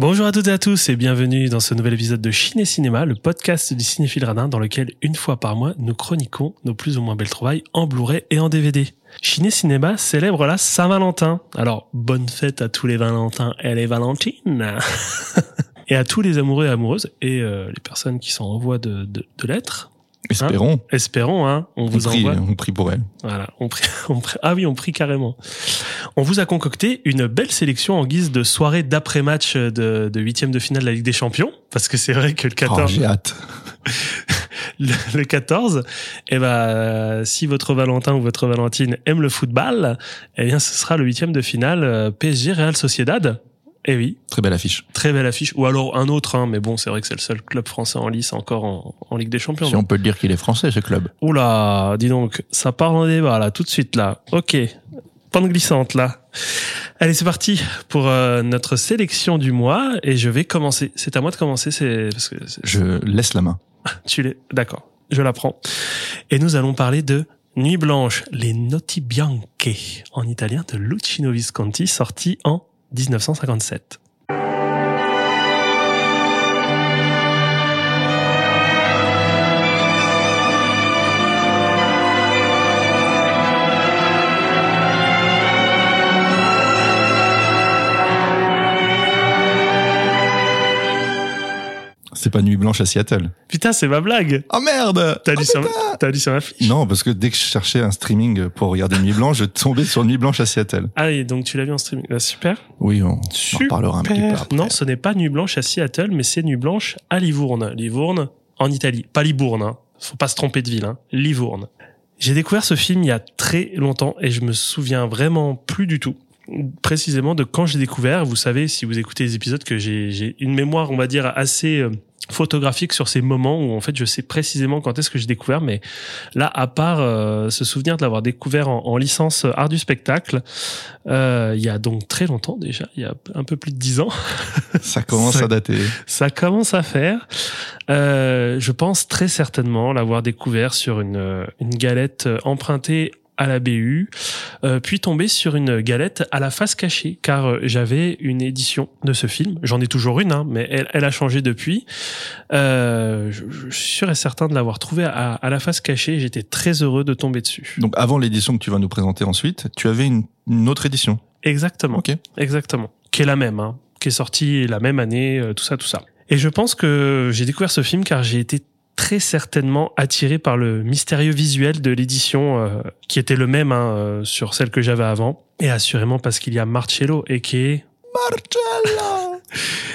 Bonjour à toutes et à tous et bienvenue dans ce nouvel épisode de Chiner Cinéma, le podcast du cinéphile radin dans lequel, une fois par mois, nous chroniquons nos plus ou moins belles trouvailles en Blu-ray et en DVD. Chiner Cinéma célèbre la Saint-Valentin. Alors, bonne fête à tous les Valentins et les Valentines et à tous les amoureux et amoureuses et les personnes qui sont en voie de l'être. Espérons. Hein, espérons, hein. On prie pour elle. Voilà. On prie carrément. On vous a concocté une belle sélection en guise de soirée d'après-match de huitième de finale de la Ligue des Champions. Parce que c'est vrai que le 14. Oh, j'ai hâte. le 14. Eh ben, si votre Valentin ou votre Valentine aime le football, eh bien, ce sera le huitième de finale PSG Real Sociedad. Eh oui. Très belle affiche. Très belle affiche. Ou alors un autre, hein. Mais bon, c'est vrai que c'est le seul club français en lice encore en Ligue des Champions. Si donc. On peut dire qu'il est français, ce club. Oula, dis donc, ça part en débat, là, tout de suite, là. Ok. Pente glissante, là. Allez, c'est parti pour notre sélection du mois. Et je vais commencer. C'est à moi de commencer, parce que je laisse la main. D'accord. Je la prends. Et nous allons parler de Nuit Blanche, les Notti Bianche, en italien de Luchino Visconti, sorti en 1957. C'est pas Nuit Blanche à Seattle. Putain, c'est ma blague. Oh merde. T'as lu sur ma fiche. Non, parce que dès que je cherchais un streaming pour regarder Nuit Blanche, je tombais sur Nuit Blanche à Seattle. Ah oui, donc tu l'as vu en streaming. Ah, super. Oui, on en parlera un petit peu après. Non, ce n'est pas Nuit Blanche à Seattle, mais c'est Nuit Blanche à Livourne. Livourne, en Italie. Pas Libourne, hein. Faut pas se tromper de ville, hein. Livourne. J'ai découvert ce film il y a très longtemps et je me souviens vraiment plus du tout. Précisément de quand j'ai découvert. Vous savez, si vous écoutez les épisodes, que j'ai une mémoire, on va dire, assez photographique sur ces moments où en fait je sais précisément quand est-ce que j'ai découvert, mais là à part ce souvenir de l'avoir découvert en licence art du spectacle il y a donc très longtemps déjà, il y a un peu plus de 10 ans. Ça commence à dater. Ça commence à faire. Je pense très certainement l'avoir découvert sur une galette empruntée à la BU, puis tombé sur une galette à la face cachée, car j'avais une édition de ce film. J'en ai toujours une, hein, mais elle a changé depuis. Je suis sûr et certain de l'avoir trouvée à la face cachée. J'étais très heureux de tomber dessus. Donc avant l'édition que tu vas nous présenter ensuite, tu avais une autre édition. Exactement. Ok. Exactement. Qui est la même, hein, qui est sortie la même année, tout ça. Et je pense que j'ai découvert ce film car j'ai été très certainement attiré par le mystérieux visuel de l'édition qui était le même, hein, sur celle que j'avais avant, et assurément parce qu'il y a Marcello et qui est Marcello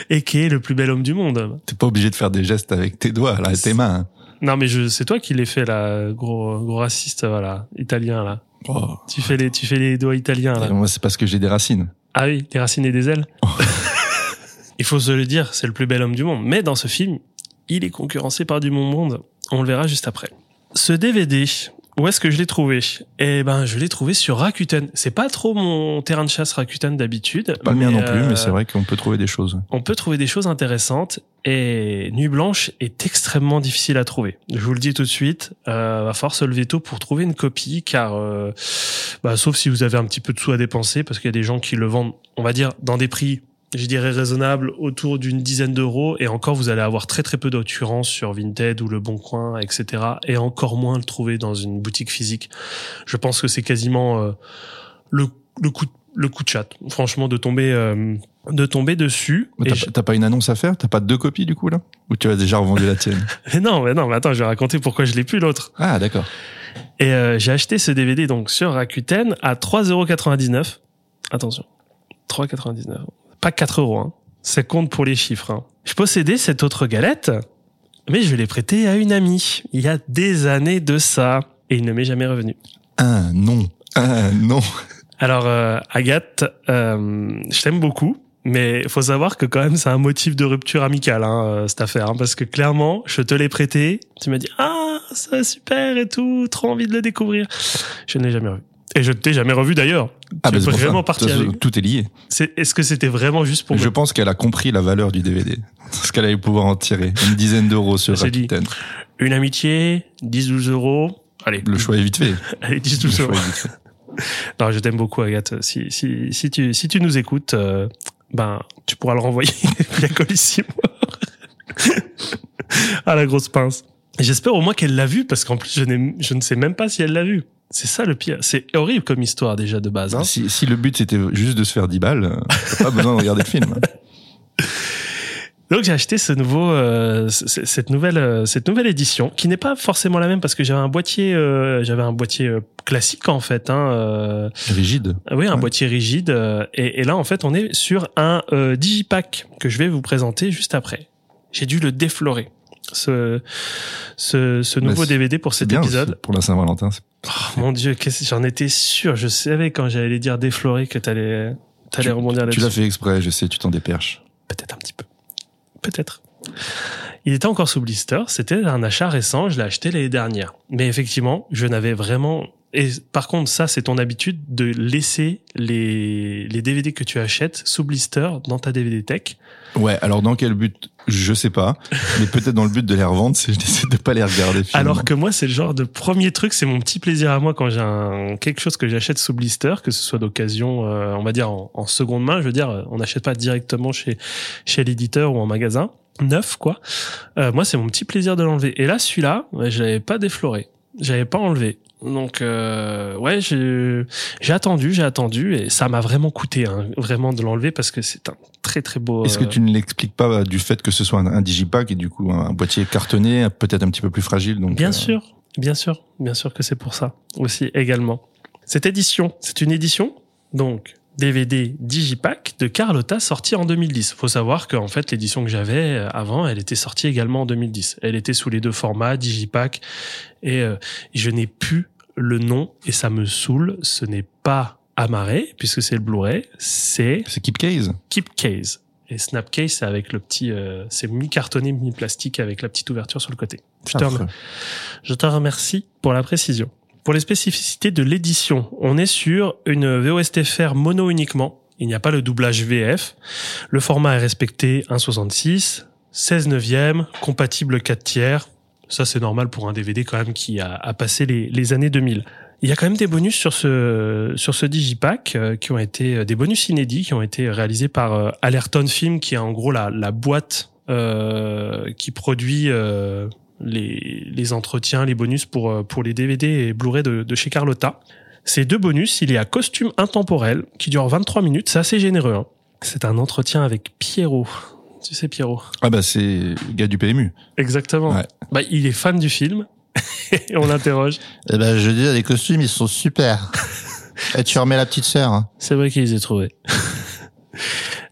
et qui est le plus bel homme du monde. T'es pas obligé de faire des gestes avec tes doigts là, tes mains. Non mais c'est toi qui les fais là, gros raciste, voilà, italien là. Oh. Tu fais les doigts italiens là. Moi c'est parce que j'ai des racines. Ah oui, des racines et des ailes. Oh. Il faut se le dire, c'est le plus bel homme du monde, mais dans ce film il est concurrencé par du bon monde. On le verra juste après. Ce DVD, où est-ce que je l'ai trouvé? Eh ben, je l'ai trouvé sur Rakuten. C'est pas trop mon terrain de chasse, Rakuten, d'habitude. Pas le mien non plus, mais c'est vrai qu'on peut trouver des choses. On peut trouver des choses intéressantes. Et Nuit Blanche est extrêmement difficile à trouver. Je vous le dis tout de suite, va falloir se lever tôt pour trouver une copie, car sauf si vous avez un petit peu de sous à dépenser, parce qu'il y a des gens qui le vendent, on va dire, dans des prix, je dirais raisonnable, autour d'une 10 euros, et encore vous allez avoir très très peu d'occurrences sur Vinted ou Le Bon Coin, etc. Et encore moins le trouver dans une boutique physique. Je pense que c'est quasiment le coup de chat, franchement, de tomber dessus. T'as pas une annonce à faire? T'as pas 2 copies du coup là? Ou tu as déjà revendu la tienne? mais attends, je vais raconter pourquoi je l'ai plus l'autre. Ah d'accord. Et j'ai acheté ce DVD donc sur Rakuten à 3,99 €. Attention, 3,99 €. Pas 4 €, hein. Ça compte pour les chiffres, hein. Je possédais cette autre galette, mais je l'ai prêtée à une amie. Il y a des années de ça. Et il ne m'est jamais revenu. Ah non. Alors, Agathe, je t'aime beaucoup. Mais faut savoir que quand même, c'est un motif de rupture amicale, hein, cette affaire, hein, parce que clairement, je te l'ai prêté. Tu m'as dit, ah, c'est super et tout. Trop envie de le découvrir. Je ne l'ai jamais revu. Et je ne t'ai jamais revu d'ailleurs. Ah tu es vraiment parti avec. Tout est lié. Est-ce que c'était vraiment juste pour moi? Je pense qu'elle a compris la valeur du DVD. Ce qu'elle allait pouvoir en tirer. Une 10 euros sur Rakuten. Une amitié, 10-12 €. Allez. Le choix est vite fait. Allez, 10-12 €. Non, je t'aime beaucoup, Agathe. Si tu nous écoutes, ben tu pourras le renvoyer via Colissimo à la grosse pince. Et j'espère au moins qu'elle l'a vu, parce qu'en plus je ne sais même pas si elle l'a vu. C'est ça le pire. C'est horrible comme histoire déjà de base. Hein. Si le but c'était juste de se faire 10 balles, t'as pas besoin de regarder le film. Donc j'ai acheté ce nouveau, cette nouvelle édition, qui n'est pas forcément la même, parce que j'avais un boîtier classique en fait, rigide. Oui, un boîtier rigide. Et là en fait on est sur un digipack que je vais vous présenter juste après. J'ai dû le déflorer. Ce nouveau DVD pour cet épisode. Pour la Saint-Valentin. Mon Dieu, j'en étais sûr. Je savais quand j'allais dire déflorer que t'allais rebondir là-dessus. Tu l'as fait exprès, je sais, tu t'en déperches. Peut-être un petit peu. Peut-être. Il était encore sous blister. C'était un achat récent. Je l'ai acheté l'année dernière. Mais effectivement, je n'avais vraiment... Et par contre, ça, c'est ton habitude de laisser les DVD que tu achètes sous blister dans ta DVD Tech. Ouais, alors dans quel but, je sais pas, mais peut-être dans le but de les revendre, c'est j'essaie de pas les regarder finalement. Alors que moi, c'est le genre de premier truc, c'est mon petit plaisir à moi quand j'ai quelque chose que j'achète sous blister, que ce soit d'occasion, on va dire en seconde main, je veux dire, on n'achète pas directement chez l'éditeur ou en magasin, neuf quoi. Moi, c'est mon petit plaisir de l'enlever. Et là, celui-là, je l'avais pas défloré, j'avais pas enlevé. Donc ouais, j'ai attendu et ça m'a vraiment coûté vraiment de l'enlever, parce que c'est un très très beau. Est-ce que tu ne l'expliques pas du fait que ce soit un digipack et du coup un boîtier cartonné, peut-être un petit peu plus fragile, donc Bien sûr que c'est pour ça aussi également. Cette édition, c'est une édition donc DVD digipack de Carlotta, sortie en 2010. Faut savoir qu'en fait l'édition que j'avais avant, elle était sortie également en 2010. Elle était sous les deux formats digipack et je n'ai plus le nom, et ça me saoule, ce n'est pas Amaré, puisque c'est le Blu-ray, c'est Keep Case. Et Snap Case, c'est avec le petit, c'est mi-cartonné, mi-plastique avec la petite ouverture sur le côté. Je te remercie pour la précision. Pour les spécificités de l'édition, on est sur une VOSTFR mono uniquement. Il n'y a pas le doublage VF. Le format est respecté 1,66, 16/9, compatible 4/3. Ça, c'est normal pour un DVD quand même qui a passé les années 2000. Il y a quand même des bonus sur ce digipack qui ont été des bonus inédits qui ont été réalisés par Allerton Film, qui est en gros la boîte qui produit les entretiens, les bonus pour les DVD et Blu-ray de chez Carlotta. Ces deux bonus, il y a Costume intemporel qui dure 23 minutes, c'est assez généreux. Hein. C'est un entretien avec Piero. Tu sais Piero. Ah bah c'est le gars du PMU. Exactement. Ouais. Bah il est fan du film et on l'interroge. Eh bah, je dis les costumes ils sont super. Et tu remets la petite sœur. Hein. C'est vrai qu'ils les ont trouvés.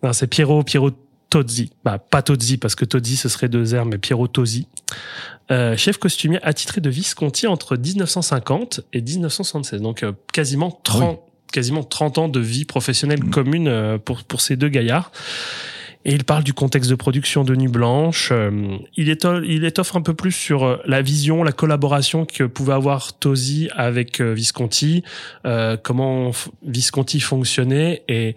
Non, c'est Piero Tosi. Bah pas Tosi parce que Tosi ce serait deux R, mais Piero Tosi. Chef costumier attitré de Visconti entre 1950 et 1976. Donc quasiment 30 ans de vie professionnelle commune pour ces deux gaillards. Et il parle du contexte de production de Nuit Blanche. Il étoffe un peu plus sur la vision, la collaboration que pouvait avoir Tosi avec Visconti, comment Visconti fonctionnait. Et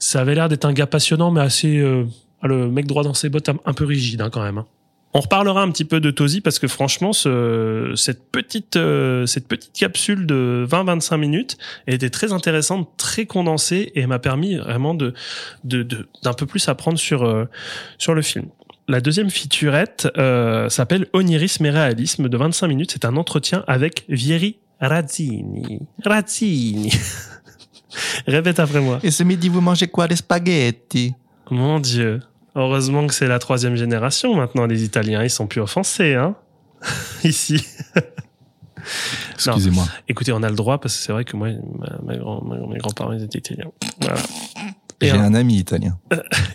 ça avait l'air d'être un gars passionnant, mais assez le mec droit dans ses bottes, un peu rigide quand même. Hein. On reparlera un petit peu de Tosi parce que franchement, cette petite capsule de 20-25 minutes était très intéressante, très condensée et m'a permis vraiment d'un peu plus apprendre sur le film. La deuxième featurette s'appelle Onirisme et réalisme de 25 minutes. C'est un entretien avec Vieri Razzini. Répète après moi. Et ce midi, vous mangez quoi, des spaghettis? Mon Dieu. Heureusement que c'est la troisième génération maintenant, les Italiens, ils sont plus offensés, hein, ici. Excusez-moi. Non. Écoutez, on a le droit, parce que c'est vrai que moi, mes grands-parents, ils étaient italiens. Voilà. J'ai un ami italien.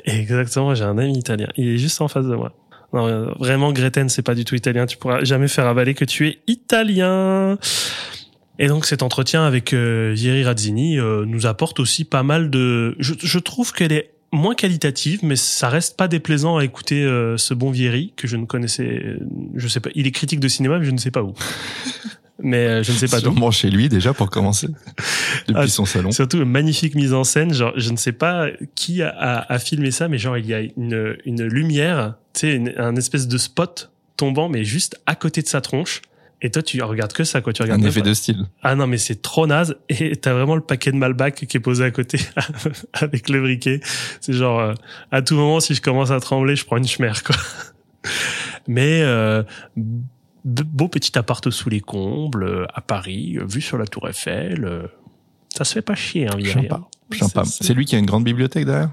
Exactement, j'ai un ami italien. Il est juste en face de moi. Non, vraiment, Gretchen, c'est pas du tout italien. Tu pourras jamais faire avaler que tu es italien. Et donc cet entretien avec Vieri Razzini nous apporte aussi pas mal de... Je trouve qu'elle est moins qualitative, mais ça reste pas déplaisant à écouter ce bon Vieri que je ne connaissais, je sais pas, il est critique de cinéma, mais je ne sais pas où. Mais je ne sais pas d'où. Sûrement chez lui déjà pour commencer, depuis son salon. Surtout une magnifique mise en scène, genre je ne sais pas qui a filmé ça, mais genre il y a une lumière, tu sais, un espèce de spot tombant, mais juste à côté de sa tronche. Et toi, tu regardes que ça, quoi. Tu regardes un effet de style. Ah non, mais c'est trop naze. Et t'as vraiment le paquet de Malbec qui est posé à côté avec le briquet. C'est genre, à tout moment, si je commence à trembler, je prends une schmère, quoi. Mais beau petit appart sous les combles, à Paris, vue sur la Tour Eiffel. Ça se fait pas chier, hein, Vier. Sympa. C'est lui qui a une grande bibliothèque derrière.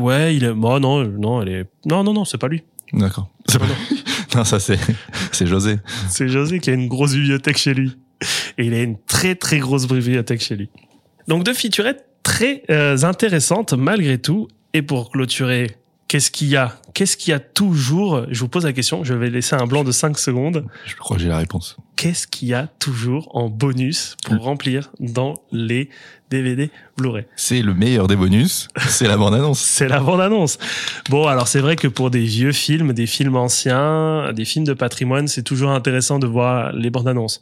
Ouais, il est. Bon, non, elle est. Non, c'est pas lui. D'accord. C'est pas lui. Non, ça c'est José. C'est José qui a une grosse bibliothèque chez lui. Et il a une très très grosse bibliothèque chez lui. Donc deux featurettes très intéressantes malgré tout. Et pour clôturer, qu'est-ce qu'il y a toujours? Je vous pose la question, je vais laisser un blanc de 5 secondes. Je crois que j'ai la réponse. Qu'est-ce qu'il y a toujours en bonus pour remplir dans les DVD Blu-ray? C'est le meilleur des bonus, c'est la bande-annonce. C'est la bande-annonce. Bon, alors c'est vrai que pour des vieux films, des films anciens, des films de patrimoine, c'est toujours intéressant de voir les bandes-annonces.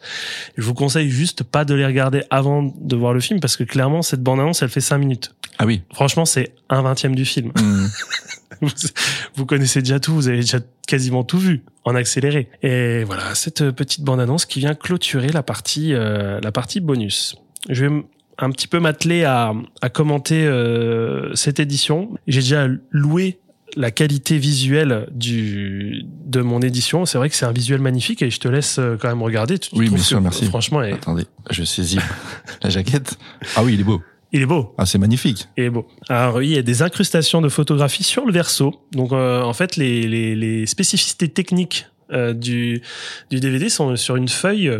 Je vous conseille juste pas de les regarder avant de voir le film, parce que clairement, cette bande-annonce, elle fait 5 minutes. Ah oui. Franchement, c'est 1/20 du film. Mmh. Vous connaissez déjà tout, vous avez déjà quasiment tout vu en accéléré. Et voilà, cette petite bande-annonce qui vient clôturer la partie bonus. Je vais un petit peu m'atteler à commenter cette édition. J'ai déjà loué la qualité visuelle de mon édition. C'est vrai que c'est un visuel magnifique et je te laisse quand même regarder. Oui, bien sûr, merci. Franchement, attendez, je saisis la jaquette. Ah oui, il est beau. Il est beau. Ah, c'est magnifique. Il est beau. Alors, il y a des incrustations de photographie sur le verso. Donc, en fait, les spécificités techniques du DVD sont sur une feuille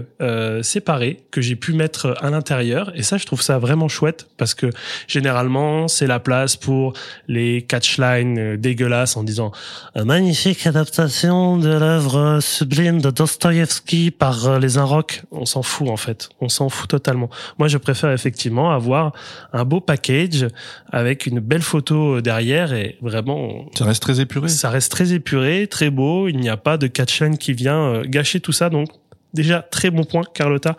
séparée que j'ai pu mettre à l'intérieur. Et ça, je trouve ça vraiment chouette parce que généralement, c'est la place pour les catchlines dégueulasses en disant « Magnifique adaptation de l'œuvre sublime de Dostoïevski par les Inrocks ». On s'en fout en fait, on s'en fout totalement. Moi, je préfère effectivement avoir un beau package avec une belle photo derrière et vraiment... Ça reste très épuré. Ça reste très épuré, très beau, il n'y a pas de catchlines qui vient gâcher tout ça. Donc déjà, très bon point, Carlotta.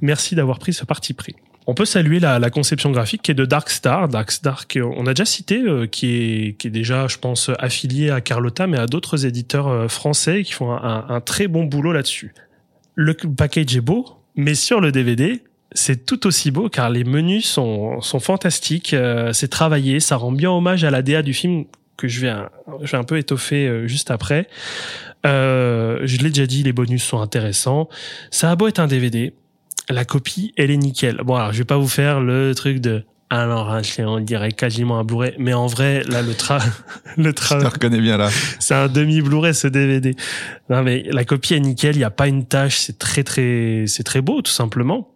Merci d'avoir pris ce parti pris. On peut saluer la conception graphique qui est de Dark Star. Dark Star, qu'on a déjà cité, qui est déjà, je pense, affilié à Carlotta, mais à d'autres éditeurs français qui font un très bon boulot là-dessus. Le package est beau, mais sur le DVD, c'est tout aussi beau car les menus sont fantastiques. C'est travaillé, ça rend bien hommage à la DA du film que je vais un peu étoffer juste après. Je l'ai déjà dit, les bonus sont intéressants. Ça a beau être un DVD, la copie, elle est nickel. Bon, alors, je vais pas vous faire le truc de... Alors, on dirait quasiment un Blu-ray, mais en vrai, là, le train. Je te reconnais bien, là. C'est un demi-Blu-ray, ce DVD. Non, mais la copie est nickel, il n'y a pas une tâche, c'est très beau, tout simplement.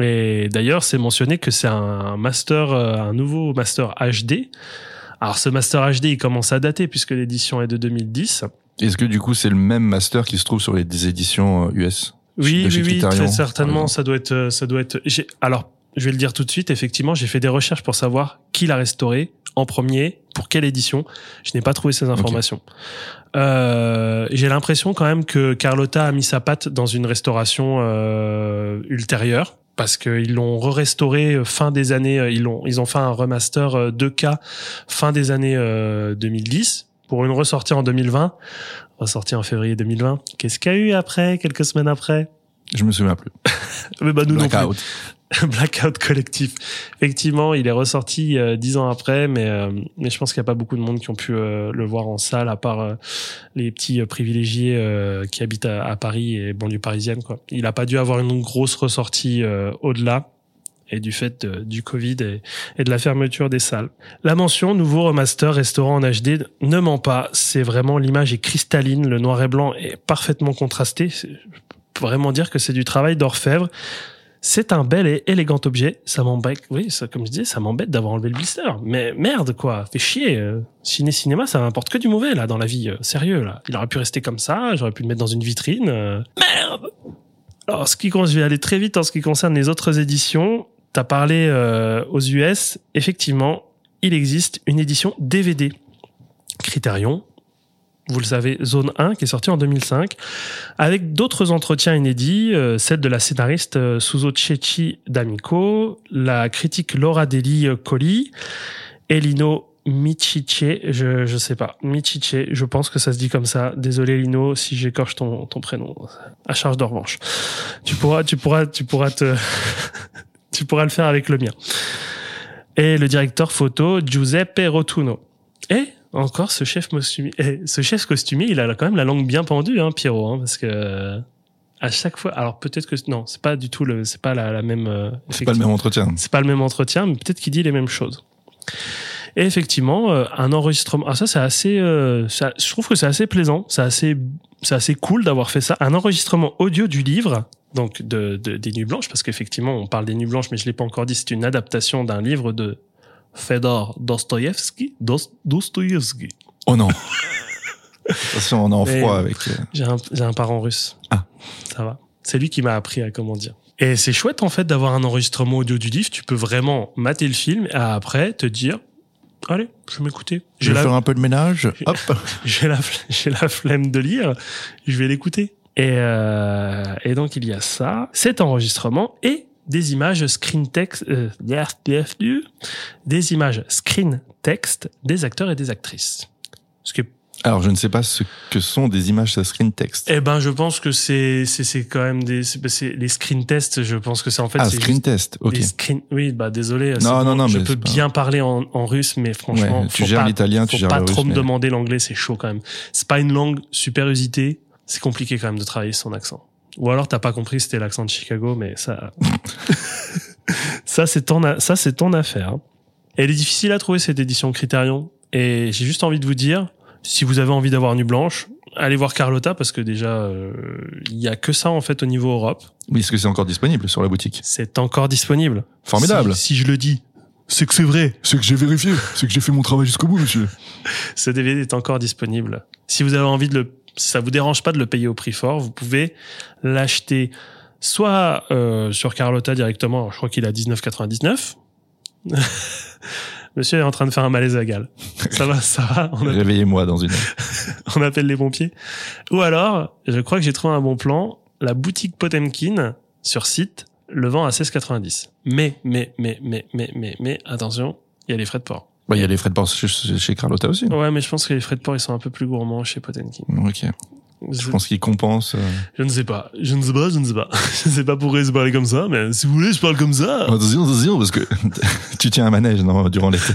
Et d'ailleurs, c'est mentionné que c'est un nouveau master HD. Alors, ce master HD, il commence à dater puisque l'édition est de 2010. Est-ce que du coup c'est le même master qui se trouve sur les éditions US? Oui, très certainement. Ça doit être. Alors, je vais le dire tout de suite. Effectivement, j'ai fait des recherches pour savoir qui l'a restauré en premier, pour quelle édition. Je n'ai pas trouvé ces informations. Okay. J'ai l'impression quand même que Carlotta a mis sa patte dans une restauration ultérieure, parce qu'ils l'ont re-restauré fin des années. Ils ont fait un remaster 2K fin des années 2010. Pour une ressortie en 2020, ressortie en février 2020. Qu'est-ce qu'il y a eu après, quelques semaines après? Je me souviens plus. Mais bah nous Blackout. Non plus. Blackout collectif. Effectivement, il est ressorti 10 ans après, mais je pense qu'il n'y a pas beaucoup de monde qui ont pu le voir en salle, à part les petits privilégiés qui habitent à Paris et banlieue parisienne, quoi. Il n'a pas dû avoir une grosse ressortie au-delà. Et du fait du Covid et de la fermeture des salles. La mention nouveau remaster restaurant en HD ne ment pas. C'est vraiment, l'image est cristalline, le noir et blanc est parfaitement contrasté. Je peux vraiment dire que c'est du travail d'orfèvre. C'est un bel et élégant objet. Ça m'embête, oui, ça, comme je disais, ça m'embête d'avoir enlevé le blister. Mais merde, quoi, fait chier. Ciné-cinéma, ça m'importe que du mauvais, là, dans la vie. Sérieux, là. Il aurait pu rester comme ça, j'aurais pu le mettre dans une vitrine. Merde! Alors, je vais aller très vite en ce qui concerne les autres éditions. T'as parlé aux US, effectivement, il existe une édition DVD. Criterion, vous le savez, Zone 1, qui est sortie en 2005, avec d'autres entretiens inédits, celle de la scénariste Suso Cecchi d'Amico, la critique Laura Deli Colli, Elino Michiche, je sais pas. Michiche, je pense que ça se dit comme ça. Désolé Lino, si j'écorche ton prénom. À charge de revanche. Tu pourras le faire avec le mien. Et le directeur photo, Giuseppe Rotunno. Et encore ce chef costumier. Il a quand même la langue bien pendue, hein, Pierrot, hein, parce que à chaque fois. Alors peut-être que non, c'est pas du tout la même. C'est pas le même entretien. C'est pas le même entretien, mais peut-être qu'il dit les mêmes choses. Et effectivement, un enregistrement. Ah, ça, c'est assez. Je trouve que c'est assez plaisant. C'est assez cool d'avoir fait ça. Un enregistrement audio du livre, donc des Nuits Blanches, parce qu'effectivement, on parle des Nuits Blanches, mais je l'ai pas encore dit. C'est une adaptation d'un livre de Fedor Dostoïevski. Dostoïevski. Oh non. Attention, on est en froid avec. J'ai un parent russe. Ah. Ça va. C'est lui qui m'a appris à comment dire. Et c'est chouette, en fait, d'avoir un enregistrement audio du livre. Tu peux vraiment mater le film et après te dire, allez, je vais m'écouter. Je vais faire un peu de ménage. Hop. J'ai la flemme de lire. Je vais l'écouter. Et donc, il y a ça, cet enregistrement et des images screen text, des images screen text des acteurs et des actrices. Ce qui est... Alors, je ne sais pas ce que sont des images à screen text. Eh ben, je pense que c'est quand même les screen tests, je pense que c'est en fait... Ah, c'est screen test, ok. Oui, bah, désolé. Non, je peux bien parler en russe, mais franchement... Ouais, tu gères pas, l'italien, tu gères le russe. Faut pas trop me demander l'anglais, c'est chaud quand même. C'est pas une langue super usitée, c'est compliqué quand même de travailler son accent. Ou alors, t'as pas compris, c'était l'accent de Chicago, mais ça... ça, c'est ton affaire. Elle est difficile à trouver, cette édition Criterion. Et j'ai juste envie de vous dire... Si vous avez envie d'avoir Nuit Blanche, allez voir Carlotta parce que déjà, il y a que ça en fait au niveau Europe. Oui, est-ce que c'est encore disponible sur la boutique ? C'est encore disponible. Formidable. Si je le dis, c'est que c'est vrai. C'est que j'ai vérifié. C'est que j'ai fait mon travail jusqu'au bout, monsieur. Ce DVD est encore disponible. Si vous avez envie si ça vous dérange pas de le payer au prix fort, vous pouvez l'acheter soit sur Carlotta directement. Alors, je crois qu'il est à 19,99. Monsieur est en train de faire un malaise à Galles. Ça va. Réveillez-moi dans une heure. On appelle les pompiers. Ou alors, je crois que j'ai trouvé un bon plan. La boutique Potemkin, sur site, le vend à 16,90. Mais, attention, il y a les frais de port. Bah, il y a les frais de port chez Carlotta aussi. Ouais, mais je pense que les frais de port, ils sont un peu plus gourmands chez Potemkin. Ok. Je pense qu'ils compensent. Je ne sais pas. Je ne sais pas pourquoi ils se parlent comme ça, mais si vous voulez, je parle comme ça. Attention, parce que tu tiens un manège, non, durant l'été.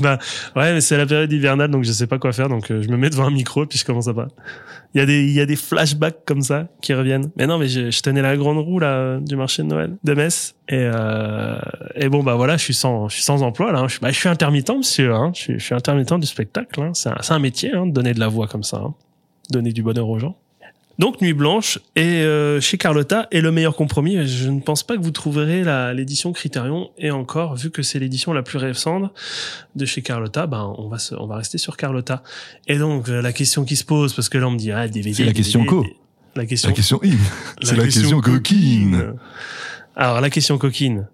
Bah, ouais, mais c'est la période hivernale, donc je sais pas quoi faire, donc je me mets devant un micro, puis je commence à parler. Il y a des flashbacks comme ça, qui reviennent. Mais non, mais je tenais la grande roue, là, du marché de Noël, de Metz. Et bon, bah voilà, je suis sans emploi, là, hein. Je suis intermittent, monsieur, hein. Je suis intermittent du spectacle, hein. C'est un métier, hein, de donner de la voix comme ça, hein. Donner du bonheur aux gens. Donc Nuit Blanche et chez Carlotta est le meilleur compromis. Je ne pense pas que vous trouverez l'édition Criterion, et encore, vu que c'est l'édition la plus récente de chez Carlotta, ben on va rester sur Carlotta. Et donc la question qui se pose, parce que là on me dit DVD. C'est la question co. La question in. C'est la question coquine. Alors la question coquine.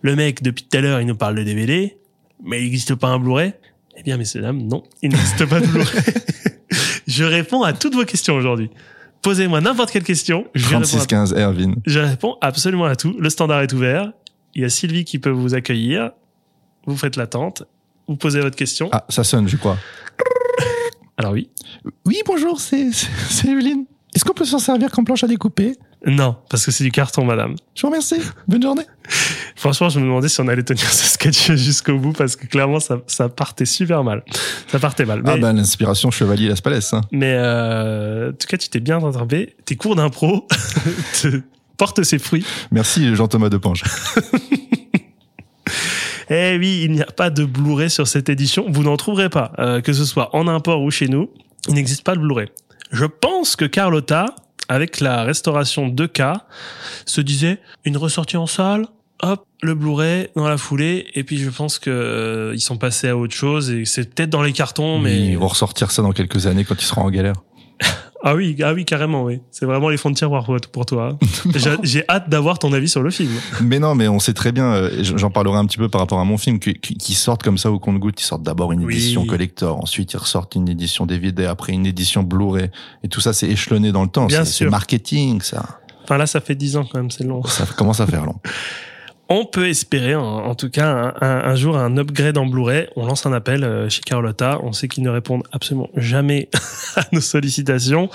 Le mec depuis tout à l'heure il nous parle de DVD, mais il n'existe pas un Blu-ray. Eh bien messieurs dames, non, il n'existe pas de Blu-ray. Je réponds à toutes vos questions aujourd'hui. Posez-moi n'importe quelle question. 3615 Erwin. Je réponds absolument à tout. Le standard est ouvert. Il y a Sylvie qui peut vous accueillir. Vous faites l'attente. Vous posez votre question. Ah, ça sonne, je crois. Alors oui. Oui, bonjour, c'est Evelyne. Est-ce qu'on peut s'en servir comme planche à découper ? Non, parce que c'est du carton, madame. Je vous remercie. Bonne journée. Franchement, je me demandais si on allait tenir ce sketch jusqu'au bout, parce que clairement, ça partait super mal. Ça partait mal. Mais... Ah bah, l'inspiration Chevalier Las Palais, hein. Mais en tout cas, tu t'es bien rattrapé. Tes cours d'impro te portent ses fruits. Merci, Jean-Thomas Depange. Eh oui, il n'y a pas de Blu-ray sur cette édition. Vous n'en trouverez pas, que ce soit en import ou chez nous. Il n'existe pas de Blu-ray. Je pense que Carlotta, avec la restauration 2K, se disait une ressortie en salle, hop, le Blu-ray dans la foulée, et puis je pense que ils sont passés à autre chose, et c'est peut-être dans les cartons, mais... Ils vont ressortir ça dans quelques années quand ils seront en galère. Ah oui, carrément, oui. C'est vraiment les fonds de tiroir pour toi. Hein. J'ai hâte d'avoir ton avis sur le film. Mais non, mais on sait très bien, j'en parlerai un petit peu par rapport à mon film, qu'ils sortent comme ça au compte-gouttes. Ils sortent d'abord une édition collector, ensuite ils ressortent une édition DVD, après une édition Blu-ray. Et tout ça, c'est échelonné dans le temps. Bien sûr. C'est marketing, ça. Enfin là, ça fait 10 ans quand même, c'est long. Ça commence à faire long. on peut espérer, en tout cas, un jour, un upgrade en Blu-ray. On lance un appel chez Carlotta. On sait qu'ils ne répondent absolument jamais à nos sollicitations.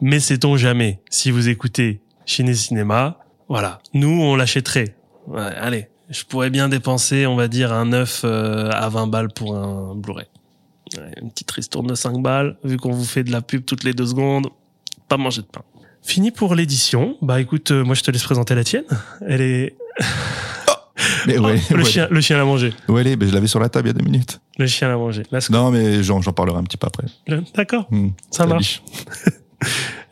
Mais sait-on jamais. Si vous écoutez Chiner Cinéma, voilà. Nous, on l'achèterait. Ouais, allez, je pourrais bien dépenser, on va dire, un œuf à 20 balles pour un Blu-ray. Ouais, une petite ristourne de 5 balles, vu qu'on vous fait de la pub toutes les 2 secondes. Pas manger de pain. Fini pour l'édition. Bah écoute, moi je te laisse présenter la tienne. Elle est... Mais ouais, oh, le chien l'a mangé. Ouais, allez, je l'avais sur la table il y a 2 minutes. Le chien l'a mangé. Non, mais j'en parlerai un petit peu après. D'accord, ça marche.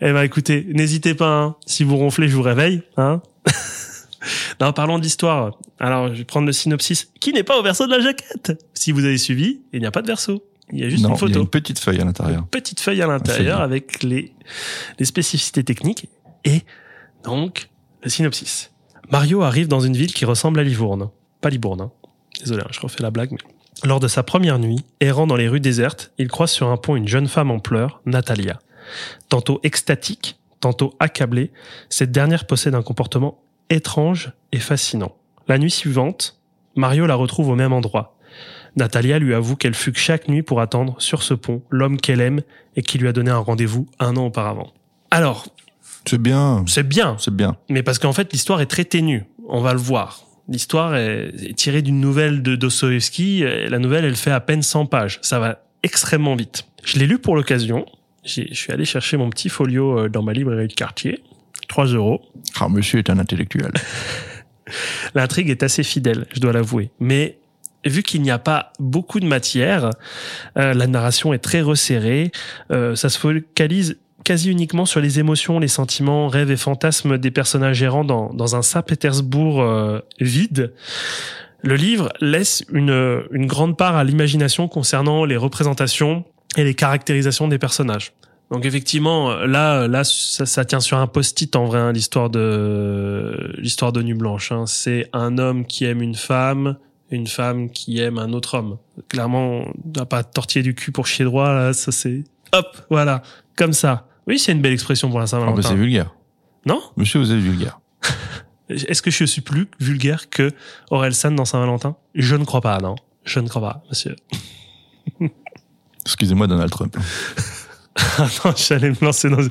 Eh ben écoutez, n'hésitez pas, hein. Si vous ronflez, je vous réveille, hein. Non, parlons de l'histoire. Alors, je vais prendre le synopsis qui n'est pas au verso de la jaquette. Si vous avez suivi, il n'y a pas de verso. Il y a juste une photo. Il y a une petite feuille à l'intérieur. Une petite feuille à l'intérieur avec les spécificités techniques et donc le synopsis. Mario arrive dans une ville qui ressemble à Livourne. Pas Libourne, hein. Désolé, je refais la blague. Mais... Lors de sa première nuit, errant dans les rues désertes, il croise sur un pont une jeune femme en pleurs, Natalia. Tantôt extatique, tantôt accablée, cette dernière possède un comportement étrange et fascinant. La nuit suivante, Mario la retrouve au même endroit. Natalia lui avoue qu'elle fugue chaque nuit pour attendre, sur ce pont, l'homme qu'elle aime et qui lui a donné un rendez-vous 1 an auparavant. Alors... C'est bien. Mais parce qu'en fait, l'histoire est très ténue. On va le voir. L'histoire est tirée d'une nouvelle de Dostoïevski. La nouvelle, elle fait à peine 100 pages. Ça va extrêmement vite. Je l'ai lu pour l'occasion. Je suis allé chercher mon petit folio dans ma librairie de quartier. 3 €. Ah, monsieur est un intellectuel. L'intrigue est assez fidèle, je dois l'avouer. Mais vu qu'il n'y a pas beaucoup de matière, la narration est très resserrée. Ça se focalise quasi uniquement sur les émotions, les sentiments, rêves et fantasmes des personnages errants dans un Saint-Pétersbourg vide. Le livre laisse une grande part à l'imagination concernant les représentations et les caractérisations des personnages. Donc effectivement, là ça tient sur un post-it en vrai, hein, l'histoire de Nuit Blanche, hein. C'est un homme qui aime une femme qui aime un autre homme. Clairement, on n'a pas tortiller du cul pour chier droit, là, ça c'est... Hop, voilà, comme ça. Oui, c'est une belle expression pour la Saint-Valentin. C'est vulgaire. Non ? Monsieur, vous êtes vulgaire. Est-ce que je suis plus vulgaire que Orelsan dans Saint-Valentin ? Je ne crois pas, non. Je ne crois pas, monsieur. Excusez-moi, Donald Trump. Ah non, j'allais me lancer dans...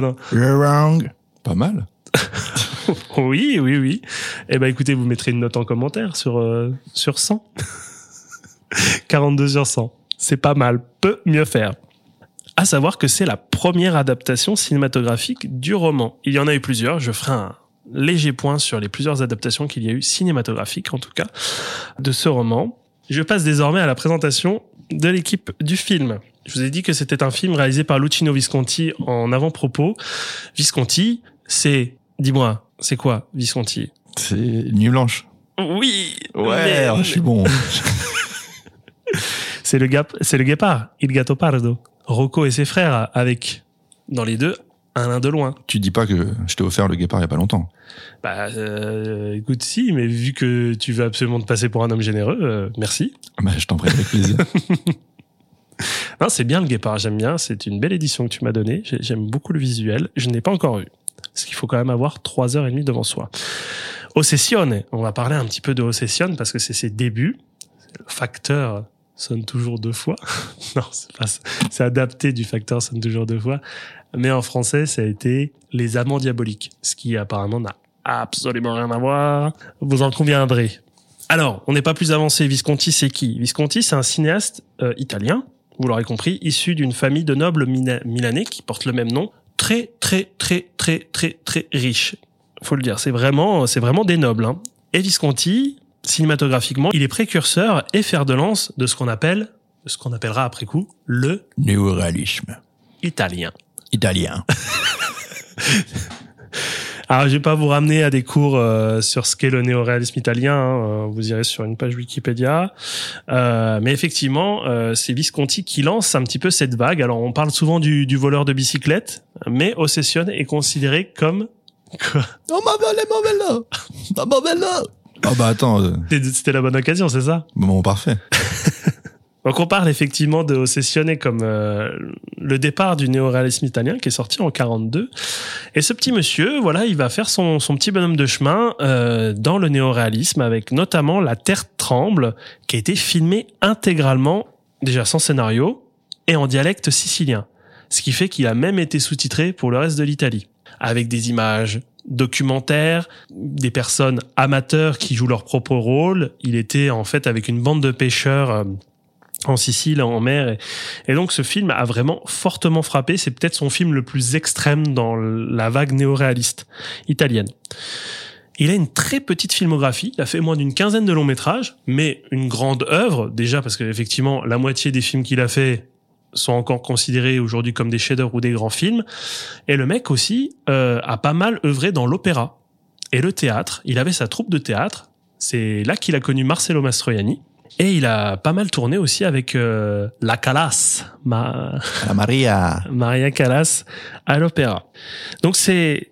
Non. You're wrong. Pas mal. Oui. Eh ben, écoutez, vous mettrez une note en commentaire sur 100. 42 sur 100. C'est pas mal. Peut mieux faire. À savoir que c'est la première adaptation cinématographique du roman. Il y en a eu plusieurs, je ferai un léger point sur les plusieurs adaptations qu'il y a eu, cinématographiques en tout cas, de ce roman. Je passe désormais à la présentation de l'équipe du film. Je vous ai dit que c'était un film réalisé par Luchino Visconti en avant-propos. Visconti, c'est... Dis-moi, c'est quoi Visconti ? C'est Nuit Blanche. Oui. Ouais, je suis bon. C'est le guépard, il gatto pardo. Rocco et ses frères, avec, dans les deux, un nain de loin. Tu dis pas que je t'ai offert le guépard il y a pas longtemps. Bah, écoute, si, mais vu que tu veux absolument te passer pour un homme généreux, merci. Bah, je t'en prie avec plaisir. Non, c'est bien le guépard, j'aime bien. C'est une belle édition que tu m'as donnée. J'aime beaucoup le visuel. Je ne l'ai pas encore vu. Parce qu'il faut quand même avoir 3h30 devant soi. Ossessione. On va parler un petit peu de Ossessione parce que c'est ses débuts. C'est le facteur... sonne toujours 2 fois. Non, c'est pas ça. C'est adapté du facteur sonne toujours 2 fois. Mais en français, ça a été Les Amants Diaboliques. Ce qui apparemment n'a absolument rien à voir. Vous en conviendrez. Alors, on n'est pas plus avancé. Visconti, c'est qui ? Visconti, c'est un cinéaste italien, vous l'aurez compris, issu d'une famille de nobles milanais qui porte le même nom. Très, très, très, très, très, très riche. Faut le dire. C'est vraiment des nobles, hein. Et Visconti, cinématographiquement, il est précurseur et fer de lance de ce qu'on appellera après coup, le néoréalisme italien. Alors, je vais pas vous ramener à des cours sur ce qu'est le néoréalisme italien. Hein, vous irez sur une page Wikipédia. Mais effectivement, c'est Visconti qui lance un petit peu cette vague. Alors, on parle souvent du voleur de bicyclette, mais Ossessione est considéré comme quoi ? Oh ma belle là. Ah bah attends. C'était la bonne occasion, c'est ça ? Bon, parfait. Donc on parle effectivement de Ossessione comme le départ du néoréalisme italien qui est sorti en 42. Et ce petit monsieur, voilà, il va faire son petit bonhomme de chemin dans le néoréalisme avec notamment La Terre tremble qui a été filmée intégralement, déjà sans scénario et en dialecte sicilien. Ce qui fait qu'il a même été sous-titré pour le reste de l'Italie avec des images documentaires, des personnes amateurs qui jouent leur propre rôle. Il était en fait avec une bande de pêcheurs en Sicile, en mer. Et donc ce film a vraiment fortement frappé. C'est peut-être son film le plus extrême dans la vague néoréaliste italienne. Il a une très petite filmographie. Il a fait moins d'une quinzaine de longs métrages, mais une grande œuvre, déjà parce que effectivement la moitié des films qu'il a fait sont encore considérés aujourd'hui comme des chefs-d'œuvre ou des grands films. Et le mec aussi a pas mal œuvré dans l'opéra et le théâtre. Il avait sa troupe de théâtre. C'est là qu'il a connu Marcello Mastroianni. Et il a pas mal tourné aussi avec la Callas, Maria Callas à l'opéra. Donc c'est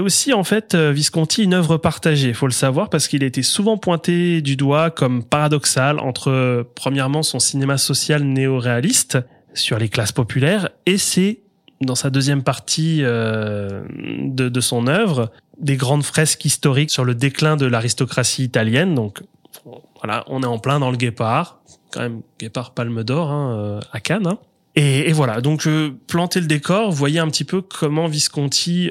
aussi en fait Visconti une œuvre partagée, faut le savoir, parce qu'il était souvent pointé du doigt comme paradoxal entre premièrement son cinéma social néo-réaliste sur les classes populaires et ses, dans sa deuxième partie de son œuvre, des grandes fresques historiques sur le déclin de l'aristocratie italienne. Donc voilà, on est en plein dans le Guépard, quand même Guépard Palme d'Or à Cannes. Hein. Et voilà, donc planter le décor, voyez un petit peu comment Visconti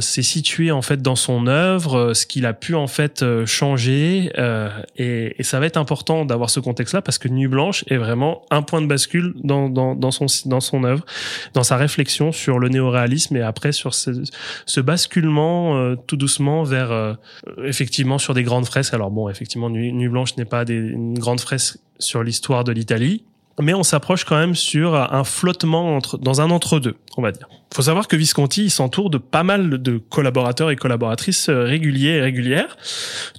s'est situé en fait dans son œuvre, ce qu'il a pu en fait changer. Et ça va être important d'avoir ce contexte-là parce que Nuit Blanche est vraiment un point de bascule dans son œuvre, dans sa réflexion sur le néoréalisme et après sur ce basculement tout doucement vers effectivement sur des grandes fresques. Alors bon, effectivement Nuit Blanche n'est pas une grande fresque sur l'histoire de l'Italie. Mais on s'approche quand même sur un flottement dans un entre-deux, on va dire. Faut savoir que Visconti, il s'entoure de pas mal de collaborateurs et collaboratrices réguliers et régulières.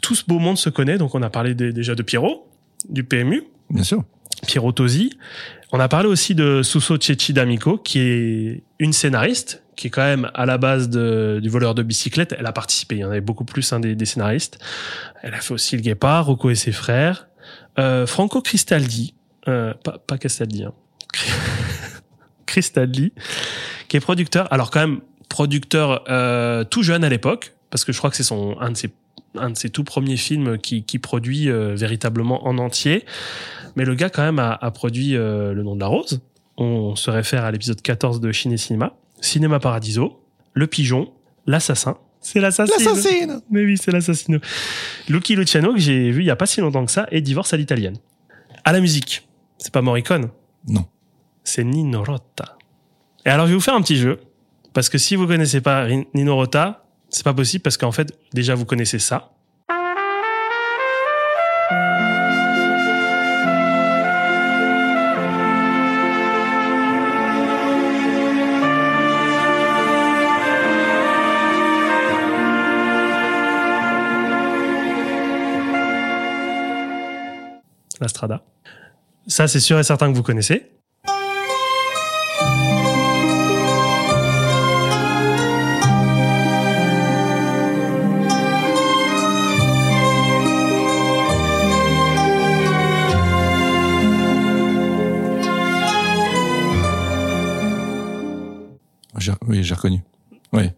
Tout ce beau monde se connaît, donc on a parlé déjà de Piero, du PMU. Bien sûr. Piero Tosi. On a parlé aussi de Suso Cecchi d'Amico, qui est une scénariste, qui est quand même à la base du Voleur de bicyclette. Elle a participé, il y en avait beaucoup plus des scénaristes. Elle a fait aussi Le Guépard, Rocco et ses frères. Franco Cristaldi. Pas Castaldi, hein. Cristaldi, qui est producteur. Alors quand même producteur tout jeune à l'époque, parce que je crois que c'est un de ses tout premiers films qui produit véritablement en entier. Mais le gars quand même a produit Le Nom de la Rose. On se réfère à l'épisode 14 de Chiner Cinéma, Cinéma Paradiso, Le Pigeon, L'Assassin. C'est L'Assassin. Mais oui, c'est l'Assassin. Lucky Luciano que j'ai vu il y a pas si longtemps que ça et Divorce à l'italienne. À la musique, c'est pas Morricone ? Non. C'est Nino Rota. Et alors, je vais vous faire un petit jeu, parce que si vous connaissez pas Nino Rota, c'est pas possible, parce qu'en fait, déjà, vous connaissez ça. La Strada. Ça, c'est sûr et certain que vous connaissez. Oui, j'ai reconnu. Oui.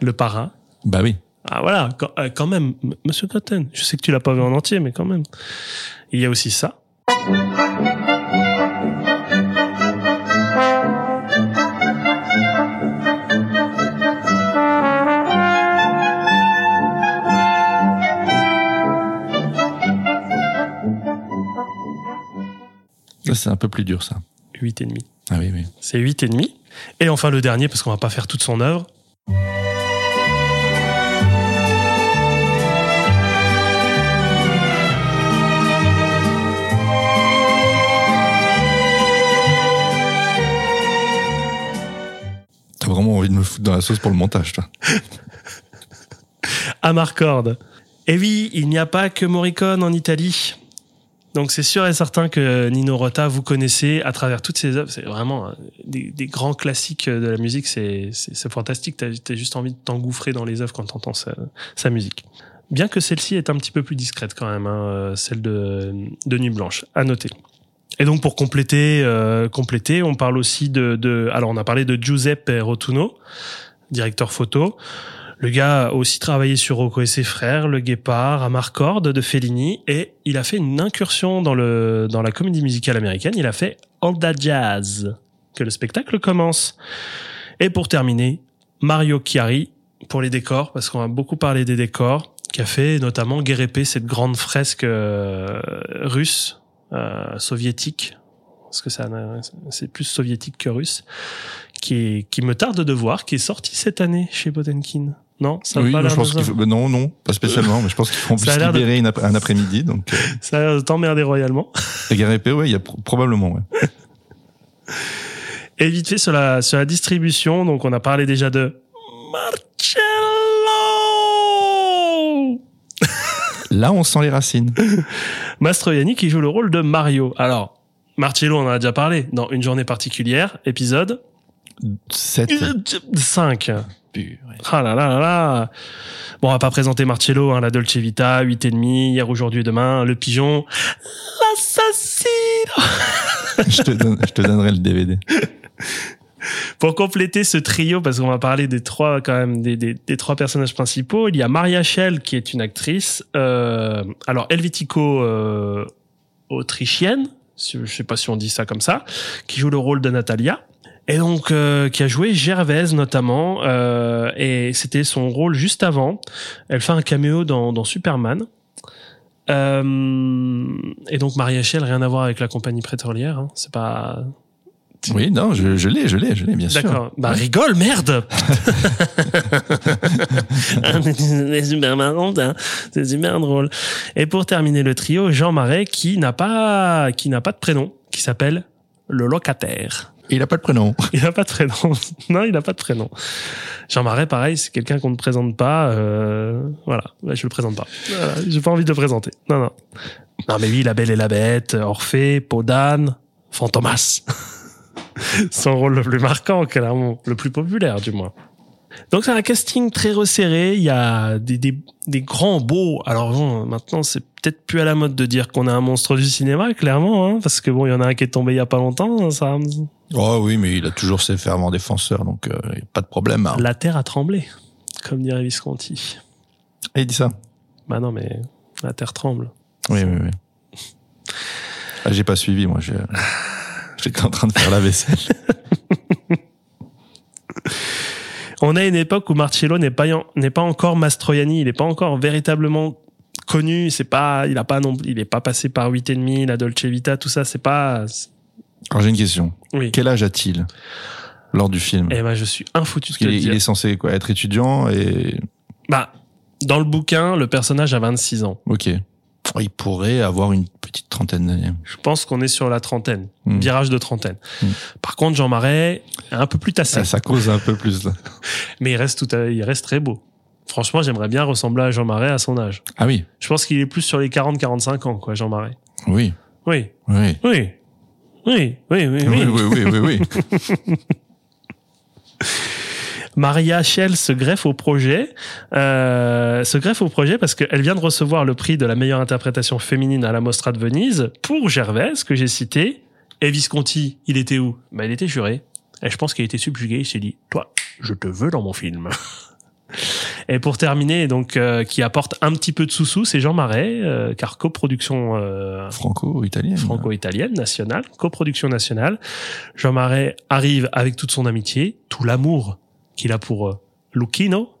Le Parrain. Bah oui. Ah voilà, quand même, Monsieur Cotten, je sais que tu l'as pas vu en entier, mais quand même. Il y a aussi ça. Ça, c'est un peu plus dur, ça. 8,5. Ah oui, oui. C'est 8,5. Et enfin, le dernier, parce qu'on va pas faire toute son œuvre. Vraiment envie de me foutre dans la sauce pour le montage, toi. Amarcord. Et oui, il n'y a pas que Morricone en Italie. Donc c'est sûr et certain que Nino Rota, vous connaissez à travers toutes ses œuvres. C'est vraiment des grands classiques de la musique. C'est fantastique. T'as juste envie de t'engouffrer dans les œuvres quand t'entends sa musique. bien que celle-ci est un petit peu plus discrète quand même, hein, celle de Nuit Blanche, à noter. Et donc pour compléter, on parle aussi alors on a parlé de Giuseppe Rotunno, directeur photo. Le gars a aussi travaillé sur Rocco et ses frères, Le Guépard, Amarcord de Fellini, et il a fait une incursion dans la comédie musicale américaine. Il a fait All That Jazz, que le spectacle commence. Et pour terminer, Mario Chiari pour les décors, parce qu'on a beaucoup parlé des décors, qui a fait notamment Guérépé, cette grande fresque russe, soviétique, parce que ça, c'est plus soviétique que russe, qui me tarde de voir, qui est sorti cette année chez Potemkin. Non, ça oui, va pas. Non, pas spécialement, mais je pense qu'ils feront plus libérer un après-midi, donc. Ça a l'air de t'emmerder royalement. Et Guérépé, ouais, il y a probablement, ouais. Et vite fait sur la distribution, donc on a parlé déjà de Marcello. Là, on sent les racines. Mastroianni qui joue le rôle de Mario. Alors, Marcello, on en a déjà parlé dans Une journée particulière, épisode 5. Ah là là là là. Bon, on va pas présenter Marcello, hein, la Dolce Vita, 8,5, Hier, Aujourd'hui et Demain, Le Pigeon, L'Assassino. Je te donnerai le DVD. Pour compléter ce trio, parce qu'on va parler des trois, quand même, des trois personnages principaux, il y a Maria Schell, qui est une actrice, alors, helvético, autrichienne, je sais pas si on dit ça comme ça, qui joue le rôle de Natalia. Et donc, qui a joué Gervaise, notamment, et c'était son rôle juste avant. Elle fait un caméo dans Superman. Et donc, Maria Schell, rien à voir avec la compagnie pétrolière, hein, c'est pas... Oui, non, je l'ai, bien d'accord. Sûr. D'accord. Bah, ouais. Rigole, merde! C'est super marrant, hein. C'est super drôle. Et pour terminer le trio, Jean Marais, qui n'a pas de prénom, qui s'appelle le locataire. Il n'a pas de prénom. Non, il n'a pas de prénom. Jean Marais, pareil, c'est quelqu'un qu'on ne présente pas. Voilà, je ne le présente pas. Voilà, j'ai pas envie de le présenter. Non. Non, mais oui, La Belle et la Bête, Orphée, Peau d'âne, Fantomas. Son rôle le plus marquant, clairement, le plus populaire, du moins. Donc c'est un casting très resserré. Il y a des grands beaux. Alors bon, maintenant c'est peut-être plus à la mode de dire qu'on a un monstre du cinéma, clairement, hein, parce que bon, il y en a un qui est tombé il y a pas longtemps. Ça. Oh oui, mais il a toujours ses fervents défenseurs, donc pas de problème. Hein. La terre a tremblé, comme dirait Visconti. Et il dit ça. Bah non, mais la terre tremble. Oui. Ah, j'ai pas suivi, moi. J'étais en train de faire la vaisselle. On a une époque où Marcello n'est pas encore Mastroianni, il n'est pas encore véritablement connu, il est pas passé par 8,5, la Dolce Vita, tout ça, c'est pas... Alors j'ai une question. Oui. Quel âge a-t-il lors du film ? Eh ben, je suis infoutu de te dire. Il est censé quoi, être étudiant et... Bah, dans le bouquin, le personnage a 26 ans. Ok. Il pourrait avoir une petite trentaine d'années. Je pense qu'on est sur la trentaine, virage de trentaine. Par contre, Jean Marais est un peu plus tassé. Ça cause un peu plus. Là. Mais il reste très beau. Franchement, j'aimerais bien ressembler à Jean Marais à son âge. Ah oui. Je pense qu'il est plus sur les 40-45 ans, quoi, Jean Marais. Oui. Oui. Oui. Oui. Oui. Oui. Oui. Oui. Oui. Maria Schell se greffe au projet parce qu'elle vient de recevoir le prix de la meilleure interprétation féminine à la Mostra de Venise pour Gervaise, que j'ai cité. Et Visconti, il était où ? Bah, il était juré. Et je pense qu'il a été subjugué. Il s'est dit, toi, je te veux dans mon film. Et pour terminer, donc, qui apporte un petit peu de sous-sous, c'est Jean Marais, car coproduction franco-italienne nationale, coproduction nationale. Jean Marais arrive avec toute son amitié, tout l'amour qu'il a pour Luchino.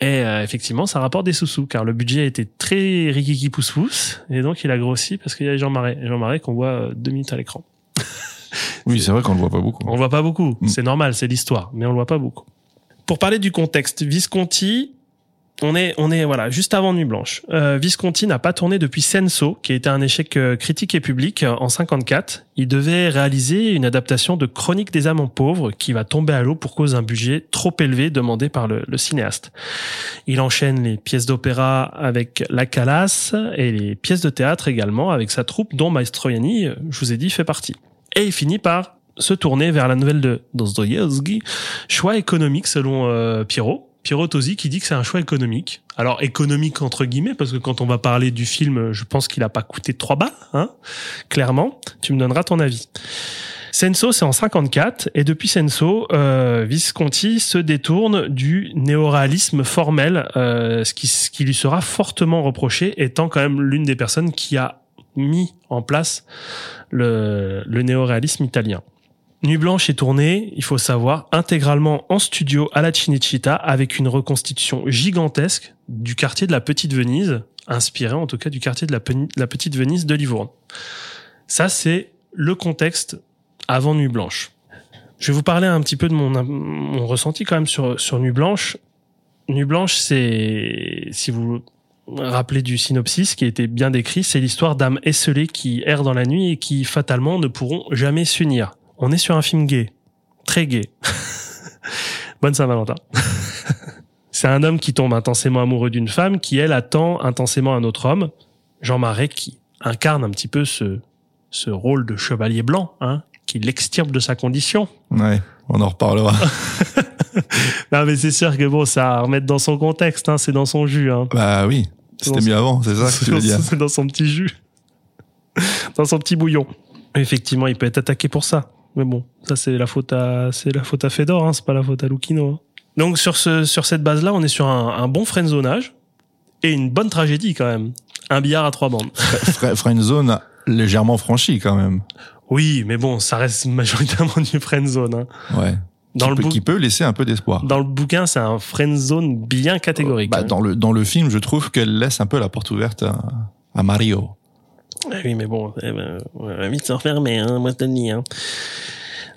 Et effectivement, ça rapporte des sous-sous, car le budget était très rikiki pousse-pousse, et donc il a grossi parce qu'il y a Jean Marais qu'on voit 2 minutes à l'écran. Oui, c'est vrai qu'on le voit pas beaucoup. On le voit pas beaucoup, c'est normal, c'est l'histoire, mais on le voit pas beaucoup. Pour parler du contexte, Visconti, on est voilà, juste avant Nuit Blanche. Visconti n'a pas tourné depuis Senso, qui a été un échec critique et public en 54. Il devait réaliser une adaptation de Chronique des amants pauvres qui va tomber à l'eau pour cause d'un budget trop élevé demandé par le cinéaste. Il enchaîne les pièces d'opéra avec La Calas et les pièces de théâtre également avec sa troupe dont Mastroianni, je vous ai dit, fait partie. Et il finit par se tourner vers la nouvelle de Dostoïevski, Choix économique selon Piero Piero Tosi qui dit que c'est un choix économique. Alors économique entre guillemets, parce que quand on va parler du film, je pense qu'il a pas coûté 3 balles, hein, clairement. Tu me donneras ton avis. Senso, c'est en 54, et depuis Senso, Visconti se détourne du néoréalisme formel, ce qui lui sera fortement reproché, étant quand même l'une des personnes qui a mis en place le néoréalisme italien. Nuit Blanche est tournée, il faut savoir, intégralement en studio à la Cinecittà, avec une reconstitution gigantesque du quartier de la Petite Venise, inspiré en tout cas du quartier de la Petite Venise de Livorno. Ça, c'est le contexte avant Nuit Blanche. Je vais vous parler un petit peu de mon ressenti quand même sur Nuit Blanche. Nuit Blanche, c'est, si vous vous rappelez du synopsis qui était bien décrit, c'est l'histoire d'âmes esseulées qui errent dans la nuit et qui fatalement ne pourront jamais s'unir. On est sur un film gay, très gay. Bonne Saint-Valentin. C'est un homme qui tombe intensément amoureux d'une femme qui, elle, attend intensément un autre homme, Jean Marais, qui incarne un petit peu ce rôle de chevalier blanc, hein, qui l'extirpe de sa condition. Ouais, on en reparlera. Non, mais c'est sûr que bon, ça à remettre dans son contexte, hein, c'est dans son jus. Hein. Bah oui, c'était mieux avant, c'est ça que tu veux dire. C'est dans son petit jus, dans son petit bouillon. Effectivement, il peut être attaqué pour ça. Mais bon, ça c'est la faute à Fedor, hein, c'est pas la faute à Luchino. Hein. Donc sur cette base-là, on est sur un bon friendzonage et une bonne tragédie quand même. Un billard à 3 bandes. Friendzone légèrement franchi quand même. Oui, mais bon, ça reste majoritairement du friendzone. Hein. Ouais. Qui peut laisser un peu d'espoir. Dans le bouquin, c'est un friendzone bien catégorique. Bah, dans le film, je trouve qu'elle laisse un peu la porte ouverte à Mario. Oui, mais bon, on va vite s'en refermer, hein, moi je te le dis. Hein.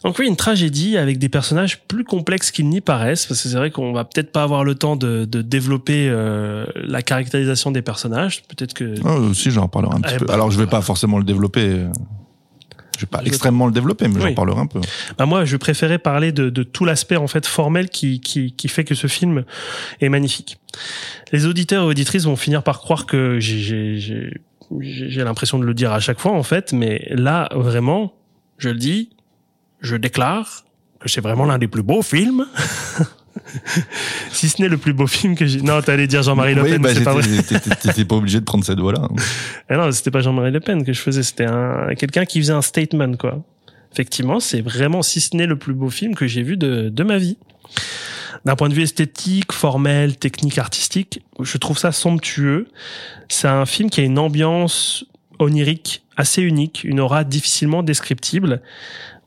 Donc oui, une tragédie avec des personnages plus complexes qu'ils n'y paraissent, parce que c'est vrai qu'on va peut-être pas avoir le temps de développer la caractérisation des personnages. Peut-être que... Oh, si, j'en parlerai un petit peu. Bah, alors je vais pas forcément le développer... Je vais pas extrêmement le développer, mais oui. J'en parlerai un peu. Bah moi, je préférais parler de tout l'aspect en fait formel qui fait que ce film est magnifique. Les auditeurs et auditrices vont finir par croire que j'ai l'impression de le dire à chaque fois en fait, mais là vraiment, je le dis, je déclare que c'est vraiment l'un des plus beaux films. Si ce n'est le plus beau film que j'ai... Non, t'allais dire Jean-Marie Le Pen, bah, mais c'est pas vrai. T'étais pas obligé de prendre cette voix-là. Et non, c'était pas Jean-Marie Le Pen que je faisais, c'était quelqu'un qui faisait un statement, quoi. Effectivement, c'est vraiment, si ce n'est le plus beau film que j'ai vu de ma vie. D'un point de vue esthétique, formel, technique, artistique, je trouve ça somptueux. C'est un film qui a une ambiance onirique assez unique, une aura difficilement descriptible.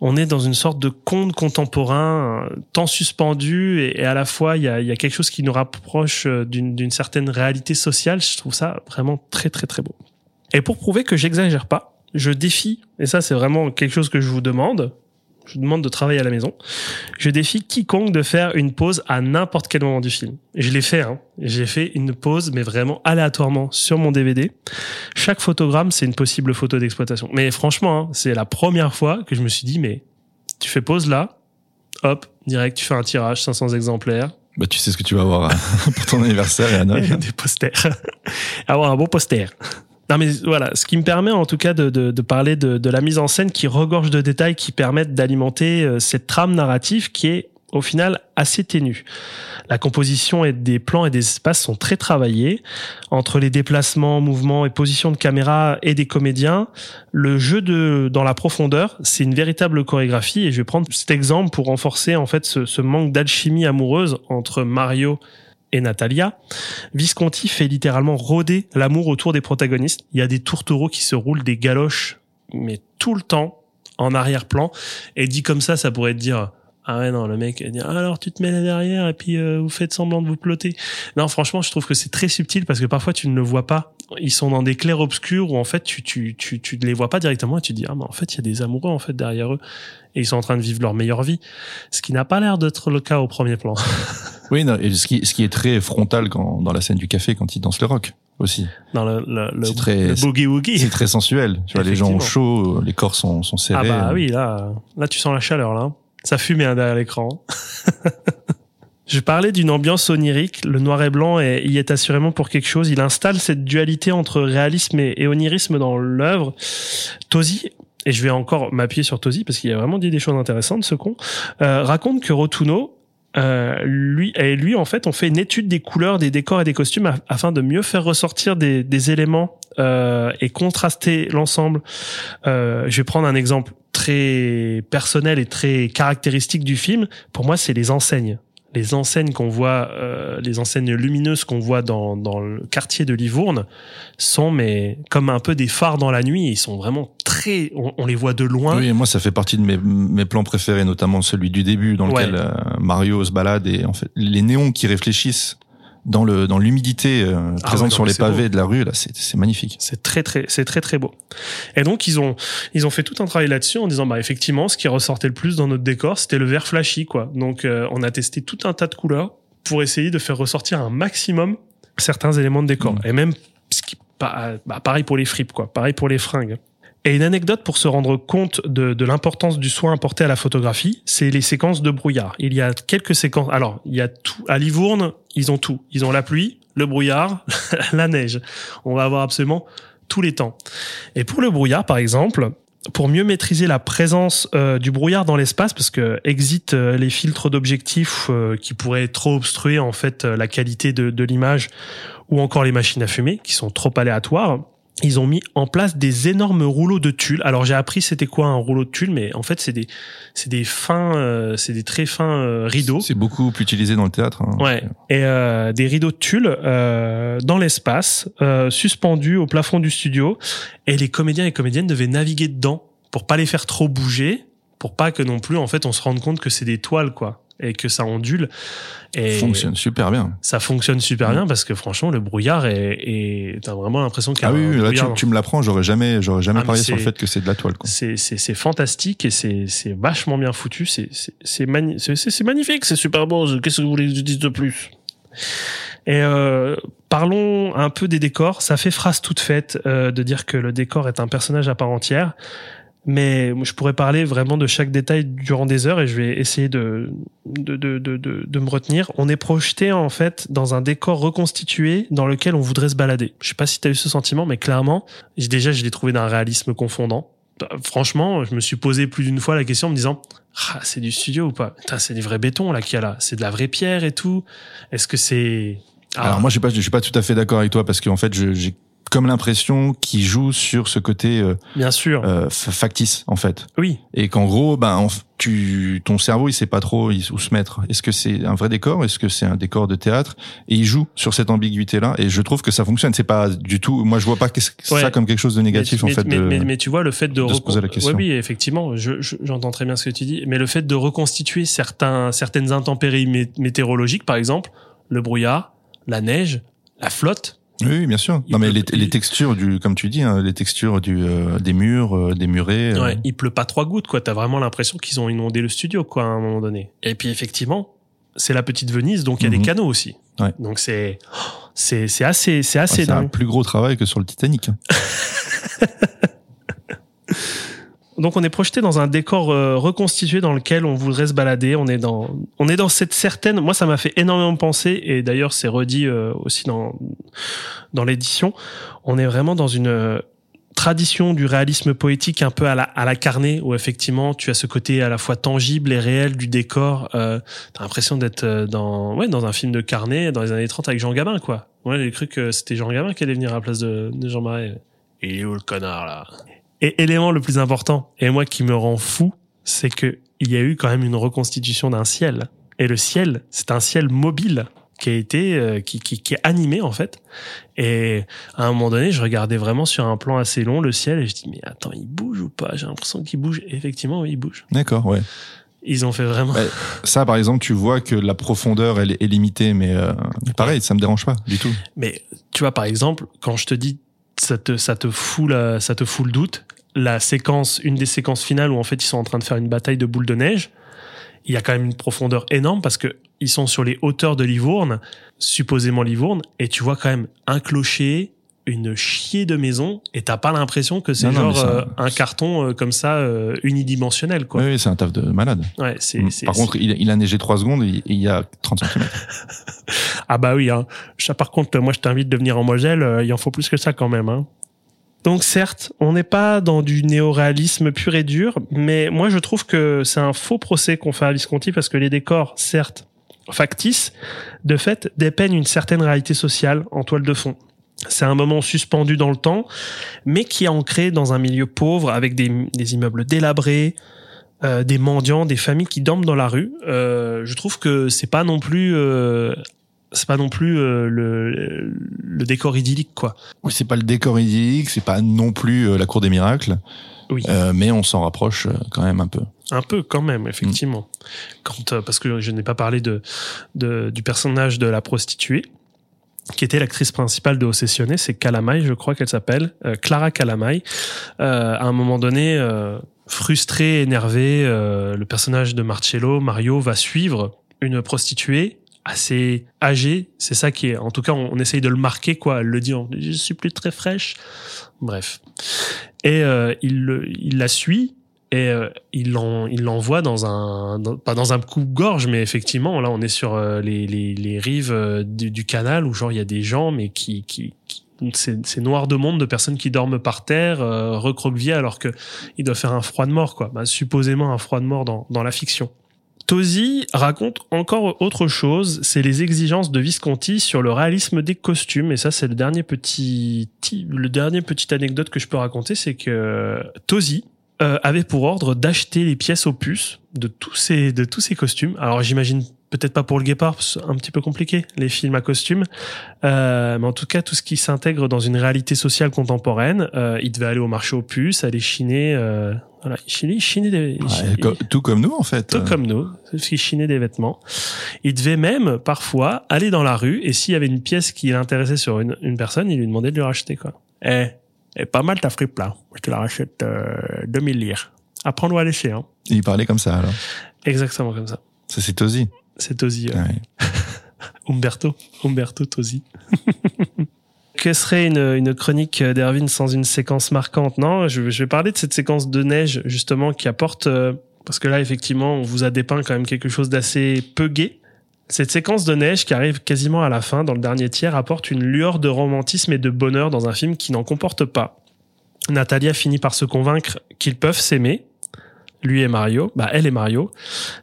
On est dans une sorte de conte contemporain, tant suspendu et à la fois il y a quelque chose qui nous rapproche d'une certaine réalité sociale. Je trouve ça vraiment très très très beau. Et pour prouver que j'exagère pas, je défie, et ça c'est vraiment quelque chose que je vous demande. Je vous demande de travailler à la maison. Je défie quiconque de faire une pause à n'importe quel moment du film. Et je l'ai fait, hein. J'ai fait une pause, mais vraiment aléatoirement sur mon DVD. Chaque photogramme, c'est une possible photo d'exploitation. Mais franchement, hein, c'est la première fois que je me suis dit, mais tu fais pause là, hop, direct, tu fais un tirage, 500 exemplaires. Bah, tu sais ce que tu vas avoir pour ton anniversaire et à Noël. Des posters. Avoir un bon poster. Non mais voilà, ce qui me permet en tout cas de parler de la mise en scène qui regorge de détails qui permettent d'alimenter cette trame narrative qui est au final assez ténue. La composition et des plans et des espaces sont très travaillés. Entre les déplacements, mouvements et positions de caméra et des comédiens, le jeu dans la profondeur, c'est une véritable chorégraphie. Et je vais prendre cet exemple pour renforcer en fait ce manque d'alchimie amoureuse entre Mario et Natalia. Visconti fait littéralement rôder l'amour autour des protagonistes. Il y a des tourtereaux qui se roulent des galoches, mais tout le temps, en arrière-plan. Et dit comme ça pourrait te dire, ah ouais, non, le mec, dit, alors tu te mets là derrière et puis vous faites semblant de vous ploter. Non, franchement, je trouve que c'est très subtil parce que parfois tu ne le vois pas. Ils sont dans des clairs-obscurs où en fait tu ne les vois pas directement et tu te dis, ah mais en fait il y a des amoureux en fait derrière eux et ils sont en train de vivre leur meilleure vie. Ce qui n'a pas l'air d'être le cas au premier plan. Oui, non, et ce qui est très frontal dans la scène du café quand ils dansent le rock aussi. Dans le boogie-woogie. C'est très sensuel. Tu vois, les gens ont chaud, les corps sont serrés. Ah bah oui, là tu sens la chaleur là. Ça fumait hein, derrière l'écran. Je parlais d'une ambiance onirique. Le noir et blanc y est assurément pour quelque chose. Il installe cette dualité entre réalisme et onirisme dans l'œuvre. Tosi, et je vais encore m'appuyer sur Tosi parce qu'il a vraiment dit des choses intéressantes, ce con, raconte que Rotunno Lui, en fait, on fait une étude des couleurs, des décors et des costumes afin de mieux faire ressortir des éléments et contraster l'ensemble. Je vais prendre un exemple très personnel et très caractéristique du film. Pour moi, c'est les enseignes. Les enseignes qu'on voit, les enseignes lumineuses qu'on voit dans le quartier de Livourne sont, mais comme un peu des phares dans la nuit. Ils sont vraiment très, on les voit de loin. Oui, moi ça fait partie de mes plans préférés, notamment celui du début dans lequel Mario se balade et en fait les néons qui réfléchissent dans l'humidité présente sur les pavés beau. De la rue, là, c'est magnifique. C'est très beau. Et donc ils ont fait tout un travail là-dessus en disant effectivement ce qui ressortait le plus dans notre décor, c'était le vert flashy quoi. Donc on a testé tout un tas de couleurs pour essayer de faire ressortir un maximum certains éléments de décor et même ce qui pareil pour les fripes quoi, pareil pour les fringues. Et une anecdote pour se rendre compte de l'importance du soin apporté à la photographie, c'est les séquences de brouillard. Il y a quelques séquences. Alors, il y a tout. À Livourne, ils ont tout. Ils ont la pluie, le brouillard, la neige. On va avoir absolument tous les temps. Et pour le brouillard, par exemple, pour mieux maîtriser la présence du brouillard dans l'espace, parce que les filtres d'objectifs qui pourraient trop obstruer en fait la qualité de l'image, ou encore les machines à fumer qui sont trop aléatoires. Ils ont mis en place des énormes rouleaux de tulle. Alors j'ai appris c'était quoi un rouleau de tulle, mais en fait c'est des très fins rideaux. C'est beaucoup utilisé dans le théâtre. Hein. Ouais. Et des rideaux de tulle dans l'espace, suspendus au plafond du studio, et les comédiens et comédiennes devaient naviguer dedans pour pas les faire trop bouger, pour pas que non plus en fait on se rende compte que c'est des toiles quoi. Et que ça ondule. Et fonctionne super bien. Ça fonctionne super bien parce que franchement, le brouillard t'as vraiment l'impression qu'il y a un brouillard. Là, tu me l'apprends, j'aurais jamais parié sur le fait que c'est de la toile, quoi. C'est fantastique et c'est vachement bien foutu. C'est magnifique, c'est super beau. Qu'est-ce que vous voulez que je dise de plus? Et parlons un peu des décors. Ça fait phrase toute faite de dire que le décor est un personnage à part entière. Mais je pourrais parler vraiment de chaque détail durant des heures et je vais essayer de me retenir. On est projeté en fait dans un décor reconstitué dans lequel on voudrait se balader. Je sais pas si t'as eu ce sentiment, mais clairement, je l'ai trouvé d'un réalisme confondant. Franchement, je me suis posé plus d'une fois la question en me disant c'est du studio ou pas ? Putain, c'est du vrai béton là qu'il y a là, c'est de la vraie pierre et tout. Est-ce que c'est... Alors moi je suis pas tout à fait d'accord avec toi parce qu'en fait j'ai comme l'impression qu'il joue sur ce côté bien sûr factice en fait. Oui. Et qu'en gros ton cerveau il sait pas trop où se mettre. Est-ce que c'est un vrai décor, est-ce que c'est un décor de théâtre, et il joue sur cette ambiguïté là et je trouve que ça fonctionne, c'est pas du tout, moi je vois pas ça comme quelque chose de négatif en fait. Mais tu vois le fait de se poser la question. Oui effectivement, j'entends très bien ce que tu dis, mais le fait de reconstituer certaines intempéries météorologiques par exemple, le brouillard, la neige, la flotte. Oui, bien sûr. Non, mais les textures comme tu dis, hein, les textures des murs, des murets. Ouais, il pleut pas trois gouttes, quoi. T'as vraiment l'impression qu'ils ont inondé le studio, quoi, à un moment donné. Et puis, effectivement, c'est la petite Venise, donc il y a des canaux aussi. Ouais. Donc c'est assez dingue. C'est un plus gros travail que sur le Titanic. Donc on est projeté dans un décor reconstitué dans lequel on voudrait se balader. On est dans cette certaine. Moi ça m'a fait énormément penser, et d'ailleurs c'est redit aussi dans l'édition. On est vraiment dans une tradition du réalisme poétique un peu à la Carnet, où effectivement tu as ce côté à la fois tangible et réel du décor. T'as l'impression d'être dans un film de Carnet dans les années 30 avec Jean Gabin quoi. Ouais, j'ai cru que c'était Jean Gabin qui allait venir à la place de Jean Marais. Il est où le connard là ? Et élément le plus important, et moi qui me rend fou, c'est que il y a eu quand même une reconstitution d'un ciel. Et le ciel, c'est un ciel mobile qui a été, qui est animé en fait. Et à un moment donné, je regardais vraiment sur un plan assez long le ciel et je dis mais attends, il bouge ou pas ? J'ai l'impression qu'il bouge. Et effectivement, oui, il bouge. D'accord, ouais. Ils ont fait vraiment... Ça, par exemple, tu vois que la profondeur, elle est limitée, mais pareil, ça me dérange pas du tout. Mais tu vois, par exemple, quand je te dis ça te fout le doute. La séquence, une des séquences finales où en fait ils sont en train de faire une bataille de boules de neige, il y a quand même une profondeur énorme parce que ils sont sur les hauteurs de Livourne, supposément Livourne, et tu vois quand même un clocher, une chier de maison, et t'as pas l'impression que c'est un carton comme ça unidimensionnel quoi. Oui, c'est un taf de malade. Ouais, Par contre, il a neigé 3 secondes et il y a 30 cm. Ah bah oui hein. Par contre, moi je t'invite de venir en Moselle, il en faut plus que ça quand même hein. Donc certes, on n'est pas dans du néoréalisme pur et dur, mais moi je trouve que c'est un faux procès qu'on fait à Visconti parce que les décors, certes, factices, de fait, dépeignent une certaine réalité sociale en toile de fond. C'est un moment suspendu dans le temps, mais qui est ancré dans un milieu pauvre, avec des immeubles délabrés, des mendiants, des familles qui dorment dans la rue. Je trouve que c'est pas non plus le décor idyllique, quoi. Oui, c'est pas le décor idyllique, c'est pas non plus la cour des miracles. Oui. Mais on s'en rapproche quand même un peu. Un peu quand même, effectivement. Parce que je n'ai pas parlé du personnage de la prostituée, qui était l'actrice principale de Ossessione, c'est Calamaï, je crois qu'elle s'appelle, Clara Calamaï. À un moment donné, frustré, énervé, le personnage de Mario va suivre une prostituée assez âgée. C'est ça qui est, en tout cas, on essaye de le marquer, quoi. Elle le dit, je suis plus très fraîche. Bref. Et il la suit et il l'envoie pas dans un coupe-gorge, mais effectivement, là, on est sur les rives du canal où, genre, il y a des gens, mais qui c'est noir de monde, de personnes qui dorment par terre, recroquevillées, alors que il doit faire un froid de mort, quoi. Bah, supposément un froid de mort dans la fiction. Tosi raconte encore autre chose, c'est les exigences de Visconti sur le réalisme des costumes, et ça c'est le dernier petite anecdote que je peux raconter, c'est que Tosi avait pour ordre d'acheter les pièces aux puces de tous ces costumes. Alors j'imagine peut-être pas pour Le Guépard, c'est un petit peu compliqué, les films à costumes. Mais en tout cas, tout ce qui s'intègre dans une réalité sociale contemporaine, il devait aller au marché aux puces, aller chiner... voilà, chiner des... Ouais, tout comme nous, en fait. Tout comme nous, il chinait des vêtements. Il devait même, parfois, aller dans la rue, et s'il y avait une pièce qui l'intéressait sur une personne, il lui demandait de lui racheter, quoi. Eh pas mal ta fripe, là. Je te la rachète 2000 lire. Apprends-le à lécher, hein. Et il parlait comme ça, alors. Exactement comme ça. Ça, c'est Tosi. C'est Tosi. Ouais. Umberto Tosi. Que serait une chronique d'Erwin sans une séquence marquante? Non, je vais parler de cette séquence de neige, justement, qui apporte... parce que là, effectivement, on vous a dépeint quand même quelque chose d'assez peu gai. Cette séquence de neige qui arrive quasiment à la fin, dans le dernier tiers, apporte une lueur de romantisme et de bonheur dans un film qui n'en comporte pas. Natalia finit par se convaincre qu'ils peuvent s'aimer. Lui et Mario, elle et Mario.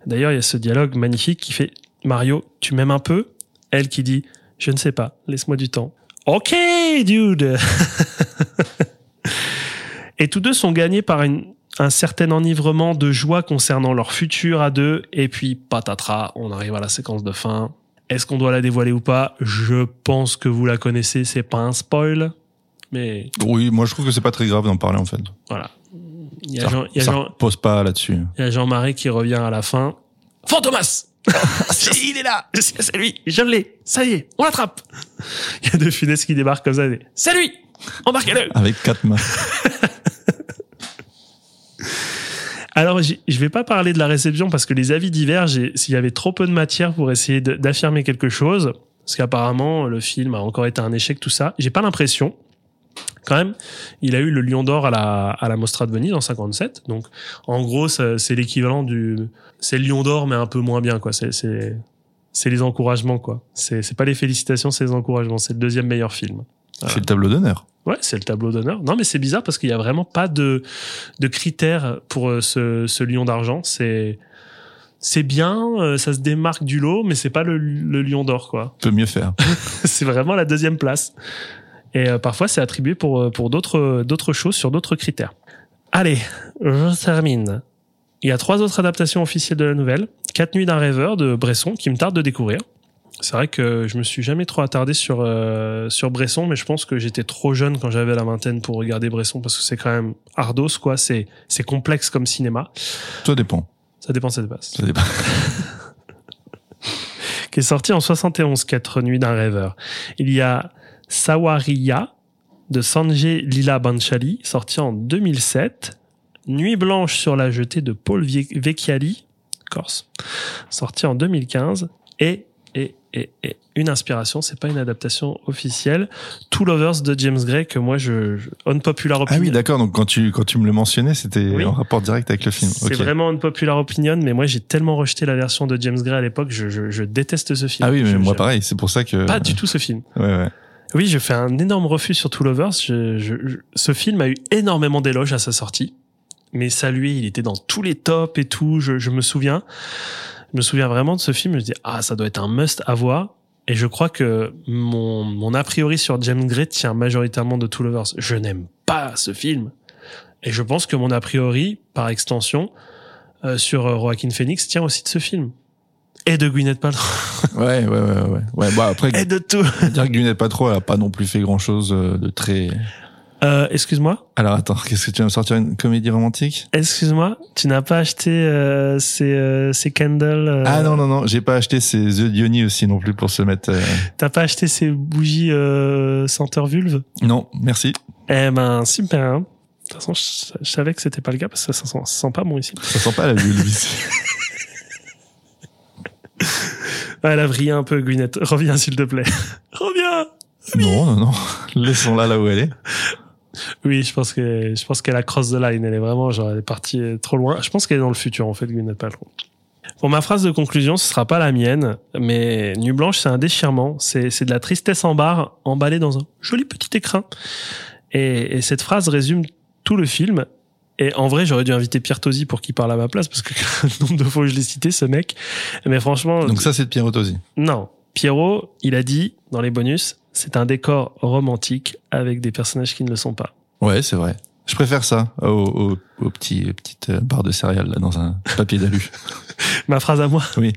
D'ailleurs, il y a ce dialogue magnifique qui fait « Mario, tu m'aimes un peu ?» Elle qui dit « Je ne sais pas, laisse-moi du temps. »« Ok, dude !» Et tous deux sont gagnés par un certain enivrement de joie concernant leur futur à deux. Et puis, patatras, on arrive à la séquence de fin. Est-ce qu'on doit la dévoiler ou pas? Je pense que vous la connaissez, c'est pas un spoil. Mais... Oui, moi je trouve que c'est pas très grave d'en parler, en fait. Voilà. Ça repose pas là-dessus. Il y a Jean Marais qui revient à la fin. Fantomas! Il est là! C'est lui! Je l'ai! Ça y est! On l'attrape! Il y a De Funès qui débarquent comme ça. C'est lui! Embarquez-le! Avec quatre mains. Alors, je vais pas parler de la réception parce que les avis divergent et s'il y avait trop peu de matière pour essayer d'affirmer quelque chose. Parce qu'apparemment, le film a encore été un échec, tout ça. J'ai pas l'impression. Quand même, il a eu le Lion d'Or à la Mostra de Venise en 57. Donc, en gros, c'est l'équivalent c'est le Lion d'Or, mais un peu moins bien, quoi. C'est les encouragements, quoi. C'est pas les félicitations, c'est les encouragements. C'est le deuxième meilleur film. C'est le tableau d'honneur. Ouais, c'est le tableau d'honneur. Non, mais c'est bizarre parce qu'il y a vraiment pas de critères pour ce Lion d'Argent. C'est bien, ça se démarque du lot, mais c'est pas le Lion d'Or, quoi. Peut mieux faire. C'est vraiment la deuxième place. Et parfois, c'est attribué pour d'autres choses sur d'autres critères. Allez, je termine. Il y a 3 autres adaptations officielles de la nouvelle. 4 nuits d'un rêveur de Bresson, qui me tarde de découvrir. C'est vrai que je me suis jamais trop attardé sur Bresson, mais je pense que j'étais trop jeune quand j'avais la vingtaine pour regarder Bresson, parce que c'est quand même ardos, quoi. C'est complexe comme cinéma. Ça dépend. Ça dépend. Qui est sorti en 71, 4 nuits d'un rêveur. Il y a Sawariya de Sanjay Leela Banchali, sorti en 2007. Nuit blanche sur la jetée de Paul Vecchiali, Corse, sorti en 2015. Et une inspiration, c'est pas une adaptation officielle. Two Lovers de James Gray, que moi je unpopular opinion. Ah oui, d'accord. Donc quand tu me le mentionnais, c'était oui, en rapport direct avec le film. C'est okay. Vraiment unpopular opinion, mais moi j'ai tellement rejeté la version de James Gray à l'époque, je déteste ce film. Ah oui, mais moi pareil. C'est pour ça que pas du tout ce film. Ouais. Oui, je fais un énorme refus sur Two Lovers. Ce film a eu énormément d'éloges à sa sortie. Mais salué, il était dans tous les tops et tout, je me souviens. me souviens vraiment de ce film, je me dis ah ça doit être un must à voir. Et je crois que mon a priori sur James Gray tient majoritairement de Two Lovers. Je n'aime pas ce film. Et je pense que mon a priori, par extension, sur Joaquin Phoenix tient aussi de ce film. Et de Gwyneth Paltrow. Ouais. Bah, après, et de tout. Dire que Gwyneth Paltrow, elle a pas non plus fait grand chose de très... Excuse-moi. Alors attends, qu'est-ce que tu vas me sortir, une comédie romantique? Excuse-moi, tu n'as pas acheté ces candles. Ah non, j'ai pas acheté ces œufs d'Ioni aussi non plus pour se mettre. T'as pas acheté ces bougies senteur vulve? Non, merci. Eh ben super. Hein. De toute façon, je savais que c'était pas le cas parce que ça sent pas bon ici. Ça sent pas la vulve ici. Ah, elle a vrillé un peu, Gwyneth. Reviens s'il te plaît. Reviens. Oui. Non. Laissons-la là où elle est. Oui, je pense qu'elle a cross the line. Elle est vraiment, genre, elle est partie trop loin. Je pense qu'elle est dans le futur, en fait, Gwyneth Paltrow. Pour ma phrase de conclusion, ce sera pas la mienne, mais Nuit Blanche, c'est un déchirement. C'est de la tristesse en barre, emballée dans un joli petit écrin. Et cette phrase résume tout le film. Et en vrai, j'aurais dû inviter Piero Tosi pour qu'il parle à ma place, parce que le nombre de fois que je l'ai cité, ce mec. Mais franchement. Donc ça, c'est de Piero Tosi. Non. Piero, il a dit, dans les bonus, c'est un décor romantique avec des personnages qui ne le sont pas. Ouais, c'est vrai. Je préfère ça aux petites barres de céréales là, dans un papier d'alu. Ma phrase à moi. Oui.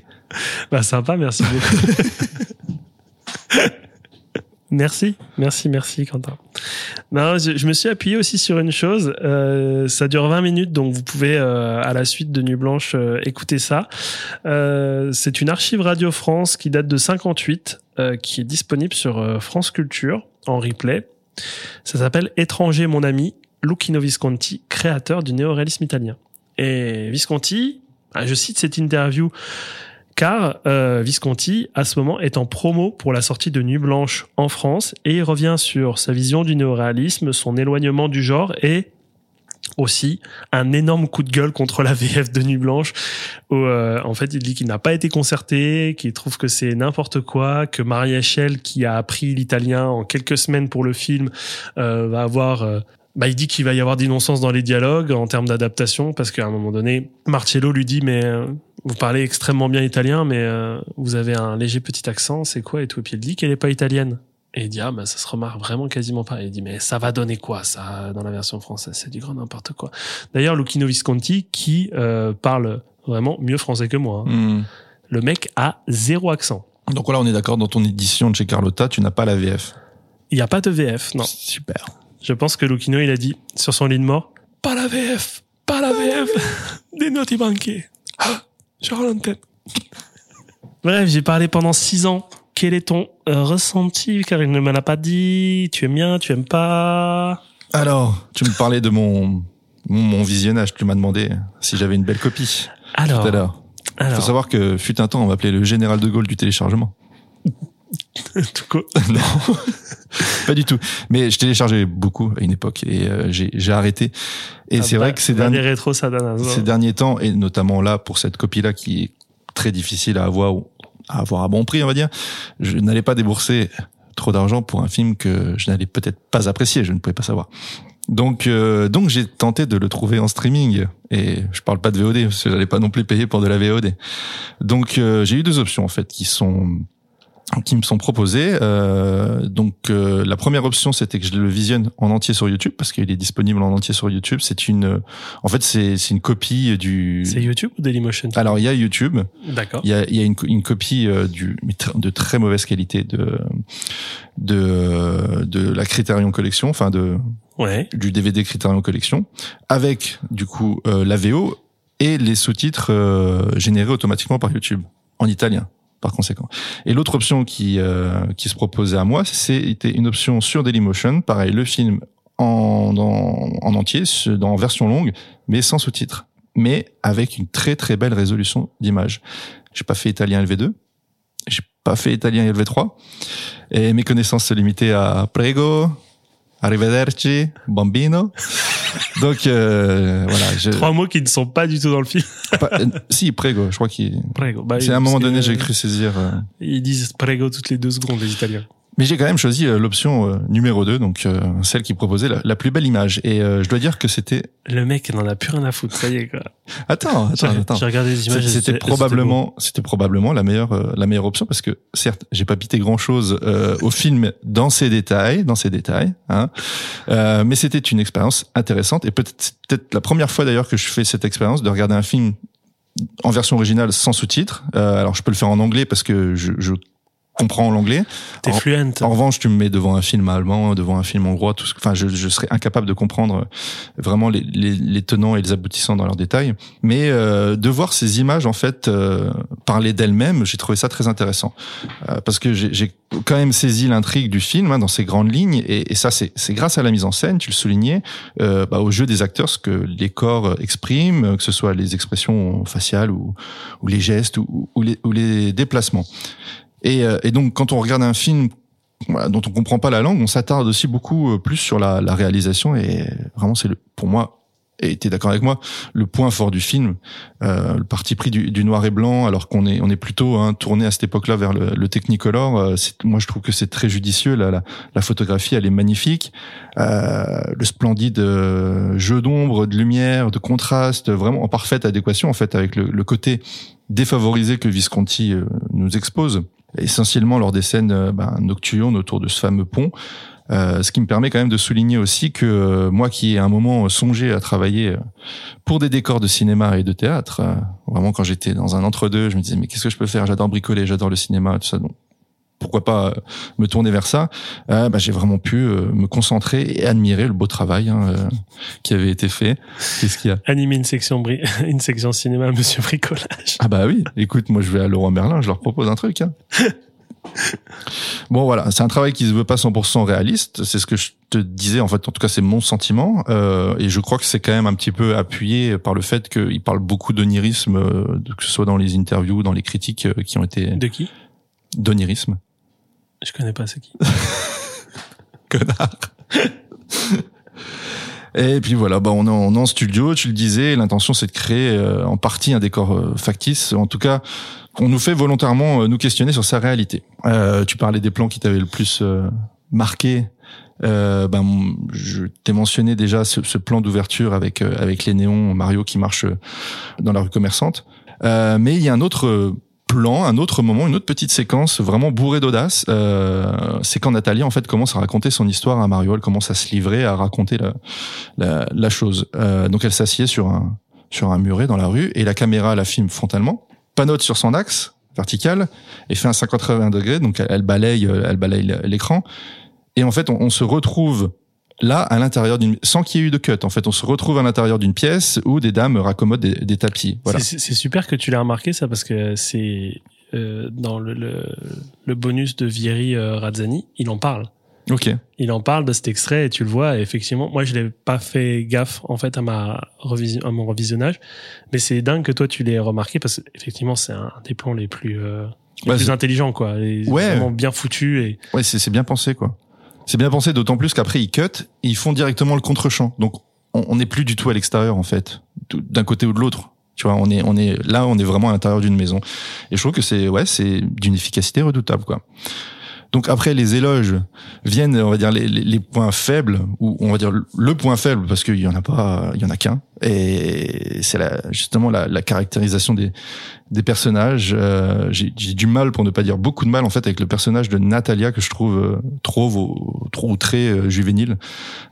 Bah sympa, merci beaucoup. Merci Quentin. Non, je me suis appuyé aussi sur une chose. Ça dure 20 minutes, donc vous pouvez à la suite de Nuit Blanche écouter ça. C'est une archive Radio France qui date de 58, qui est disponible sur France Culture en replay. Ça s'appelle Étranger, mon ami, Luchino Visconti, créateur du néoréalisme italien. Et Visconti, je cite cette interview. Car Visconti, à ce moment, est en promo pour la sortie de Nuit Blanche en France et il revient sur sa vision du néoréalisme, son éloignement du genre et aussi un énorme coup de gueule contre la VF de Nuit Blanche où en fait, il dit qu'il n'a pas été concerté, qu'il trouve que c'est n'importe quoi, que Maria Schell, qui a appris l'italien en quelques semaines pour le film, va avoir... il dit qu'il va y avoir des non-sens dans les dialogues en termes d'adaptation parce qu'à un moment donné, Marcello lui dit « mais vous parlez extrêmement bien italien, mais vous avez un léger petit accent, c'est quoi ?» et tout. Et puis il dit qu'elle n'est pas italienne. Et il dit « ah, ça se remarque vraiment quasiment pas. » Il dit « mais ça va donner quoi, ça, dans la version française? C'est du grand n'importe quoi. » D'ailleurs, Luchino Visconti, qui parle vraiment mieux français que moi, Le mec a zéro accent. Donc voilà, on est d'accord, dans ton édition de chez Carlotta, tu n'as pas la VF. Il n'y a pas de VF, non. Super. Je pense que Luchino, il a dit, sur son lit de mort, « Pas la VF, pas la VF, des Notti Bianche. Ah, je rends l'antenne. » Bref, j'ai parlé pendant 6 ans. Quel est ton ressenti? Car il ne me l'a pas dit. Tu aimes bien, tu aimes pas? Alors, tu me parlais de mon visionnage. Tu m'as demandé si j'avais une belle copie. Alors, tout à l'heure. Il faut savoir que fut un temps, on m'appelait le général de Gaulle du téléchargement. Tout quoi? Non, pas du tout. Mais je téléchargeais beaucoup à une époque et j'ai arrêté. Et c'est vrai que ces derniers temps, et notamment là pour cette copie-là qui est très difficile à avoir à bon prix, on va dire, je n'allais pas débourser trop d'argent pour un film que je n'allais peut-être pas apprécier, je ne pouvais pas savoir. Donc j'ai tenté de le trouver en streaming et je parle pas de VOD parce que j'allais pas non plus payer pour de la VOD. Donc j'ai eu 2 options en fait qui me sont proposés. Donc la première option, c'était que je le visionne en entier sur YouTube, parce qu'il est disponible en entier sur YouTube. C'est c'est une copie du... C'est YouTube ou Dailymotion? Alors, il y a YouTube. D'accord. Il y a une copie de très mauvaise qualité de la Criterion Collection, enfin du DVD Criterion Collection, avec, du coup, la VO et les sous-titres générés automatiquement par YouTube, en italien. Par conséquent. Et l'autre option qui se proposait à moi, c'était une option sur Dailymotion, pareil, le film en entier, dans version longue, mais sans sous-titres, mais avec une très très belle résolution d'image. J'ai pas fait italien LV2, j'ai pas fait italien LV3, et mes connaissances se limitaient à prego, arrivederci, bambino. Donc voilà, 3 mots qui ne sont pas du tout dans le film. Si, prego, je crois qu'il prego. Bah, c'est à un moment donné j'ai cru saisir. Ils disent prego toutes les 2 secondes les Italiens. Mais j'ai quand même choisi l'option numéro 2, donc celle qui proposait la plus belle image. Et je dois dire que c'était... Le mec n'en a plus rien à foutre, ça y est quoi. Attends. J'ai regardé les images. C'était probablement la meilleure option, parce que certes, j'ai pas pité grand-chose au film dans ses détails, hein. Mais c'était une expérience intéressante, et peut-être la première fois d'ailleurs que je fais cette expérience de regarder un film en version originale sans sous-titres. Alors je peux le faire en anglais parce que je comprends l'anglais. T'es fluent. En revanche, tu me mets devant un film allemand, devant un film hongrois, je serais incapable de comprendre vraiment les tenants et les aboutissants dans leurs détails. Mais de voir ces images en fait parler d'elles-mêmes, j'ai trouvé ça très intéressant parce que j'ai quand même saisi l'intrigue du film dans ses grandes lignes, et ça c'est grâce à la mise en scène. Tu le soulignais, au jeu des acteurs, ce que les corps expriment, que ce soit les expressions faciales ou les gestes ou les déplacements. Et donc, quand on regarde un film dont on comprend pas la langue, on s'attarde aussi beaucoup plus sur la réalisation. Et vraiment, c'est pour moi, et t'es d'accord avec moi, le point fort du film, le parti pris du noir et blanc, alors qu'on est plutôt tourné à cette époque-là vers le Technicolor. Moi, je trouve que c'est très judicieux. La photographie, elle est magnifique. Le splendide jeu d'ombre, de lumière, de contraste, vraiment en parfaite adéquation en fait avec le côté défavorisé que Visconti nous expose, essentiellement lors des scènes nocturnes autour de ce fameux pont. Ce qui me permet quand même de souligner aussi que moi qui ai à un moment songé à travailler pour des décors de cinéma et de théâtre, vraiment quand j'étais dans un entre-deux, je me disais mais qu'est-ce que je peux faire ? J'adore bricoler, j'adore le cinéma, tout ça, donc pourquoi pas me tourner vers ça ? J'ai vraiment pu me concentrer et admirer le beau travail qui avait été fait. Qu'est-ce qu'il y a ? Animer une section cinéma, monsieur bricolage. Ah bah oui, écoute, moi je vais à Leroy Merlin, je leur propose un truc. Bon voilà, c'est un travail qui se veut pas 100% réaliste, c'est ce que je te disais en fait, en tout cas c'est mon sentiment, et je crois que c'est quand même un petit peu appuyé par le fait qu'il parle beaucoup d'onirisme, que ce soit dans les interviews, dans les critiques qui ont été... De qui ? D'onirisme. Je connais pas, c'est qui ? Connard. Et puis voilà, on est en studio, tu le disais, l'intention c'est de créer en partie un décor factice, en tout cas... On nous fait volontairement nous questionner sur sa réalité. Tu parlais des plans qui t'avaient le plus marqué. Je t'ai mentionné déjà ce plan d'ouverture avec les néons, Mario qui marche dans la rue commerçante. Mais il y a un autre plan, un autre moment, une autre petite séquence vraiment bourrée d'audace. C'est quand Nathalie en fait commence à raconter son histoire à Mario. Elle commence à se livrer, à raconter la chose. Donc elle s'assied sur un muret dans la rue et la caméra la filme frontalement. Panote sur son axe vertical et fait un 50-80 degrés, donc elle balaye l'écran, et en fait on se retrouve là à l'intérieur sans qu'il y ait eu de cut, en fait on se retrouve à l'intérieur d'une pièce où des dames raccommodent des tapis. Voilà. C'est super que tu l'aies remarqué ça, parce que c'est dans le bonus de Vieri Razzani, il en parle. Okay. Il en parle de cet extrait et tu le vois, et effectivement moi je l'ai pas fait gaffe en fait à mon revisionnage, mais c'est dingue que toi tu l'aies remarqué, parce qu'effectivement c'est un des plans les plus intelligents quoi, vraiment bien foutu et... Ouais, c'est bien pensé quoi. C'est bien pensé, d'autant plus qu'après ils cut et ils font directement le contre-champ, donc on n'est plus du tout à l'extérieur en fait, d'un côté ou de l'autre. Tu vois, on est là, on est vraiment à l'intérieur d'une maison, et je trouve que c'est d'une efficacité redoutable quoi. Donc après les éloges viennent, on va dire les points faibles, ou on va dire le point faible, parce qu'il y en a pas, il y en a qu'un, et c'est justement la caractérisation des personnages. J'ai du mal, pour ne pas dire beaucoup de mal en fait, avec le personnage de Natalia, que je trouve trop très juvénile.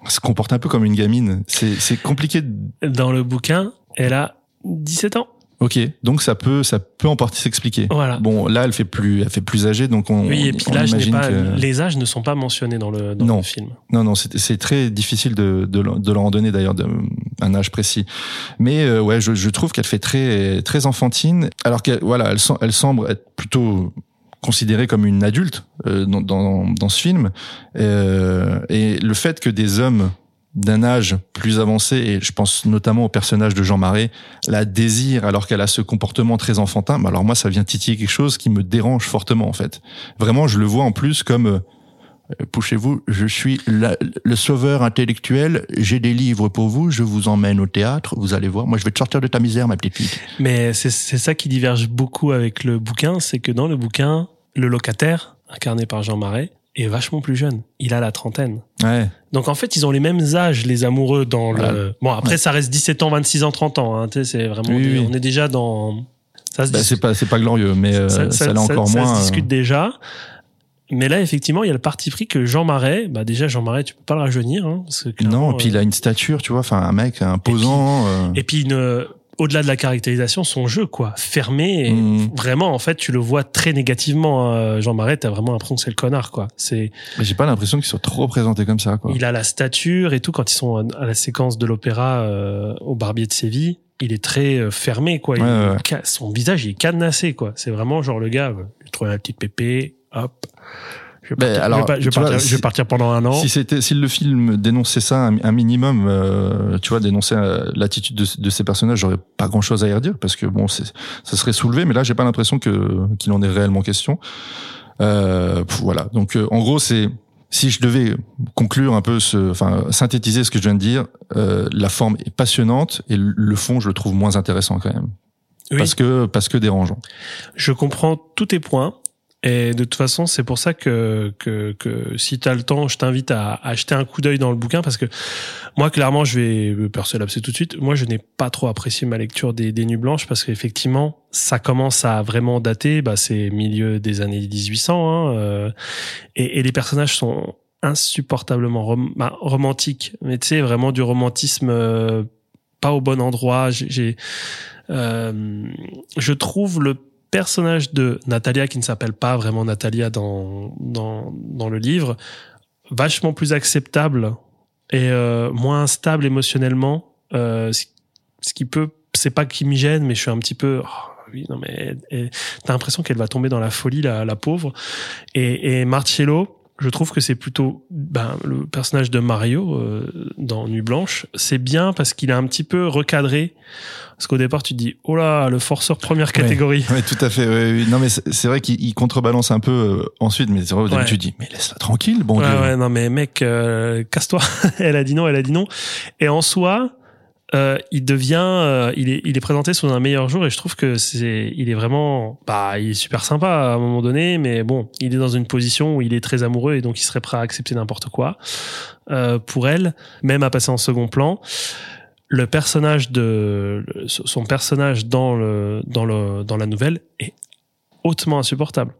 Elle se comporte un peu comme une gamine. C'est compliqué. Dans le bouquin, elle a 17 ans. Ok, donc ça peut en partie s'expliquer. Voilà. Bon, là, elle fait plus âgée, donc on. Oui, et puis l'âge n'est pas. Les âges ne sont pas mentionnés dans le film. Non, c'est très difficile de leur en donner d'ailleurs un âge précis. Mais je trouve qu'elle fait très très enfantine, alors qu'elle elle semble être plutôt considérée comme une adulte dans ce film, et le fait que des hommes d'un âge plus avancé, et je pense notamment au personnage de Jean Marais, la désire alors qu'elle a ce comportement très enfantin, alors moi ça vient titiller quelque chose qui me dérange fortement en fait. Vraiment, je le vois en plus comme poussez-vous, je suis le sauveur intellectuel, j'ai des livres pour vous, je vous emmène au théâtre, vous allez voir, moi je vais te sortir de ta misère ma petite fille. Mais c'est ça qui diverge beaucoup avec le bouquin, c'est que dans le bouquin, le locataire, incarné par Jean Marais, est vachement plus jeune. Il a la trentaine. Ouais. Donc en fait, ils ont les mêmes âges, les amoureux, dans le... Bon, après, ça reste 17 ans, 26 ans, 30 ans. Hein, tu sais, c'est vraiment... On est déjà dans... Ça se c'est pas glorieux, mais ça l'est encore moins. Ça se discute déjà. Mais là, effectivement, il y a le parti pris que Jean Marais, bah déjà Jean Marais, tu peux pas le rajeunir, hein, parce que non, et puis il a une stature, tu vois, enfin un mec imposant. Et puis au-delà de la caractérisation, son jeu, quoi, fermé. Et vraiment, en fait, tu le vois très négativement. Jean Marais, t'as vraiment l'impression que c'est le connard, quoi. C'est. Mais j'ai pas l'impression qu'ils soient trop présentés comme ça, quoi. Il a la stature et tout quand ils sont à la séquence de l'opéra au Barbier de Séville. Il est très fermé, quoi. Son visage, il est cadenassé, quoi. C'est vraiment genre le gars, j'ai trouvé la petite pépé. Hop. Je vais partir pendant un an. Si le film dénonçait ça un minimum, tu vois, dénonçait l'attitude de ces personnages, j'aurais pas grand chose à y redire parce que bon, ça serait soulevé, mais là, j'ai pas l'impression qu'il en est réellement question. Voilà. Donc, en gros, c'est si je devais conclure un peu synthétiser ce que je viens de dire, la forme est passionnante et le fond, je le trouve moins intéressant quand même, parce que dérangeant. Je comprends tous tes points. Et de toute façon, c'est pour ça que si t'as le temps, je t'invite à jeter un coup d'œil dans le bouquin, parce que moi, clairement, je vais me percer l'abcès tout de suite. Moi, je n'ai pas trop apprécié ma lecture des Nuits Blanches, parce qu'effectivement, ça commence à vraiment dater. Bah, c'est milieu des années 1800, hein, et les personnages sont insupportablement romantiques. Mais tu sais, vraiment du romantisme pas au bon endroit. Je trouve le personnage de Natalia, qui ne s'appelle pas vraiment Natalia dans le livre, vachement plus acceptable et moins instable émotionnellement, ce qui peut, c'est pas qui m'y gêne, mais je suis un petit peu t'as l'impression qu'elle va tomber dans la folie, la pauvre. Et Marcello, je trouve que c'est plutôt le personnage de Mario dans Nuit Blanche, c'est bien parce qu'il est un petit peu recadré, parce qu'au départ tu te dis oh là, le forceur première catégorie. Ouais, tout à fait. Ouais, non mais c'est vrai qu'il contrebalance un peu ensuite, mais c'est vrai au début tu te dis mais laisse-la tranquille, bon Dieu. Ouais, non mais mec, casse-toi. Elle a dit non. Et en soi, il devient, il est présenté sous un meilleur jour, et je trouve que il est vraiment, il est super sympa à un moment donné, mais bon, il est dans une position où il est très amoureux et donc il serait prêt à accepter n'importe quoi, pour elle, même à passer en second plan. Le personnage son personnage dans la nouvelle est hautement insupportable.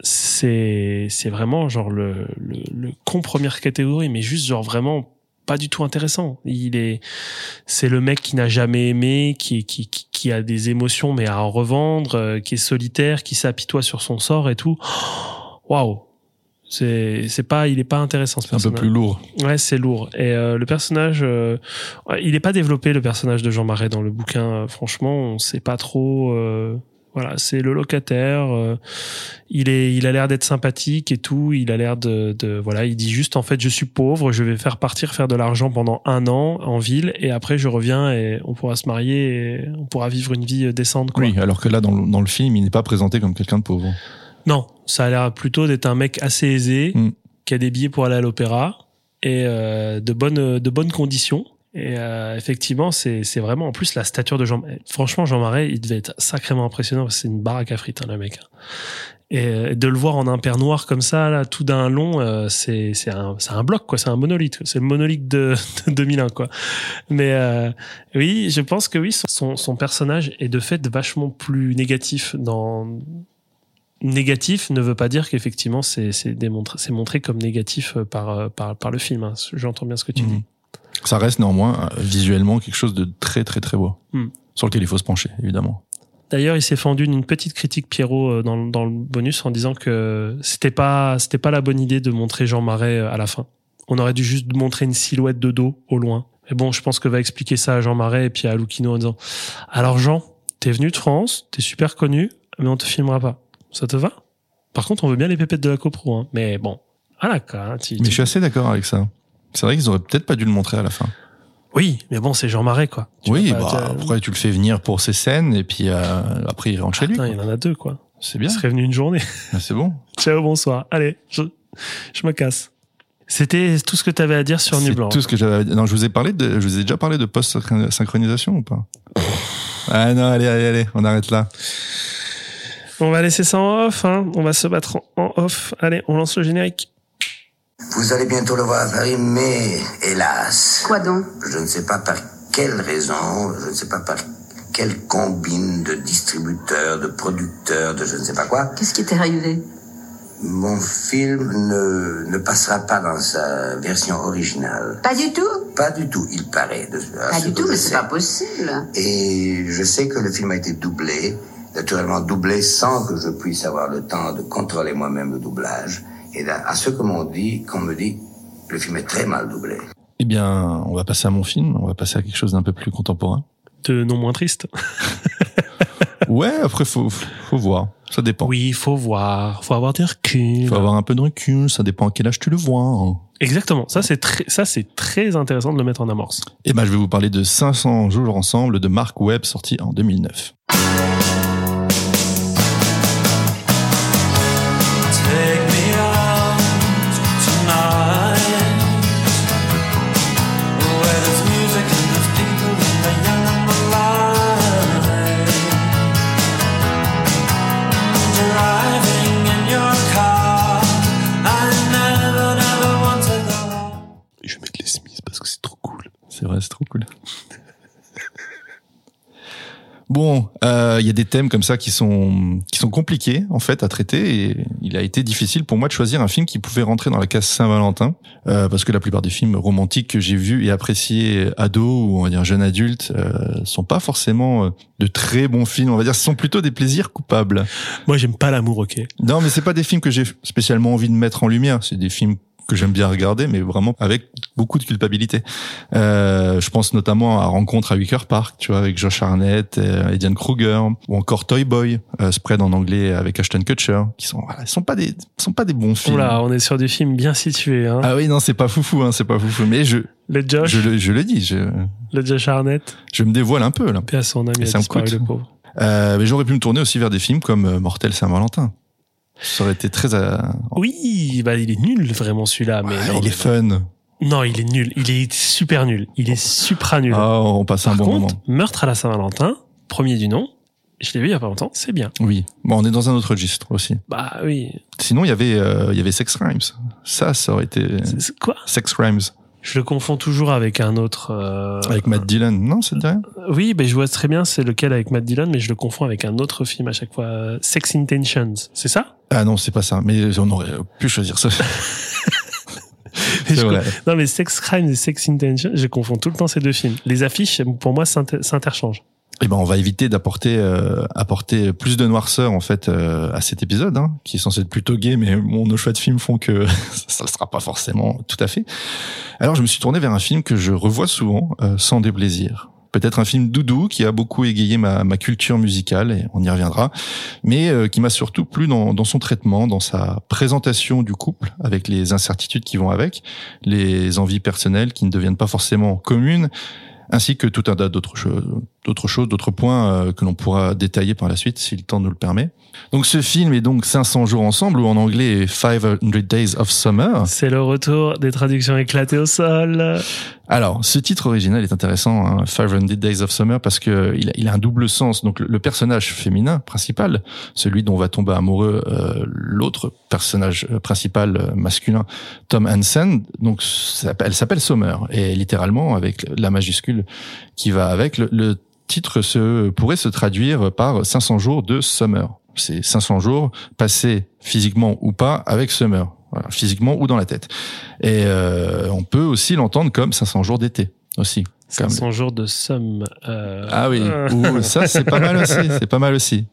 C'est vraiment genre le con première catégorie, mais juste genre vraiment pas du tout intéressant. C'est le mec qui n'a jamais aimé, qui a des émotions mais à en revendre, qui est solitaire, qui s'apitoie sur son sort et tout. Waouh. Il est pas intéressant, ce personnage. Un peu plus lourd. Ouais, c'est lourd. Et le personnage, il est pas développé, le personnage de Jean Marais dans le bouquin. Franchement, on sait pas trop. Voilà, c'est le locataire. Il a l'air d'être sympathique et tout. Il a l'air voilà, il dit juste en fait, je suis pauvre, je vais faire de l'argent pendant un an en ville, et après je reviens et on pourra se marier, et on pourra vivre une vie décente, quoi. Oui, alors que là dans le film, il n'est pas présenté comme quelqu'un de pauvre. Non, ça a l'air plutôt d'être un mec assez aisé, qui a des billets pour aller à l'opéra et de bonnes conditions. Et effectivement, c'est vraiment, en plus, la stature de Jean Marais. Franchement, Jean Marais, il devait être sacrément impressionnant, parce que c'est une baraque à frites, hein, le mec. Et de le voir en imper noir comme ça, là, tout d'un long, c'est un bloc, quoi. C'est un monolithe. C'est le monolithe de 2001, quoi. Mais oui, je pense que oui, son personnage est de fait vachement plus négatif. Négatif ne veut pas dire qu'effectivement c'est montré comme négatif par le film, hein. J'entends bien ce que tu dis. Ça reste néanmoins visuellement quelque chose de très très très beau, sur lequel il faut se pencher, évidemment. D'ailleurs, il s'est fendu d'une petite critique, Pierrot, dans le bonus, en disant que c'était pas la bonne idée de montrer Jean Marais à la fin. On aurait dû juste montrer une silhouette de dos au loin. Mais bon, je pense que va expliquer ça à Jean Marais et puis à Luchino en disant « Alors Jean, t'es venu de France, t'es super connu, mais on te filmera pas. Ça te va ? Par contre, on veut bien les pépettes de la copro, hein. Mais bon, à la cas. » Mais je suis assez d'accord avec ça. C'est vrai qu'ils auraient peut-être pas dû le montrer à la fin. Oui, mais bon, c'est Jean Marais, quoi. Pourquoi tu le fais venir pour ces scènes et puis après il rentre chez lui. Il y en a deux, quoi. C'est bien. Il serait venu une journée. Ben, c'est bon. Ciao, bonsoir. Allez, je me casse. C'était tout ce que tu avais à dire sur Nuit Blanche. Tout ce que j'avais à dire. Non, je vous ai déjà parlé de post-synchronisation ou pas? Ah non, allez, on arrête là. On va laisser ça en off, hein. On va se battre en off. Allez, on lance le générique. Vous allez bientôt le voir à Paris, mais hélas... Quoi donc? Je ne sais pas par quelle raison, je ne sais pas par quelle combine de distributeurs, de producteurs, de je ne sais pas quoi... Qu'est-ce qui t'est arrivé? Mon film ne passera pas dans sa version originale. Pas du tout? Pas du tout, il paraît. Pas du tout, mais c'est pas possible. Et je sais que le film a été doublé, naturellement doublé sans que je puisse avoir le temps de contrôler moi-même le doublage. Et à ce qu'on me dit, le film est très mal doublé. Eh bien, on va passer à mon film, on va passer à quelque chose d'un peu plus contemporain. De non moins triste. Ouais, après, faut voir. Ça dépend. Oui, faut voir. Faut avoir du recul. Faut avoir un peu de recul. Ça dépend à quel âge tu le vois. Hein. Exactement. Ça, c'est très intéressant de le mettre en amorce. Eh ben, je vais vous parler de 500 jours ensemble de Marc Webb, sorti en 2009. C'est trop cool. Bon, y a des thèmes comme ça qui sont compliqués en fait à traiter, et il a été difficile pour moi de choisir un film qui pouvait rentrer dans la case Saint-Valentin, parce que la plupart des films romantiques que j'ai vus et appréciés ado ou on va dire jeune adulte sont pas forcément de très bons films, on va dire, ce sont plutôt des plaisirs coupables. Moi, j'aime pas l'amour, ok. Non, mais c'est pas des films que j'ai spécialement envie de mettre en lumière, c'est des films que j'aime bien regarder, mais vraiment avec beaucoup de culpabilité. Je pense notamment à Rencontre à Wicker Park, tu vois, avec Josh Hartnett et Diane Kruger, ou encore Toy Boy, Spread en anglais avec Ashton Kutcher, qui sont pas des bons films. Oula, on est sur des films bien situés, hein. Ah oui, non, c'est pas foufou, mais le Josh Hartnett. Je me dévoile un peu, là. Paix à son âme, ça me coûte. Le pauvre. Mais j'aurais pu me tourner aussi vers des films comme Mortel Saint-Valentin. Ça aurait été très... Oui, bah il est nul vraiment celui-là. Ouais, mais non, il est fun. Non, il est nul. Il est super nul. Il est supra nul. Oh, on passe un bon moment. Par contre, Meurtre à la Saint-Valentin, premier du nom, je l'ai vu il y a pas longtemps, c'est bien. Oui, bon, on est dans un autre registre aussi. Bah oui. Sinon, il y avait Sex Crimes. Ça aurait été... C'est quoi? Sex Crimes. Je le confonds toujours avec un autre... Avec Matt Dillon, non, ça te dit rien? Oui, ben je vois très bien c'est lequel avec Matt Dillon, mais je le confonds avec un autre film à chaque fois. Sex Intentions, c'est ça? Ah non, c'est pas ça, mais on aurait pu choisir ça. Non, mais Sex Crimes et Sex Intentions, je confonds tout le temps ces deux films. Les affiches, pour moi, s'interchangent. Eh ben, on va éviter d'apporter plus de noirceur en fait à cet épisode, hein, qui est censé être plutôt gay, mais bon, nos choix de films font que ça ne sera pas forcément tout à fait. Alors, je me suis tourné vers un film que je revois souvent sans déplaisir. Peut-être un film doudou qui a beaucoup égayé ma culture musicale, et on y reviendra, mais qui m'a surtout plu dans son traitement, dans sa présentation du couple, avec les incertitudes qui vont avec, les envies personnelles qui ne deviennent pas forcément communes, ainsi que tout un tas d'autres points que l'on pourra détailler par la suite si le temps nous le permet. Donc ce film est donc 500 jours ensemble, ou en anglais 500 Days of Summer. C'est le retour des traductions éclatées au sol. Alors, ce titre original est intéressant, hein, 500 Days of Summer, parce que il a un double sens. Donc le personnage féminin principal, celui dont va tomber amoureux l'autre personnage principal masculin, Tom Hansen, donc elle s'appelle Summer, et littéralement avec la majuscule qui va avec, le titre pourrait se traduire par 500 jours de Summer. C'est 500 jours passés physiquement ou pas avec Summer, voilà, physiquement ou dans la tête. Et on peut aussi l'entendre comme 500 jours d'été aussi. 500 jours de somme. Ah oui, ou ça c'est pas mal aussi,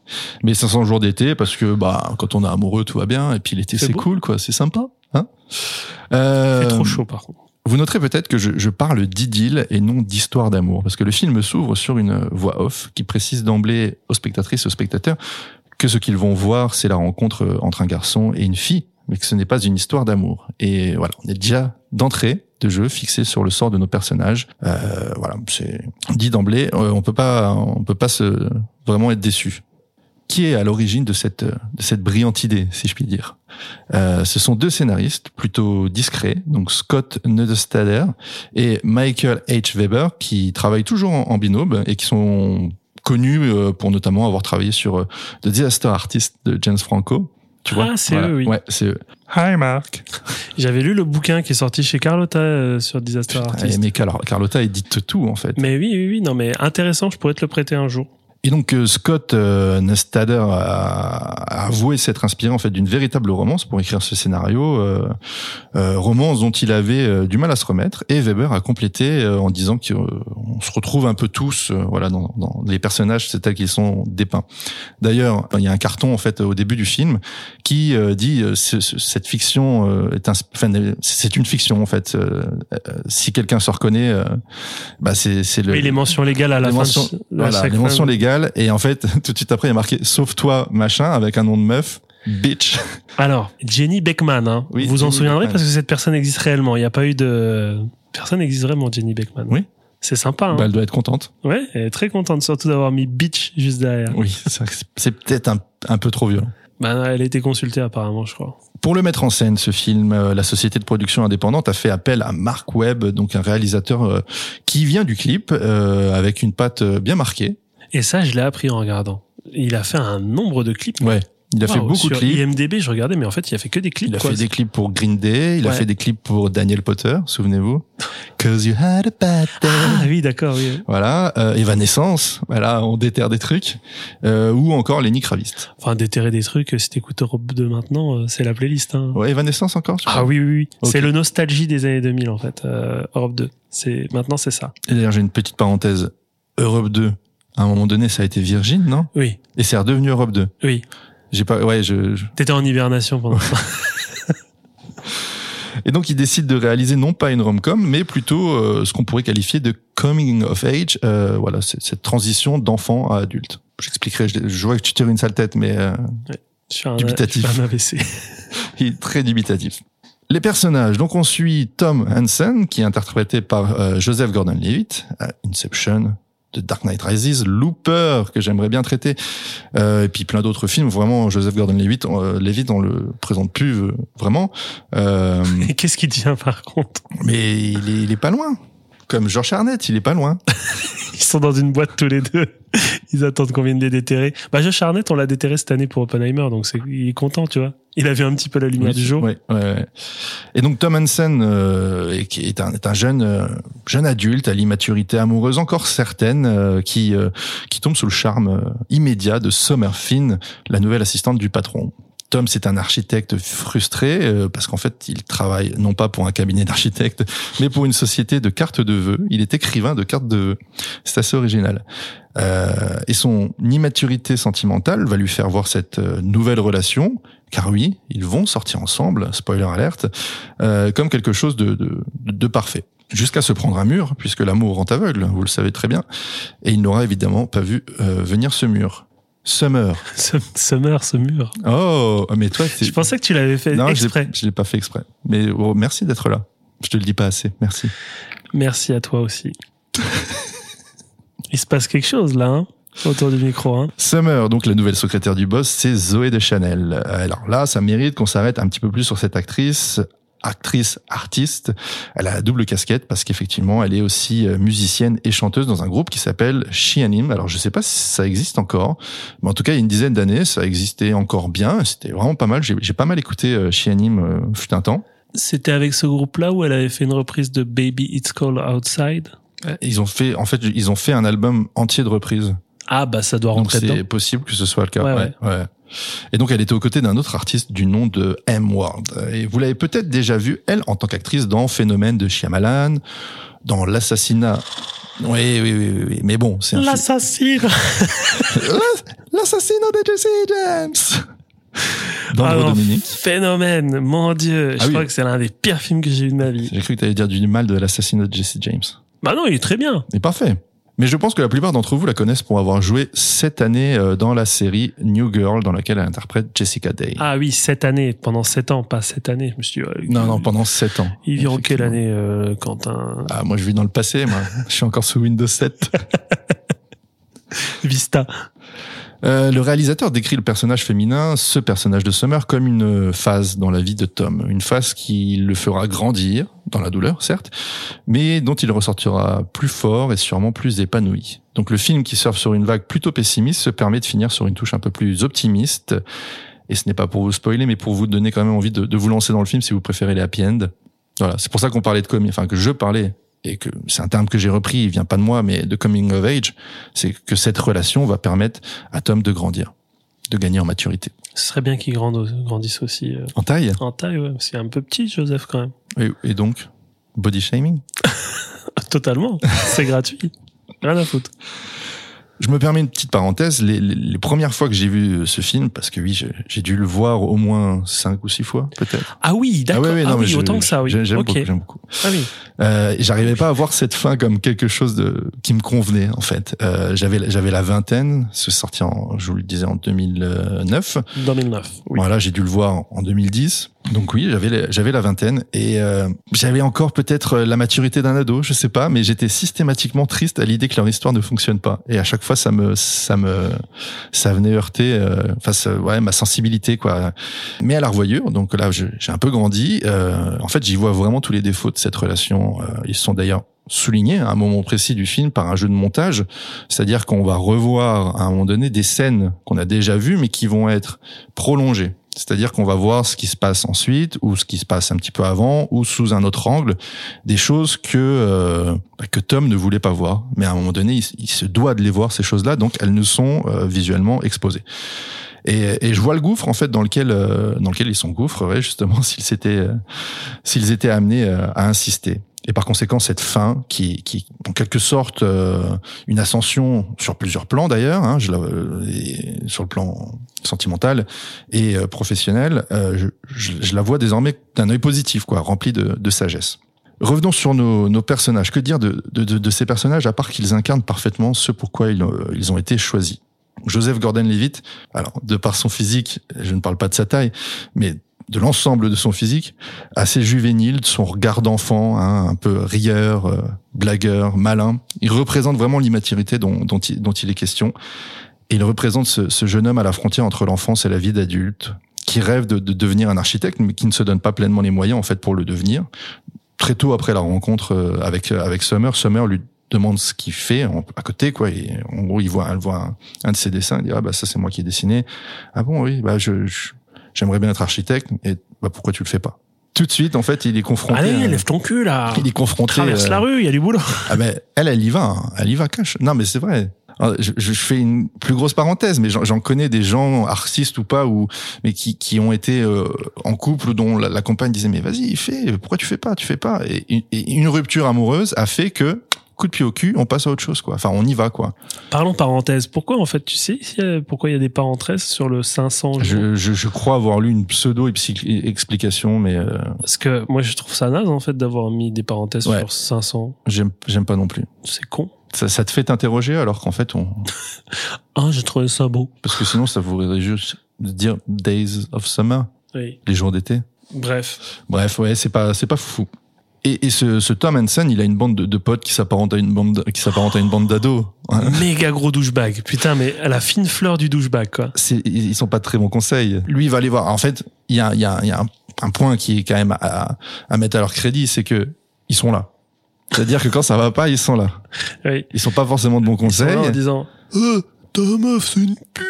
Mais 500 jours d'été parce que bah quand on est amoureux tout va bien, et puis l'été c'est cool quoi, c'est sympa, hein. Il fait trop chaud par contre. Vous noterez peut-être que je parle d'idylle et non d'histoire d'amour, parce que le film s'ouvre sur une voix off qui précise d'emblée aux spectatrices et aux spectateurs que ce qu'ils vont voir, c'est la rencontre entre un garçon et une fille, mais que ce n'est pas une histoire d'amour. Et voilà, on est déjà d'entrée de jeu fixé sur le sort de nos personnages. Voilà, c'est dit d'emblée, on peut pas se vraiment être déçu. Qui est à l'origine de cette brillante idée, si je puis dire. Ce sont deux scénaristes plutôt discrets, donc Scott Neustadter et Michael H. Weber, qui travaillent toujours en binôme et qui sont connus pour notamment avoir travaillé sur The Disaster Artist de James Franco, Tu vois, c'est voilà. Eux, oui. Ouais, c'est eux. Hi, Marc. J'avais lu le bouquin qui est sorti chez Carlotta sur Disaster Artist. Mais Carlotta édite tout, en fait. Mais oui. Non, mais intéressant, je pourrais te le prêter un jour. Et donc, Scott Nestader a avoué s'être inspiré, en fait, d'une véritable romance pour écrire ce scénario, romance dont il avait du mal à se remettre. Et Weber a complété en disant qu'on se retrouve un peu tous, voilà, dans les personnages, c'est tels qu'ils sont dépeints. D'ailleurs, il y a un carton, en fait, au début du film qui dit cette fiction c'est une fiction, en fait. Si quelqu'un se reconnaît, c'est le... Et les mentions légales à la fin. Voilà, les mentions légales. Et en fait, tout de suite après, il y a marqué « Sauve-toi, machin », avec un nom de meuf, « bitch ». Alors, Jenny Beckman, hein, oui, vous Jenny en souviendrez Beckman. Parce que cette personne existe réellement. Il n'y a pas eu de... Personne n'existe vraiment, Jenny Beckman. Oui. C'est sympa. Hein. Elle doit être contente. Ouais, elle est très contente, surtout d'avoir mis « bitch » juste derrière. Oui, c'est peut-être un peu trop violent. Elle a été consultée apparemment, je crois. Pour le mettre en scène, ce film, la société de production indépendante a fait appel à Marc Webb, donc un réalisateur qui vient du clip, avec une patte bien marquée. Et ça, je l'ai appris en regardant. Il a fait un nombre de clips. Ouais. Il a fait beaucoup de clips. Sur IMDb, je regardais, mais en fait, il a fait que des clips. Il a fait des clips pour Green Day. Il a fait des clips pour Daniel Potter. Souvenez-vous. Cause you had a bad day. Ah oui, d'accord, oui. Voilà. Evanescence. Voilà. On déterre des trucs. Ou encore Lenny Kravitz. Enfin, déterrer des trucs. Si t'écoutes Europe 2 maintenant, c'est la playlist, hein. Ouais, Evanescence encore, je crois. Ah oui. Okay. C'est le nostalgie des années 2000, en fait. Europe 2. Maintenant, c'est ça. Et d'ailleurs, j'ai une petite parenthèse. Europe 2. À un moment donné, ça a été Virgin, non? Oui. Et c'est redevenu Europe 2. Oui. J'ai pas, ouais, T'étais en hibernation pendant ça. Et donc, il décide de réaliser non pas une rom-com, mais plutôt ce qu'on pourrait qualifier de coming of age. Voilà, cette transition d'enfant à adulte. J'expliquerai. Je vois que tu tires une sale tête, mais ouais, dubitatif. Je suis un AVC. Il est très dubitatif. Les personnages, donc on suit Tom Hansen, qui est interprété par Joseph Gordon-Levitt, à Inception, de Dark Knight Rises, Looper, que j'aimerais bien traiter, et puis plein d'autres films. Vraiment, Joseph Gordon-Levitt, on le présente plus vraiment. Et qu'est-ce qu'il tient par contre? Mais il est pas loin. Comme George Arnett, il est pas loin. Ils sont dans une boîte tous les deux. Ils attendent qu'on vienne les déterrer. George Arnett, on l'a déterré cette année pour Oppenheimer, donc il est content, tu vois. Il a vu un petit peu la lumière du jour. Ouais. Et donc Tom Hansen est un jeune adulte à l'immaturité amoureuse encore certaine, qui tombe sous le charme immédiat de Summer Finn, la nouvelle assistante du patron. Tom, c'est un architecte frustré parce qu'en fait, il travaille non pas pour un cabinet d'architectes, mais pour une société de cartes de vœux. Il est écrivain de cartes de vœux. C'est assez original. Et son immaturité sentimentale va lui faire voir cette nouvelle relation, car oui, ils vont sortir ensemble, spoiler alerte, comme quelque chose de parfait. Jusqu'à se prendre un mur, puisque l'amour rend aveugle, vous le savez très bien, et il n'aura évidemment pas vu venir ce mur. Summer, ce mur. Oh, mais toi, je pensais que tu l'avais fait exprès. Non, je l'ai pas fait exprès. Mais merci d'être là. Je te le dis pas assez. Merci. Merci à toi aussi. Il se passe quelque chose là, hein, autour du micro. Hein. Summer, donc la nouvelle secrétaire du boss, c'est Zooey Deschanel. Alors là, ça mérite qu'on s'arrête un petit peu plus sur cette actrice, artiste. Elle a la double casquette parce qu'effectivement, elle est aussi musicienne et chanteuse dans un groupe qui s'appelle She&Him. Alors, je sais pas si ça existe encore, mais en tout cas, il y a une dizaine d'années, ça existait encore bien. C'était vraiment pas mal. J'ai pas mal écouté She&Him, fut un temps. C'était avec ce groupe-là où elle avait fait une reprise de Baby It's Cold Outside. Ils ont fait un album entier de reprises. Ah, bah, ça doit rentrer dedans. C'est possible que ce soit le cas. Ouais. Et donc, elle était aux côtés d'un autre artiste du nom de M. Ward. Et vous l'avez peut-être déjà vue, elle, en tant qu'actrice, dans Phénomène de Shyamalan, dans L'Assassinat. Oui. Mais bon, c'est un L'Assassinat. L'Assassinat de Jesse James. D'Andro Dominique. Phénomène, mon Dieu. Je crois que c'est l'un des pires films que j'ai eu de ma vie. J'ai cru que t'allais dire du mal de L'Assassinat de Jesse James. Bah non, il est très bien. Il est parfait. Mais je pense que la plupart d'entre vous la connaissent pour avoir joué cette année dans la série New Girl, dans laquelle elle interprète Jessica Day. Ah oui, cette année, pendant 7 ans, pas cette année. Je me suis dit, non, pendant 7 ans. Il vit en quelle année, Quentin? Ah, moi, je vis dans le passé, moi. Je suis encore sous Windows 7. Vista. Le réalisateur décrit le personnage féminin, ce personnage de Summer, comme une phase dans la vie de Tom. Une phase qui le fera grandir, dans la douleur, certes, mais dont il ressortira plus fort et sûrement plus épanoui. Donc le film, qui surfe sur une vague plutôt pessimiste, se permet de finir sur une touche un peu plus optimiste. Et ce n'est pas pour vous spoiler, mais pour vous donner quand même envie de vous lancer dans le film si vous préférez les happy end. Voilà, c'est pour ça qu'on parlait de comédie, enfin que je parlais, et que c'est un terme que j'ai repris, il vient pas de moi, mais de coming of age, c'est que cette relation va permettre à Tom de grandir, de gagner en maturité. Ce serait bien qu'il grandisse aussi. En taille? En taille, ouais. C'est un peu petit, Joseph, quand même. Et donc, body shaming? Totalement. C'est gratuit. Rien à foutre. Je me permets une petite parenthèse. Les premières fois que j'ai vu ce film, parce que oui, j'ai dû le voir au moins 5 ou 6 fois, peut-être. Ah oui, d'accord. Ah oui, non, autant que ça, oui. J'aime okay. beaucoup, j'aime beaucoup. Ah oui. J'arrivais pas à voir cette fin comme quelque chose qui me convenait, en fait. J'avais la vingtaine. C'est sorti je vous le disais, en 2009. 2009, oui. Voilà, j'ai dû le voir en 2010. Donc oui, j'avais la vingtaine et j'avais encore peut-être la maturité d'un ado, je sais pas, mais j'étais systématiquement triste à l'idée que leur histoire ne fonctionne pas. Et à chaque fois, ça venait heurter, ma sensibilité, quoi. Mais à la revoyure, donc là, j'ai un peu grandi. En fait, j'y vois vraiment tous les défauts de cette relation. Ils sont d'ailleurs soulignés à un moment précis du film par un jeu de montage, c'est-à-dire qu'on va revoir à un moment donné des scènes qu'on a déjà vues, mais qui vont être prolongées. C'est-à-dire qu'on va voir ce qui se passe ensuite, ou ce qui se passe un petit peu avant, ou sous un autre angle, des choses que Tom ne voulait pas voir. Mais à un moment donné, il se doit de les voir, ces choses-là, donc elles nous sont visuellement exposées. Et je vois le gouffre, en fait, dans lequel ils s'engouffreraient, justement, s'ils étaient amenés à insister. Et par conséquent, cette fin, qui en quelque sorte une ascension sur plusieurs plans d'ailleurs, hein, sur le plan sentimental et professionnel, je la vois désormais d'un œil positif, quoi, rempli de sagesse. Revenons sur nos personnages. Que dire de ces personnages, à part qu'ils incarnent parfaitement ce pourquoi ils ont été choisis. Joseph Gordon-Levitt, alors de par son physique, je ne parle pas de sa taille, mais de l'ensemble de son physique, assez juvénile, de son regard d'enfant, hein, un peu rieur, blagueur, malin. Il représente vraiment l'immaturité dont il est question. Et il représente ce jeune homme à la frontière entre l'enfance et la vie d'adulte, qui rêve de devenir un architecte, mais qui ne se donne pas pleinement les moyens, en fait, pour le devenir. Très tôt après la rencontre avec Summer lui demande ce qu'il fait à côté, quoi. Et en gros, elle voit un de ses dessins, elle dit « Ah bah ça, c'est moi qui ai dessiné. Ah bon, oui, bah j'aimerais bien être architecte, et bah pourquoi tu le fais pas ?» Tout de suite, en fait, il est confronté. Allez, lève ton cul là. Il est confronté. Traverse la rue, il y a du boulot. Ah ben, elle y va, hein. Elle y va cash. Non, mais c'est vrai. Alors, je fais une plus grosse parenthèse, mais j'en connais des gens, artistes ou pas, mais qui ont été en couple, ou dont la compagne disait mais vas-y, fais. Pourquoi tu fais pas. Et une rupture amoureuse a fait que coup de pied au cul, on passe à autre chose, quoi. Enfin, on y va, quoi. Parlons parenthèse. Pourquoi, en fait, tu sais pourquoi il y a des parenthèses sur le 500 jours? Je crois avoir lu une pseudo-explication, mais... Parce que moi, je trouve ça naze, en fait, d'avoir mis des parenthèses ouais. sur 500. J'aime pas non plus. C'est con. Ça te fait t'interroger, alors qu'en fait, on... Ah, j'ai trouvé ça beau. Parce que sinon, ça voudrait juste dire « Days of Summer », oui. Les jours d'été. Bref, ouais, c'est pas foufou. Et ce Tom Hansen, il a une bande de potes qui s'apparente à une bande d'ados. Méga gros douchebag. Putain, mais à la fine fleur du douchebag, quoi. Ils sont pas de très bons conseils. Lui, il va aller voir. En fait, il y a un point qui est quand même à mettre à leur crédit, c'est que ils sont là. C'est-à-dire que quand ça va pas, ils sont là. Oui. Ils sont pas forcément de bons conseils. Ils sont là en disant, ta meuf, c'est une pute.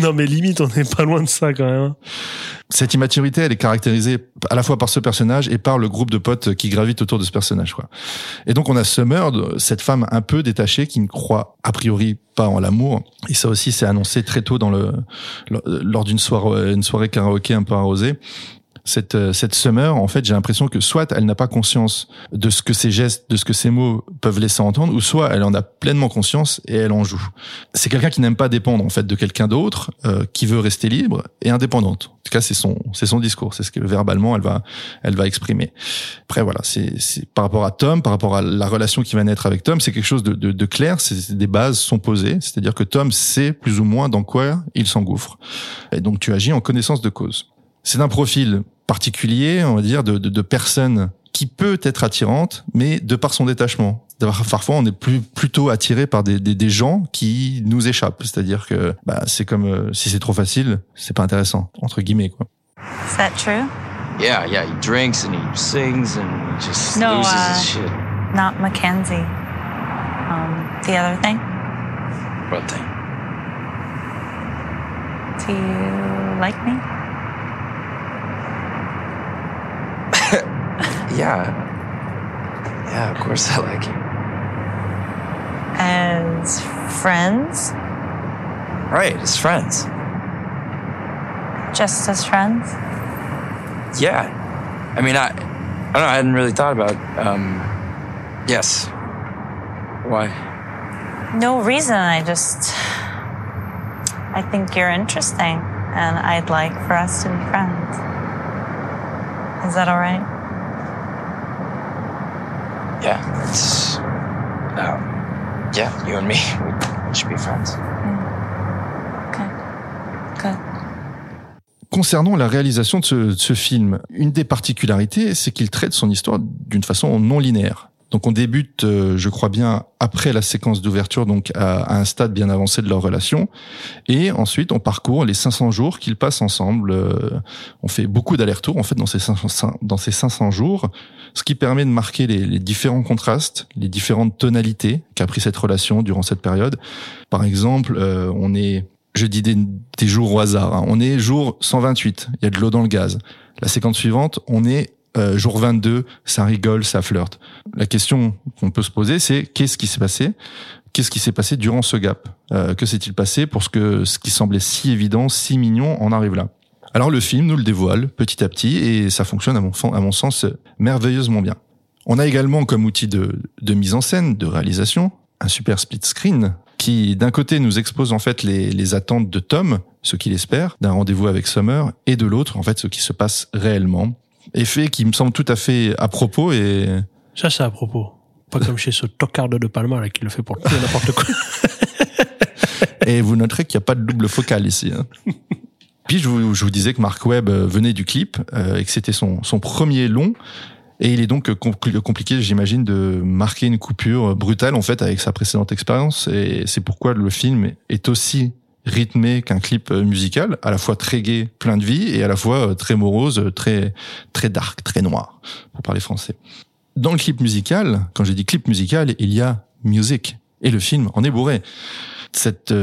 Non, mais limite, on est pas loin de ça, quand même. Cette immaturité, elle est caractérisée à la fois par ce personnage et par le groupe de potes qui gravitent autour de ce personnage, quoi. Et donc, on a Summer, cette femme un peu détachée qui ne croit a priori pas en l'amour. Et ça aussi, c'est annoncé très tôt lors d'une soirée karaoké un peu arrosée. Cette Summer, en fait, j'ai l'impression que soit elle n'a pas conscience de ce que ses gestes, de ce que ses mots peuvent laisser entendre, ou soit elle en a pleinement conscience et elle en joue. C'est quelqu'un qui n'aime pas dépendre, en fait, de quelqu'un d'autre, qui veut rester libre et indépendante. En tout cas, c'est son discours, c'est ce que verbalement elle va exprimer. Après, voilà, c'est par rapport à Tom, par rapport à la relation qui va naître avec Tom, c'est quelque chose de clair. Des bases sont posées, c'est-à-dire que Tom sait plus ou moins dans quoi il s'engouffre. Et donc, tu agis en connaissance de cause. C'est un profil particulier, on va dire, de personne qui peut être attirante, mais de par son détachement. Parfois, on est plutôt attiré par des gens qui nous échappent. C'est-à-dire que c'est comme si c'est trop facile, c'est pas intéressant, entre guillemets, quoi. Is that true? Yeah, he drinks and he sings and he just loses his shit. Not Mackenzie. The other thing? What thing? Do you like me? Yeah, of course I like you. As friends? Right, as friends. Just as friends? Yeah. I mean, I don't know, I hadn't really thought about yes. Why? No reason, I think you're interesting, and I'd like for us to be friends. Is that all right? Yeah, it's... yeah, you and me, we should be friends. Concernant la réalisation de ce film, une des particularités, c'est qu'il traite son histoire d'une façon non linéaire. Donc on débute, je crois bien, après la séquence d'ouverture, donc à un stade bien avancé de leur relation. Et ensuite, on parcourt les 500 jours qu'ils passent ensemble. On fait beaucoup d'allers-retours, en fait, dans ces 500 jours, ce qui permet de marquer les différents contrastes, les différentes tonalités qu'a pris cette relation durant cette période. Par exemple, on est... Je dis des jours au hasard. Hein. On est jour 128, il y a de l'eau dans le gaz. La séquence suivante, on est jour 22, ça rigole, ça flirte. La question qu'on peut se poser, c'est qu'est-ce qui s'est passé ? Qu'est-ce qui s'est passé durant ce gap ? Que s'est-il passé pour ce qui semblait si évident, si mignon, en arrive là ? Alors le film nous le dévoile petit à petit et ça fonctionne à mon sens merveilleusement bien. On a également comme outil de mise en scène, de réalisation, un super split screen qui, d'un côté, nous expose en fait les attentes de Tom, ce qu'il espère, d'un rendez-vous avec Summer, et de l'autre, en fait, ce qui se passe réellement. Effet qui me semble tout à fait à propos et... Ça, c'est à propos. Pas comme chez ce tocard de Palma, là, qui le fait pour tout et n'importe quoi. Et vous noterez qu'il n'y a pas de double focale ici. Hein. Puis, je vous disais que Marc Webb venait du clip, et que c'était son premier long. Et il est donc compliqué, j'imagine, de marquer une coupure brutale, en fait, avec sa précédente expérience. Et c'est pourquoi le film est aussi rythmé qu'un clip musical, à la fois très gai, plein de vie, et à la fois très morose, très, très dark, très noir, pour parler français. Dans le clip musical, quand j'ai dit clip musical, il y a music. Et le film en est bourré. Cette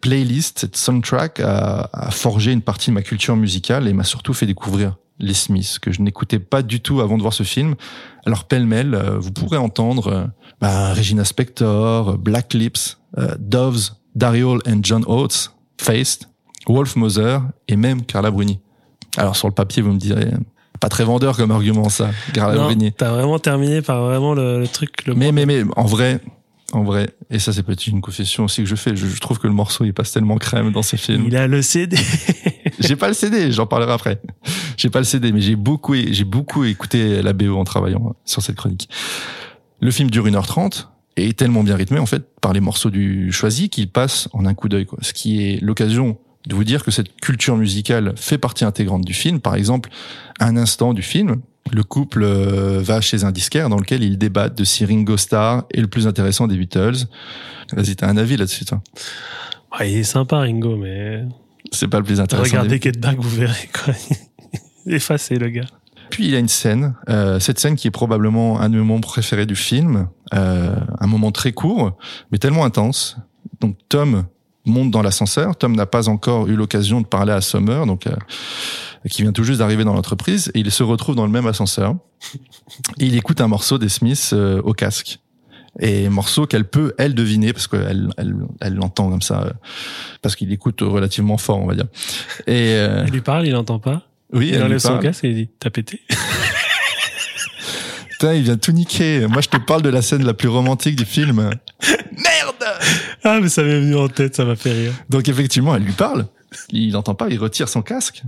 playlist, cette soundtrack a forgé une partie de ma culture musicale et m'a surtout fait découvrir les Smiths, que je n'écoutais pas du tout avant de voir ce film. Alors pêle-mêle, vous pourrez entendre Regina Spektor, Black Lips, Doves, Daryl and John Oates, Faced, Wolf Moser et même Carla Bruni. Alors sur le papier, vous me direz, pas très vendeur comme argument ça, Carla Bruni. T'as vraiment terminé par vraiment le truc. Mais en vrai, et ça c'est peut-être une confession aussi que je fais, je trouve que le morceau il passe tellement crème dans ces films. Il a le CD. J'ai pas le CD, j'en parlerai après. J'ai pas le CD, mais j'ai beaucoup écouté la BO en travaillant sur cette chronique. Le film dure 1h30 et est tellement bien rythmé en fait par les morceaux du choisi qu'il passe en un coup d'œil, quoi. Ce qui est l'occasion de vous dire que cette culture musicale fait partie intégrante du film. Par exemple, à un instant du film, le couple va chez un disquaire dans lequel ils débattent de si Ringo Starr est le plus intéressant des Beatles. Vas-y, t'as un avis là-dessus, toi? Bah, il est sympa Ringo, mais... C'est pas le plus intéressant. Regardez Get Back, vous verrez, quoi. Effacé, le gars. Puis il y a une scène, cette scène qui est probablement un de mes moments préférés du film, un moment très court, mais tellement intense. Donc Tom monte dans l'ascenseur. Tom n'a pas encore eu l'occasion de parler à Summer, donc qui vient tout juste d'arriver dans l'entreprise, et il se retrouve dans le même ascenseur. Et il écoute un morceau des Smiths au casque. Et morceau qu'elle peut, elle, deviner, parce qu'elle l'entend comme ça, parce qu'il écoute relativement fort, on va dire. Et elle lui parle, il l'entend pas. Oui, il enlève son casque et il dit « T'as pété ?» Putain, il vient tout niquer. Moi, je te parle de la scène la plus romantique du film. Merde ! Ah, mais ça m'est venu en tête, ça m'a fait rire. Donc effectivement, elle lui parle. Il n'entend pas, il retire son casque.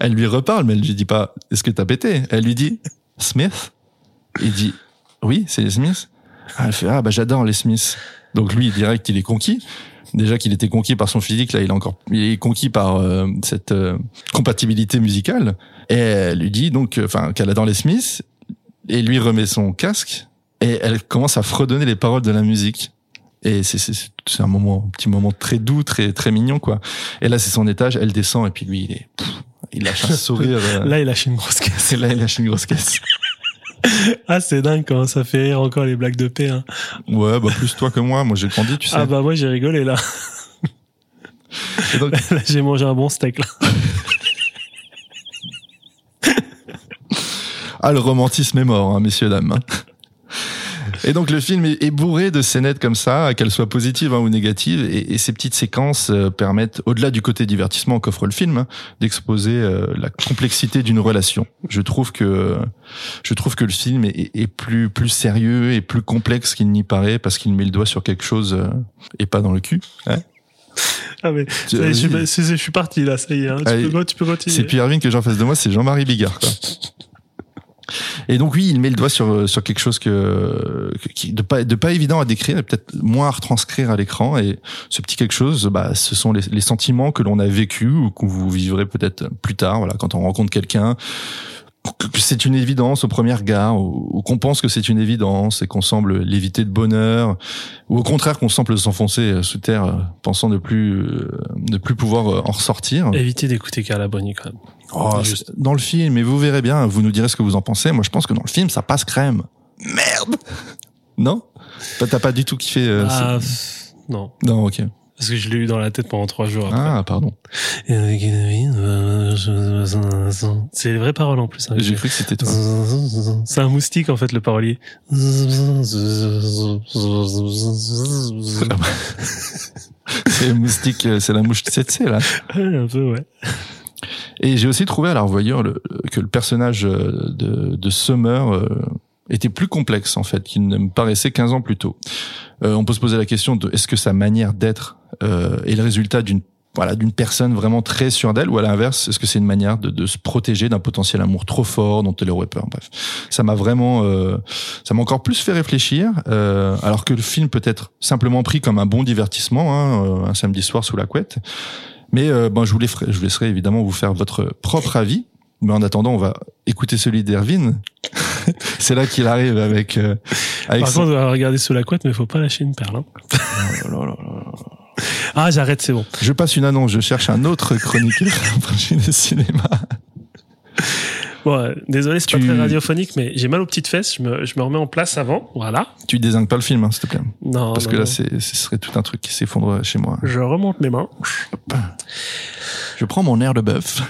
Elle lui reparle, mais elle lui dit pas « Est-ce que t'as pété ?» Elle lui dit « Smith ?» Il dit « Oui, c'est les Smiths. » Elle fait « Ah, bah j'adore les Smiths. » Donc lui, direct, il est conquis. Déjà qu'il était conquis par son physique, là il est conquis par cette compatibilité musicale. Et elle lui dit donc, qu'elle adore les Smiths, et lui remet son casque et elle commence à fredonner les paroles de la musique. Et c'est un petit moment très doux, très très mignon quoi. Et là c'est son étage, elle descend et puis lui il lâche un sourire. Là il lâche une grosse caisse. Ah, c'est dingue comment ça fait rire encore les blagues de paix, hein. Ouais, bah plus toi que moi j'ai grandi, tu sais. Ah bah moi j'ai rigolé là. Donc... Là, j'ai mangé un bon steak, là. Ah, le romantisme est mort, hein, messieurs, dames. Et donc, le film est bourré de scénettes comme ça, qu'elles soient positives hein, ou négatives. Et ces petites séquences permettent, au-delà du côté divertissement qu'offre le film, hein, d'exposer la complexité d'une relation. Je trouve que le film est plus sérieux et plus complexe qu'il n'y paraît parce qu'il met le doigt sur quelque chose et pas dans le cul. Hein. Ah mais je suis parti là, ça y est. Hein. Tu peux continuer. C'est plus Irvine que j'en face de moi, c'est Jean-Marie Bigard, quoi. Et donc oui, il met le doigt sur quelque chose qui de pas évident à décrire et peut-être moins à retranscrire à l'écran. Et ce petit quelque chose, bah, ce sont les sentiments que l'on a vécu ou que vous vivrez peut-être plus tard. Voilà, quand on rencontre quelqu'un, que c'est une évidence au premier regard, ou qu'on pense que c'est une évidence et qu'on semble l'éviter de bonne heure, ou au contraire qu'on semble s'enfoncer sous terre, pensant ne plus pouvoir en ressortir. Évitez d'écouter Carla Bruni quand même. Oh, juste... Dans le film, et vous verrez bien, vous nous direz ce que vous en pensez. Moi, je pense que dans le film, ça passe crème. Merde. Non ? T'as pas du tout kiffé non. Non, ok. Parce que je l'ai eu dans la tête pendant 3 jours après. Ah, pardon. C'est les vraies paroles en plus. Hein, j'ai cru que c'était toi. C'est un moustique en fait, le parolier. C'est le moustique, c'est la mouche tsetse là. Ouais, un peu, ouais. Et j'ai aussi trouvé à la revoyure que le personnage de Summer était plus complexe en fait qu'il ne me paraissait 15 ans plus tôt. On peut se poser la question de est-ce que sa manière d'être est le résultat d'une personne vraiment très sûre d'elle, ou à l'inverse, est-ce que c'est une manière de se protéger d'un potentiel amour trop fort dont elle aurait peur. Bref, ça m'a vraiment encore plus fait réfléchir, alors que le film peut être simplement pris comme un bon divertissement, hein, un samedi soir sous la couette. Mais je vous laisserai évidemment vous faire votre propre avis. Mais en attendant, on va écouter celui d'Erwin. C'est là qu'il arrive avec Par contre, on va regarder sous la couette, mais faut pas lâcher une perle. Hein. Ah, j'arrête, c'est bon. Je passe une annonce, je cherche un autre chroniqueur pour le cinéma. Bon, désolé, c'est pas très radiophonique, mais j'ai mal aux petites fesses, je me remets en place avant, voilà. Tu désingues pas le film, hein, s'il te plaît. Non, parce que là, ce serait tout un truc qui s'effondre chez moi. Je remonte mes mains. Hop. Je prends mon air de bœuf.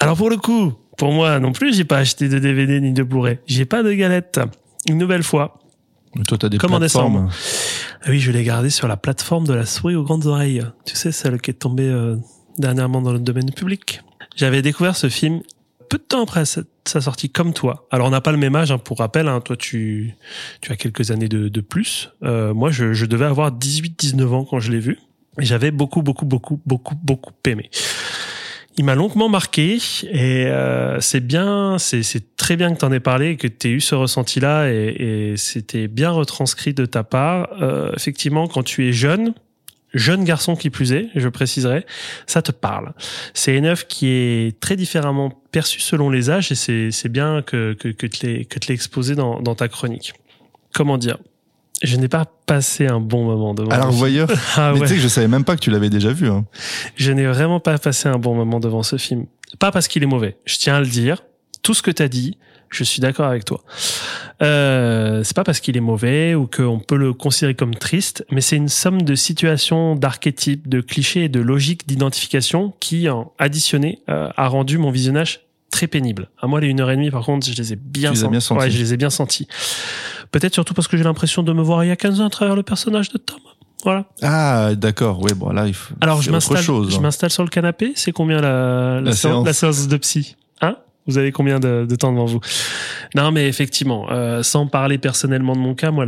Alors pour le coup, pour moi non plus, j'ai pas acheté de DVD ni de Blu-ray. J'ai pas de galette. Une nouvelle fois. Mais toi, t'as des comme plateformes. En décembre. Ah oui, je l'ai gardé sur la plateforme de la souris aux grandes oreilles. Tu sais, celle qui est tombée dernièrement dans le domaine public. J'avais découvert ce film peu de temps après sa sortie, comme toi. Alors on n'a pas le même âge, hein, pour rappel. Hein, toi, tu as quelques années de plus. Moi, je devais avoir 18-19 ans quand je l'ai vu. Et j'avais beaucoup aimé. Il m'a longuement marqué et c'est très bien que t'en aies parlé et que t'aies eu ce ressenti-là et c'était bien retranscrit de ta part. Effectivement, quand tu es jeune garçon qui plus est, je préciserai, ça te parle. C'est une œuvre qui est très différemment perçue selon les âges et c'est bien que te l'aies exposé dans ta chronique. Comment dire ? Je n'ai pas passé un bon moment devant. Alors, voyeur. Ah, mais ouais. Tu sais que je savais même pas que tu l'avais déjà vu, hein. Je n'ai vraiment pas passé un bon moment devant ce film. Pas parce qu'il est mauvais. Je tiens à le dire. Tout ce que t'as dit, je suis d'accord avec toi. C'est pas parce qu'il est mauvais ou qu'on peut le considérer comme triste, mais c'est une somme de situations, d'archétypes, de clichés et de logiques d'identification qui, en additionné, a rendu mon visionnage très pénible. À moi, les 1h30, par contre, je les ai bien sentis. Ouais, je les ai bien sentis. Peut-être surtout parce que j'ai l'impression de me voir il y a 15 ans à travers le personnage de Tom. Voilà. Ah, d'accord. Oui, bon, là, il faut. Alors, je m'installe sur le canapé. C'est combien la séance de psy? Hein? Vous avez combien de temps devant vous? Non, mais effectivement, sans parler personnellement de mon cas, moi,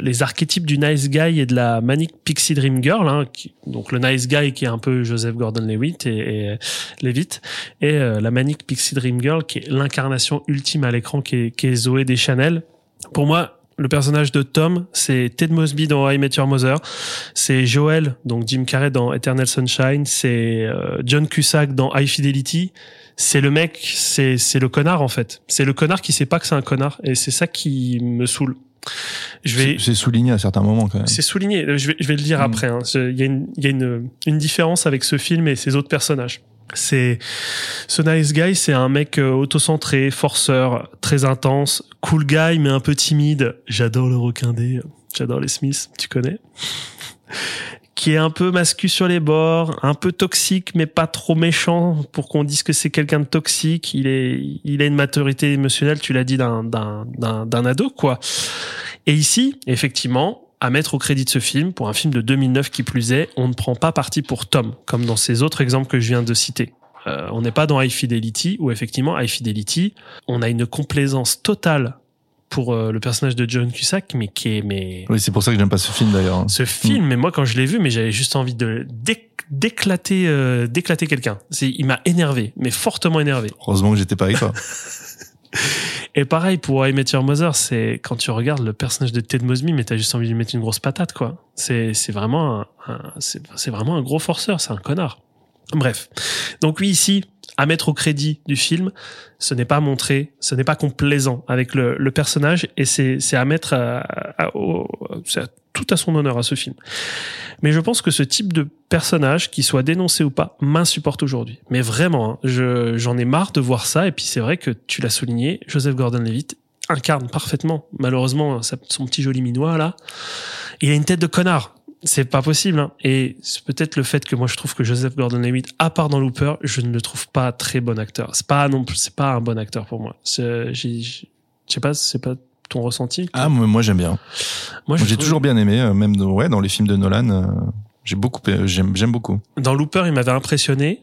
les archétypes du nice guy et de la manic pixie dream girl, hein, donc le nice guy qui est un peu Joseph Gordon-Levitt et la manic pixie dream girl qui est l'incarnation ultime à l'écran qui est Zooey Deschanel. Pour moi, le personnage de Tom, c'est Ted Mosby dans How I Met Your Mother, c'est Joel, donc Jim Carrey dans Eternal Sunshine, c'est John Cusack dans High Fidelity. C'est le mec, c'est le connard en fait. C'est le connard qui sait pas que c'est un connard et c'est ça qui me saoule. C'est souligné à certains moments quand même. C'est souligné. Je vais le dire après. Hein. Il y a une différence avec ce film et ses autres personnages. C'est ce nice guy, c'est un mec autocentré, forceur, très intense, cool guy mais un peu timide. J'adore le requin des, j'adore les Smiths, tu connais. qui est un peu mascu sur les bords, un peu toxique mais pas trop méchant pour qu'on dise que c'est quelqu'un de toxique. Il a une maturité émotionnelle, tu l'as dit, d'un ado, quoi. Et ici, effectivement, à mettre au crédit de ce film, pour un film de 2009 qui plus est, on ne prend pas parti pour Tom, comme dans ces autres exemples que je viens de citer. On n'est pas dans High Fidelity, où effectivement, High Fidelity, on a une complaisance totale pour le personnage de John Cusack, mais qui est... Mais... Oui, c'est pour ça que j'aime pas ce film, d'ailleurs. Ce film, mais moi, quand je l'ai vu, mais j'avais juste envie de d'éclater quelqu'un. Il m'a énervé, mais fortement énervé. Heureusement que j'étais pas avec toi. Et pareil, pour I Met Your Mother, c'est quand tu regardes le personnage de Ted Mosby, mais t'as juste envie de lui mettre une grosse patate, quoi. C'est vraiment un gros forceur, c'est un connard. Bref. Donc oui, ici, à mettre au crédit du film, ce n'est pas montré, ce n'est pas complaisant avec le personnage, et c'est à mettre tout à son honneur à ce film. Mais je pense que ce type de personnage, qu'il soit dénoncé ou pas, m'insupporte aujourd'hui. Mais vraiment, hein, j'en ai marre de voir ça, et puis c'est vrai que tu l'as souligné, Joseph Gordon-Levitt incarne parfaitement, malheureusement, son petit joli minois, là. Il a une tête de connard. C'est pas possible, hein. Et c'est peut-être le fait que moi je trouve que Joseph Gordon-Levitt, à part dans Looper, je ne le trouve pas très bon acteur. C'est pas un bon acteur pour moi. Je sais pas, c'est pas ton ressenti. Ah, moi j'aime bien. Moi j'ai toujours bien aimé, même dans les films de Nolan, j'aime beaucoup. Dans Looper, il m'avait impressionné.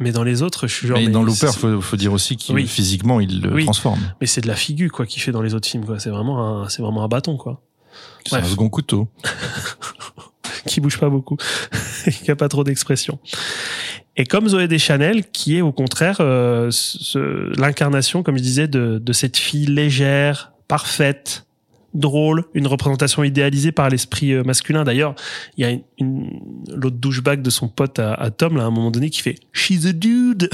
Mais dans les autres, je suis genre... Mais dans Looper, faut dire aussi qu'il physiquement, il le transforme. Mais c'est de la figure, quoi, qu'il fait dans les autres films, quoi. C'est vraiment un bâton, quoi. C'est un second couteau. Qui bouge pas beaucoup, qui a pas trop d'expression. Et comme Zooey Deschanel, qui est au contraire l'incarnation, comme je disais, de cette fille légère, parfaite, drôle, une représentation idéalisée par l'esprit masculin. D'ailleurs, il y a l'autre douchebag de son pote à Tom, là, à un moment donné, qui fait « She's a dude !»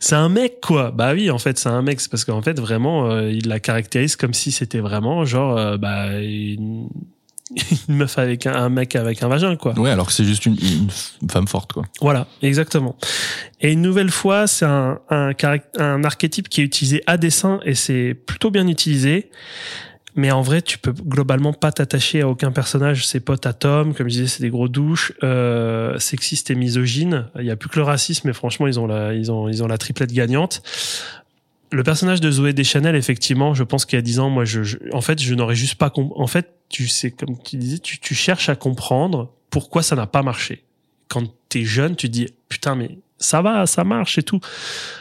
C'est un mec, quoi. Bah oui, en fait, c'est un mec. C'est parce qu'en fait, vraiment, il la caractérise comme si c'était vraiment, genre, une meuf avec un mec avec un vagin, quoi. Ouais, alors que c'est juste une femme forte, quoi. Voilà, exactement. Et une nouvelle fois, c'est un archétype qui est utilisé à dessein, et c'est plutôt bien utilisé. Mais en vrai, tu peux globalement pas t'attacher à aucun personnage. Ses potes à Tom, comme je disais, c'est des gros douches, sexistes et misogynes. Il y a plus que le racisme, mais franchement, ils ont la triplette gagnante. Le personnage de Zooey Deschanel, effectivement, je pense qu'il y a 10 ans, moi, en fait, je n'aurais juste pas en fait, tu sais, comme tu disais, tu cherches à comprendre pourquoi ça n'a pas marché. Quand t'es jeune, tu te dis, putain, mais ça va, ça marche et tout.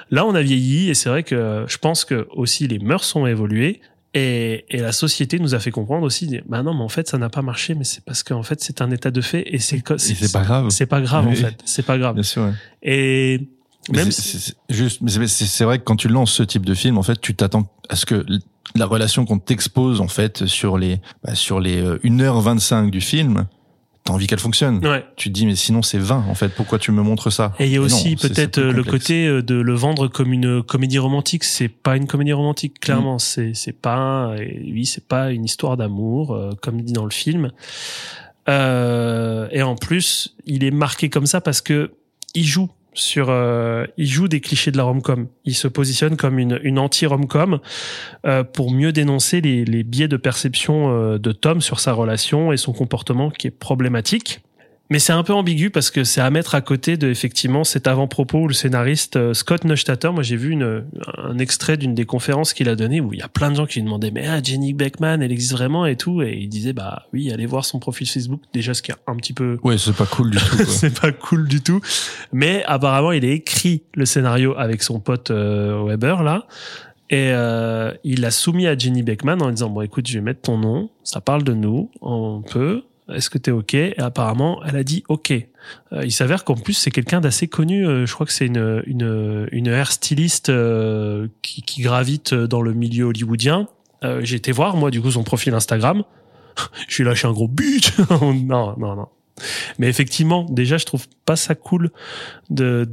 Là, on a vieilli, et c'est vrai que je pense que aussi les mœurs ont évolué. Et la société nous a fait comprendre aussi, bah non, mais en fait, ça n'a pas marché, mais c'est parce qu'en fait, c'est un état de fait, et c'est pas grave. C'est pas grave, oui. En fait. C'est pas grave. Bien sûr, ouais. Et même c'est vrai que quand tu lances ce type de film, en fait, tu t'attends à ce que la relation qu'on t'expose, en fait, sur les 1h25 du film, t'as envie qu'elle fonctionne. Ouais. Tu te dis, mais sinon c'est vain, en fait. Pourquoi tu me montres ça? Et il y a aussi peut-être le côté de le vendre comme une comédie romantique. C'est pas une comédie romantique, clairement. C'est pas une histoire d'amour, comme dit dans le film. Et en plus, il est marqué comme ça parce que il joue des clichés de la rom-com. Il se positionne comme une anti-rom-com pour mieux dénoncer les biais de perception de Tom sur sa relation et son comportement qui est problématique. Mais c'est un peu ambigu parce que c'est à mettre à côté de, effectivement, cet avant-propos où le scénariste Scott Neustadter, moi j'ai vu un extrait d'une des conférences qu'il a donné où il y a plein de gens qui lui demandaient, mais Jenny Beckman, elle existe vraiment et tout, et il disait, bah oui, allez voir son profil Facebook, déjà, ce qui est un petit peu... Ouais, c'est pas cool du tout, quoi. C'est pas cool du tout. Mais apparemment, il a écrit le scénario avec son pote Weber, là. Et il l'a soumis à Jenny Beckman en lui disant, bon, écoute, je vais mettre ton nom, ça parle de nous, on peut... Est-ce que t'es OK? Et apparemment, elle a dit OK. Il s'avère qu'en plus, c'est quelqu'un d'assez connu. Je crois que c'est une hairstyliste qui gravite dans le milieu hollywoodien. J'ai été voir, moi, du coup, son profil Instagram. Je lui ai lâché un gros but. Non. Mais effectivement, déjà, je trouve pas ça cool de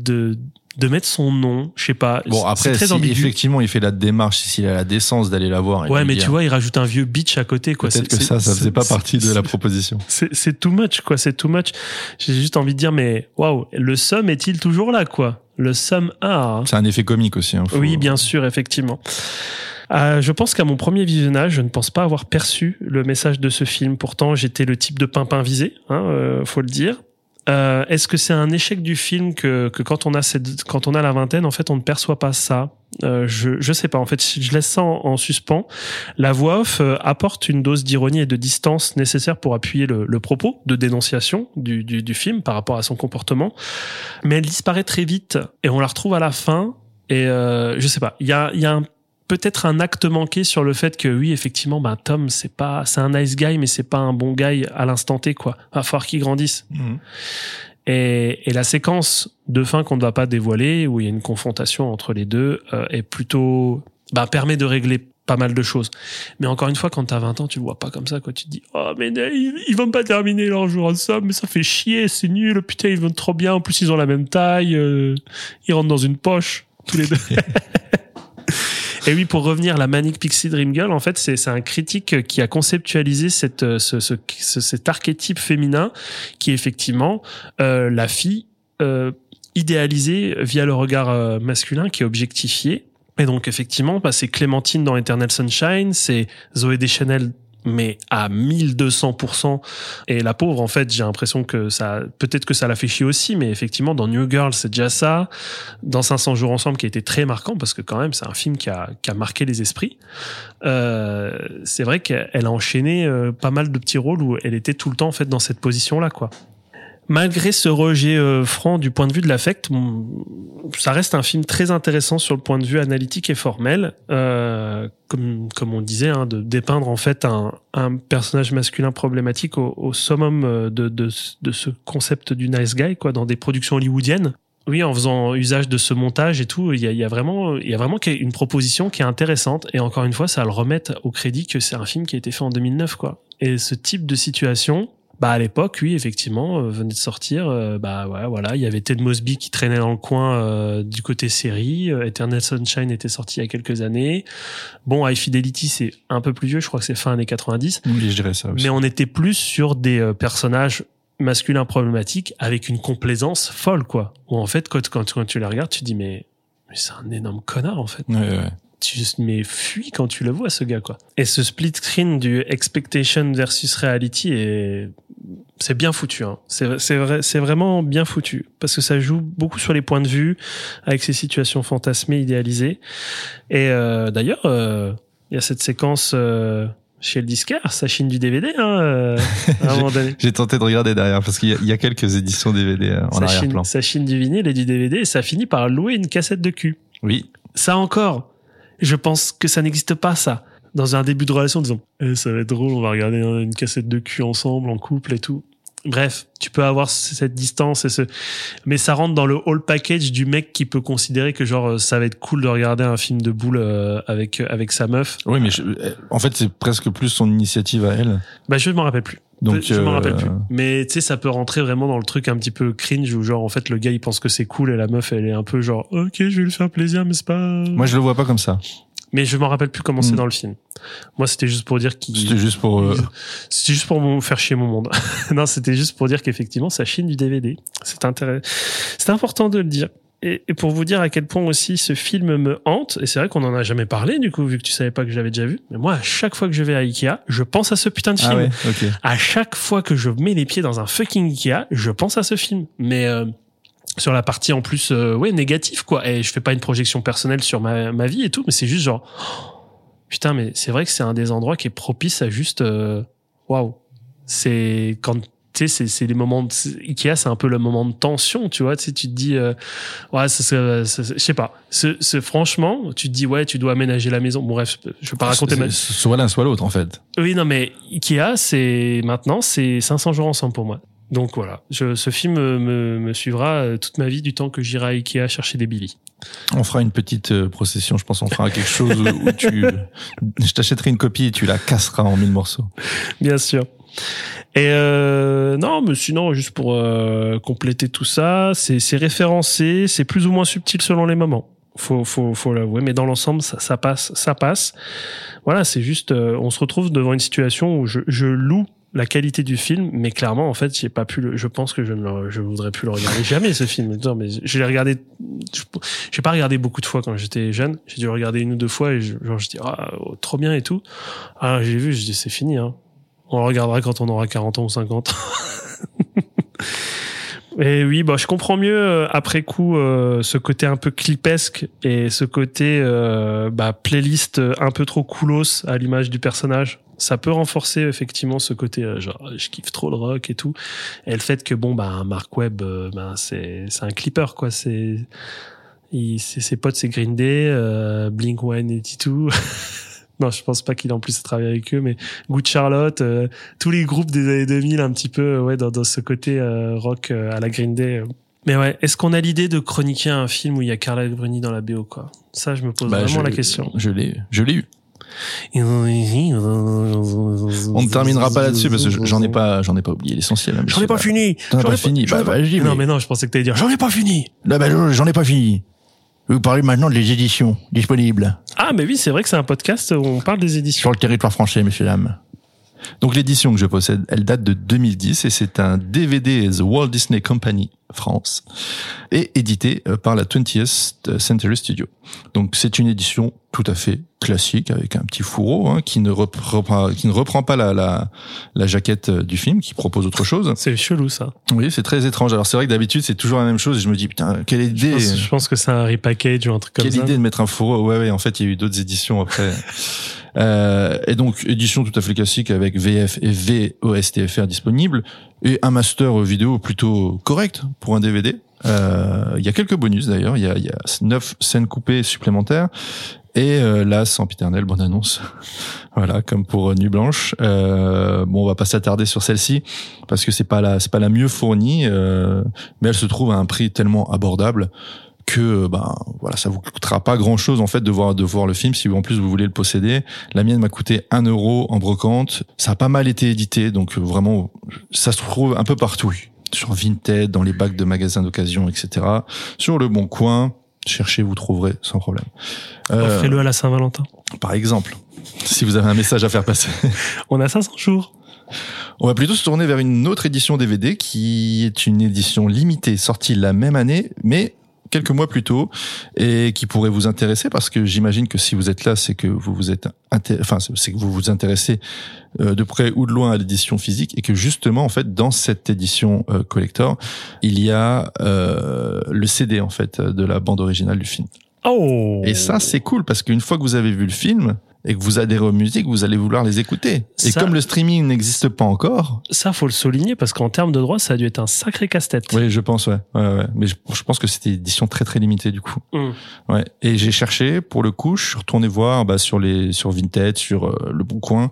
mettre son nom, je sais pas. Bon, après, c'est très ambigu. Effectivement, il fait la démarche, s'il a la décence d'aller la voir. Et ouais, mais tu vois, il rajoute un vieux bitch à côté, quoi. Peut-être que ça faisait pas partie de la proposition. C'est too much, quoi. C'est too much. J'ai juste envie de dire, mais waouh, le somme est-il toujours là, quoi? Le somme a. C'est un effet comique aussi, hein. Oui, bien sûr, effectivement. Je pense qu'à mon premier visionnage, je ne pense pas avoir perçu le message de ce film. Pourtant, j'étais le type de pimpin visé, faut le dire. Est-ce que c'est un échec du film que quand on a la vingtaine, en fait, on ne perçoit pas ça? Je sais pas. En fait, je laisse ça en suspens. La voix off apporte une dose d'ironie et de distance nécessaire pour appuyer le propos de dénonciation du film par rapport à son comportement. Mais elle disparaît très vite et on la retrouve à la fin. Et je sais pas. Il y a peut-être un acte manqué sur le fait que oui, effectivement, Tom, c'est un nice guy, mais c'est pas un bon guy à l'instant T, quoi. Il va falloir qu'il grandisse. Mmh. Et la séquence de fin qu'on ne va pas dévoiler, où il y a une confrontation entre les deux, est plutôt, permet de régler pas mal de choses. Mais encore une fois, quand t'as 20 ans, tu le vois pas comme ça, quoi. Tu te dis, oh, mais ils vont pas terminer leur jour ensemble, mais ça fait chier, c'est nul, putain, ils vont trop bien, en plus ils ont la même taille, ils rentrent dans une poche, tous les deux. Et oui, pour revenir, la Manic Pixie Dream Girl, en fait, c'est un critique qui a conceptualisé cet archétype féminin qui est effectivement la fille idéalisée via le regard masculin qui est objectifié. Et donc, effectivement, c'est Clémentine dans Eternal Sunshine, c'est Zooey Deschanel, mais à 1200%. Et la pauvre, en fait, j'ai l'impression que peut-être que ça l'a fait chier aussi, mais effectivement, dans New Girl, c'est déjà ça. Dans 500 jours ensemble, qui a été très marquant, parce que quand même, c'est un film qui a marqué les esprits. C'est vrai qu'elle a enchaîné pas mal de petits rôles où elle était tout le temps, en fait, dans cette position-là, quoi. Malgré ce rejet franc du point de vue de l'affect, ça reste un film très intéressant sur le point de vue analytique et formel, comme on disait, de dépeindre en fait un personnage masculin problématique au summum de ce concept du nice guy, quoi, dans des productions hollywoodiennes. Oui, en faisant usage de ce montage et tout, il y a vraiment une proposition qui est intéressante. Et encore une fois, ça le remet au crédit que c'est un film qui a été fait en 2009, quoi. Et ce type de situation, à l'époque, oui, effectivement, venait de sortir, ouais, voilà, il y avait Ted Mosby qui traînait dans le coin du côté série, Eternal Sunshine était sorti il y a quelques années. Bon, High Fidelity, c'est un peu plus vieux, je crois que c'est fin années 90. Oui, je dirais ça aussi. Mais on était plus sur des personnages masculins problématiques avec une complaisance folle, quoi. Où en fait, quand tu les regardes, tu te dis, mais c'est un énorme connard, en fait. Ouais. Mais fuis quand tu le vois, ce gars, quoi. Et ce split screen du expectation versus reality c'est bien foutu, hein. C'est vraiment bien foutu. Parce que ça joue beaucoup sur les points de vue avec ces situations fantasmées, idéalisées. Et, d'ailleurs, il y a cette séquence, chez le disquaire, ça chine du DVD, à un moment donné. J'ai tenté de regarder derrière, parce qu'il y a quelques éditions DVD en arrière-plan. Ça chine du vinyle et du DVD, et ça finit par louer une cassette de cul. Oui. Ça encore. Je pense que ça n'existe pas, ça. Dans un début de relation, disons, ça va être drôle, on va regarder une cassette de cul ensemble, en couple et tout. Bref, tu peux avoir cette distance mais ça rentre dans le whole package du mec qui peut considérer que genre ça va être cool de regarder un film de boule avec sa meuf. Oui, mais en fait, c'est presque plus son initiative à elle. Je m'en rappelle plus. Donc, je m'en rappelle plus. Mais tu sais, ça peut rentrer vraiment dans le truc un petit peu cringe où genre en fait le gars il pense que c'est cool et la meuf elle est un peu genre ok, je vais lui faire plaisir, mais c'est pas. Moi, je le vois pas comme ça. Mais je m'en rappelle plus comment c'est dans le film. Moi, c'était juste pour dire qu'il... C'était juste pour me faire chier mon monde. Non, c'était juste pour dire qu'effectivement, ça chine du DVD. C'est important de le dire. Et pour vous dire à quel point aussi ce film me hante, et c'est vrai qu'on en a jamais parlé, du coup, vu que tu savais pas que j'avais déjà vu, mais moi, à chaque fois que je vais à Ikea, je pense à ce putain de film. Ah ouais, okay. À chaque fois que je mets les pieds dans un fucking Ikea, je pense à ce film. Mais... sur la partie en plus négatif, quoi, et je fais pas une projection personnelle sur ma vie et tout, mais c'est juste genre putain, mais c'est vrai que c'est un des endroits qui est propice à juste waouh. C'est quand tu sais, c'est les moments Ikea, c'est un peu le moment de tension, tu vois, tu sais, tu te dis ouais, je sais pas, franchement, tu te dis ouais, tu dois aménager la maison. Bon, bref, je vais pas raconter soit l'un soit l'autre, en fait. Oui, non, mais Ikea, c'est maintenant, c'est 500 jours ensemble pour moi. Donc voilà, ce film me suivra toute ma vie, du temps que j'irai à Ikea chercher des Billy. On fera une petite procession, je pense. On fera quelque chose où je t'achèterai une copie et tu la casseras en 1000 morceaux. Bien sûr. Et non, mais sinon, juste pour compléter tout ça, c'est référencé, c'est plus ou moins subtil selon les moments. Faut l'avouer, mais dans l'ensemble, ça passe. Voilà, c'est juste, on se retrouve devant une situation où je loue la qualité du film, mais clairement, en fait, je pense que je ne voudrais plus le regarder jamais, ce film. Non, mais je l'ai regardé j'ai pas regardé beaucoup de fois quand j'étais jeune. J'ai dû le regarder une ou deux fois et je dis ah trop bien et tout. Ah j'ai vu, je dis c'est fini hein. On le regardera quand on aura 40 ans ou 50. Et oui, bah je comprends mieux après coup ce côté un peu clipesque et ce côté playlist un peu trop coolos à l'image du personnage. Ça peut renforcer effectivement ce côté je kiffe trop le rock et tout. Et le fait que bon bah Marc Webb c'est un clipper quoi, c'est ses potes c'est Green Day, Blink-182. Non, je pense pas qu'il en plus travaillé avec eux, mais Good Charlotte, tous les groupes des années 2000, un petit peu, ouais, dans ce côté rock à la Green Day. Mais ouais, est-ce qu'on a l'idée de chroniquer un film où il y a Carla Bruni dans la BO, quoi? Ça, je me pose vraiment la question. Je l'ai eu. On ne terminera pas là-dessus parce que j'en ai pas oublié l'essentiel. Hein, j'en ai pas fini. J'en ai pas fini. Non, je pensais que t'allais dire j'en ai pas fini. J'en ai pas fini. Je vais vous parler maintenant des éditions disponibles. Ah, mais oui, c'est vrai que c'est un podcast où on parle des éditions. Sur le territoire français, messieurs, dames. Donc, l'édition que je possède, elle date de 2010 et c'est un DVD The Walt Disney Company France et édité par la 20th Century Studio. Donc, c'est une édition tout à fait classique avec un petit fourreau, hein, qui ne reprend pas la jaquette du film, qui propose autre chose. C'est chelou, ça. Oui, c'est très étrange. Alors, c'est vrai que d'habitude, c'est toujours la même chose et je me dis, putain, quelle idée. Je pense que c'est un repackage ou un truc comme ça. Quelle idée de mettre un fourreau. Ouais, en fait, il y a eu d'autres éditions après. Et donc, édition tout à fait classique avec VF et VOSTFR disponibles et un master vidéo plutôt correct pour un DVD. Il y a quelques bonus d'ailleurs. Il y a 9 scènes coupées supplémentaires. Et la sempiternelle bonne annonce, voilà, comme pour Nuit Blanche. Bon, on va pas s'attarder sur celle-ci parce que c'est pas la mieux fournie, mais elle se trouve à un prix tellement abordable que voilà, ça vous coûtera pas grand-chose en fait de voir le film si vous, en plus, vous voulez le posséder. La mienne m'a coûté 1€ en brocante. Ça a pas mal été édité, donc vraiment ça se trouve un peu partout, sur Vinted, dans les bacs de magasins d'occasion, etc. Sur Le Bon Coin. Cherchez, vous trouverez sans problème. Offrez-le à la Saint-Valentin. Par exemple, si vous avez un message à faire passer. On a 500 jours. On va plutôt se tourner vers une autre édition DVD qui est une édition limitée, sortie la même année, mais quelques mois plus tôt, et qui pourrait vous intéresser parce que j'imagine que si vous êtes là, c'est que vous vous intéressez de près ou de loin à l'édition physique et que justement, en fait, dans cette édition collector, il y a le CD, en fait, de la bande originale du film. Oh. Et ça, c'est cool parce qu'une fois que vous avez vu le film et que vous adhérez aux musiques, vous allez vouloir les écouter. Et comme le streaming n'existe pas encore... Ça, faut le souligner, parce qu'en termes de droits, ça a dû être un sacré casse-tête. Oui, je pense, ouais. Mais je pense que c'était une édition très, très limitée, du coup. Mm. Ouais. Et j'ai cherché, pour le coup, je suis retourné voir sur Vinted, sur Le Bon Coin.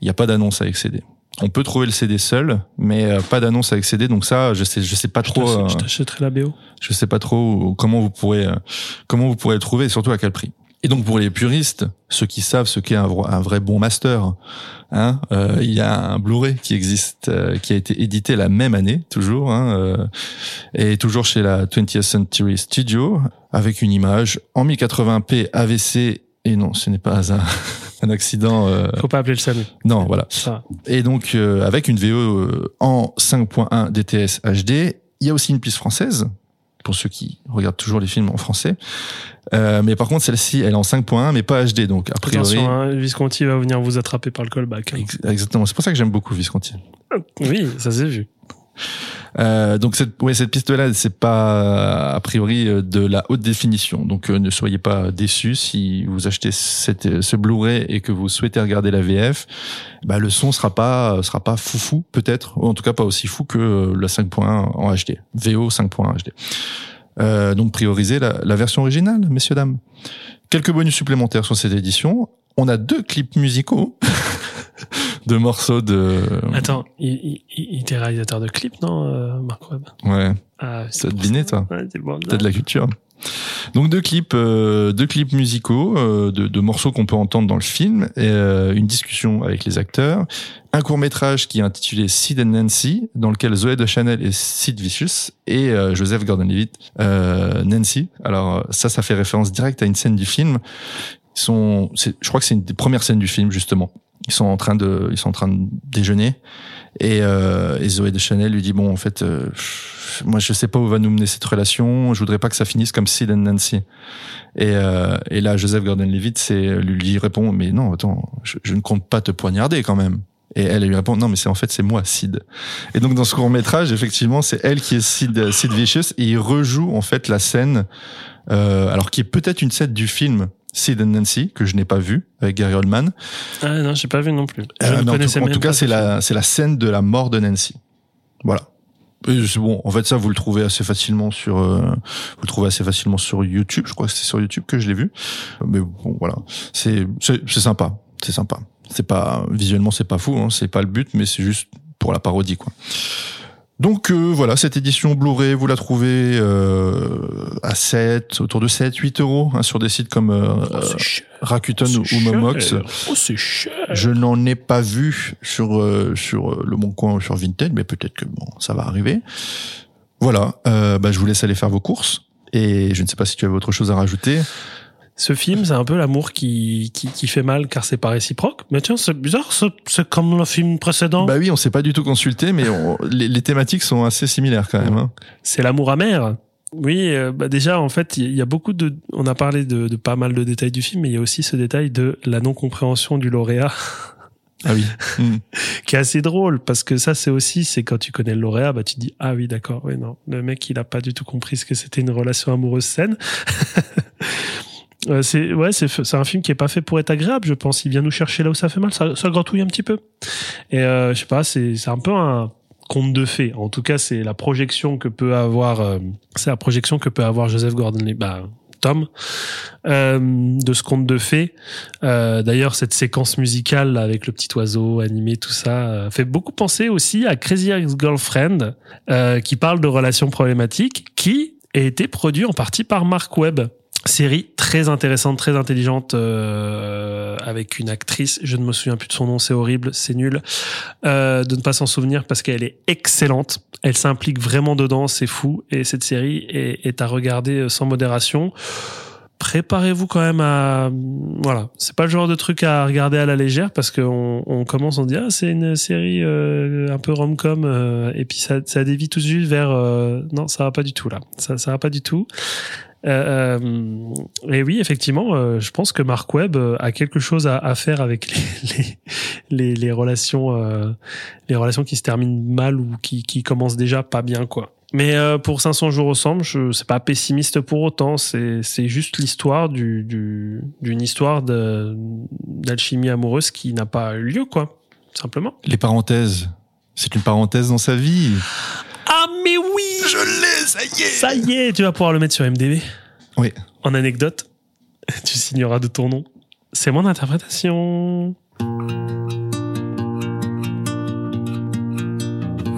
Il n'y a pas d'annonce avec CD. On peut trouver le CD seul, mais pas d'annonce avec CD, donc ça, je sais pas trop... Je t'achèterai la BO. Je sais pas trop comment vous pourrez le trouver, et surtout à quel prix. Et donc pour les puristes, ceux qui savent ce qu'est un vrai bon master, hein, il y a un Blu-ray qui existe, qui a été édité la même année, toujours, hein, et toujours chez la 20th Century Studio, avec une image en 1080p AVC, et non, ce n'est pas un accident... Faut pas appeler le salut. Non, voilà. Ah. Et donc avec une VO en 5.1 DTS HD, il y a aussi une piste française, pour ceux qui regardent toujours les films en français. Mais par contre, celle-ci, elle est en 5.1, mais pas HD, donc a priori... Attention, hein, Visconti va venir vous attraper par le callback. Hein. Exactement, c'est pour ça que j'aime beaucoup Visconti. Oui, ça s'est vu. Donc cette piste-là, c'est pas a priori de la haute définition. Donc ne soyez pas déçus si vous achetez ce Blu-ray et que vous souhaitez regarder la VF. Bah le son sera pas foufou peut-être, ou en tout cas pas aussi fou que la 5.1 en HD. VO 5.1 HD. Donc priorisez la version originale, messieurs dames. Quelques bonus supplémentaires sur cette édition. On a 2 clips musicaux. De morceaux de... Attends, il était réalisateur de clips, non, Marc Webb? Ouais. Ah, t'as deviné, toi? Ouais, c'est bon. T'as de la culture. Donc, 2 clips musicaux, de morceaux qu'on peut entendre dans le film, et une discussion avec les acteurs, un court-métrage qui est intitulé Sid and Nancy, dans lequel Zooey Deschanel est Sid Vicious, et Joseph Gordon-Levitt, Nancy. Alors, ça fait référence directe à une scène du film. Je crois que c'est une des premières scènes du film, justement. Ils sont en train de déjeuner Et Zooey Deschanel lui dit, bon, en fait, moi, je sais pas où va nous mener cette relation. Je voudrais pas que ça finisse comme Sid and Nancy. Et là, Joseph Gordon-Levitt, lui répond, mais non, attends, je ne compte pas te poignarder quand même. Et elle lui répond, non, mais c'est moi, Sid. Et donc, dans ce court-métrage, effectivement, c'est elle qui est Sid Vicious, et il rejoue, en fait, la scène, alors qui est peut-être une scène du film Sid and Nancy, que je n'ai pas vu, avec Gary Oldman. Ah, non, j'ai pas vu non plus. En tout cas, c'est la scène de la mort de Nancy. Voilà. Et c'est bon. En fait, ça, vous le trouvez assez facilement sur YouTube. Je crois que c'est sur YouTube que je l'ai vu. Mais bon, voilà. C'est sympa. C'est sympa. C'est pas, visuellement, c'est pas fou, hein, c'est pas le but, mais c'est juste pour la parodie, quoi. Donc voilà, cette édition Blu-ray, vous la trouvez à 7, autour de 7-8 euros, hein, sur des sites comme Rakuten ou Momox. C'est cher. Je n'en ai pas vu sur Le Bon Coin ou sur Vinted, mais peut-être que bon, ça va arriver. Voilà, je vous laisse aller faire vos courses, et je ne sais pas si tu avais autre chose à rajouter. Ce film, c'est un peu l'amour qui fait mal, car c'est pas réciproque. Mais tiens, c'est bizarre, c'est comme le film précédent. Bah oui, on s'est pas du tout consulté, mais les thématiques sont assez similaires quand même. Hein. C'est l'amour amer. Oui, déjà, en fait, il y a beaucoup de... On a parlé de pas mal de détails du film, mais il y a aussi ce détail de la non-compréhension du lauréat. Ah oui. Mmh. Qui est assez drôle, parce que ça, c'est quand tu connais le lauréat, bah, tu te dis, ah oui, d'accord, oui, non. Le mec, il a pas du tout compris ce que c'était une relation amoureuse saine. C'est un film qui est pas fait pour être agréable, je pense. Il vient nous chercher là où ça fait mal, ça gratouille un petit peu. Et je sais pas, c'est un peu un conte de fées. En tout cas, c'est la projection que peut avoir Joseph Gordon-Levitt, Tom, de ce conte de fées. D'ailleurs, cette séquence musicale là, avec le petit oiseau animé, tout ça, fait beaucoup penser aussi à Crazy Ex-Girlfriend, qui parle de relations problématiques, qui a été produit en partie par Marc Webb. Série très intéressante, très intelligente, avec une actrice, je ne me souviens plus de son nom, c'est horrible, c'est nul, de ne pas s'en souvenir parce qu'elle est excellente, elle s'implique vraiment dedans, c'est fou, et cette série est à regarder sans modération. Préparez-vous quand même à... Voilà, c'est pas le genre de truc à regarder à la légère, parce qu'on commence, on dit « Ah, c'est une série un peu rom-com », et puis ça dévie tout de suite vers « Non, ça va pas du tout, là. Ça va pas du tout. » Et oui, effectivement, je pense que Marc Webb a quelque chose à faire avec les relations, qui se terminent mal ou qui commencent déjà pas bien, quoi. Mais pour 500 jours ensemble, c'est pas pessimiste pour autant. C'est juste l'histoire d'une histoire d'alchimie amoureuse qui n'a pas eu lieu, quoi, simplement. Les parenthèses, c'est une parenthèse dans sa vie. Ah mais oui, je l'ai, ça y est. Ça y est, tu vas pouvoir le mettre sur IMDb. Oui. En anecdote, tu signeras de ton nom. C'est mon interprétation. On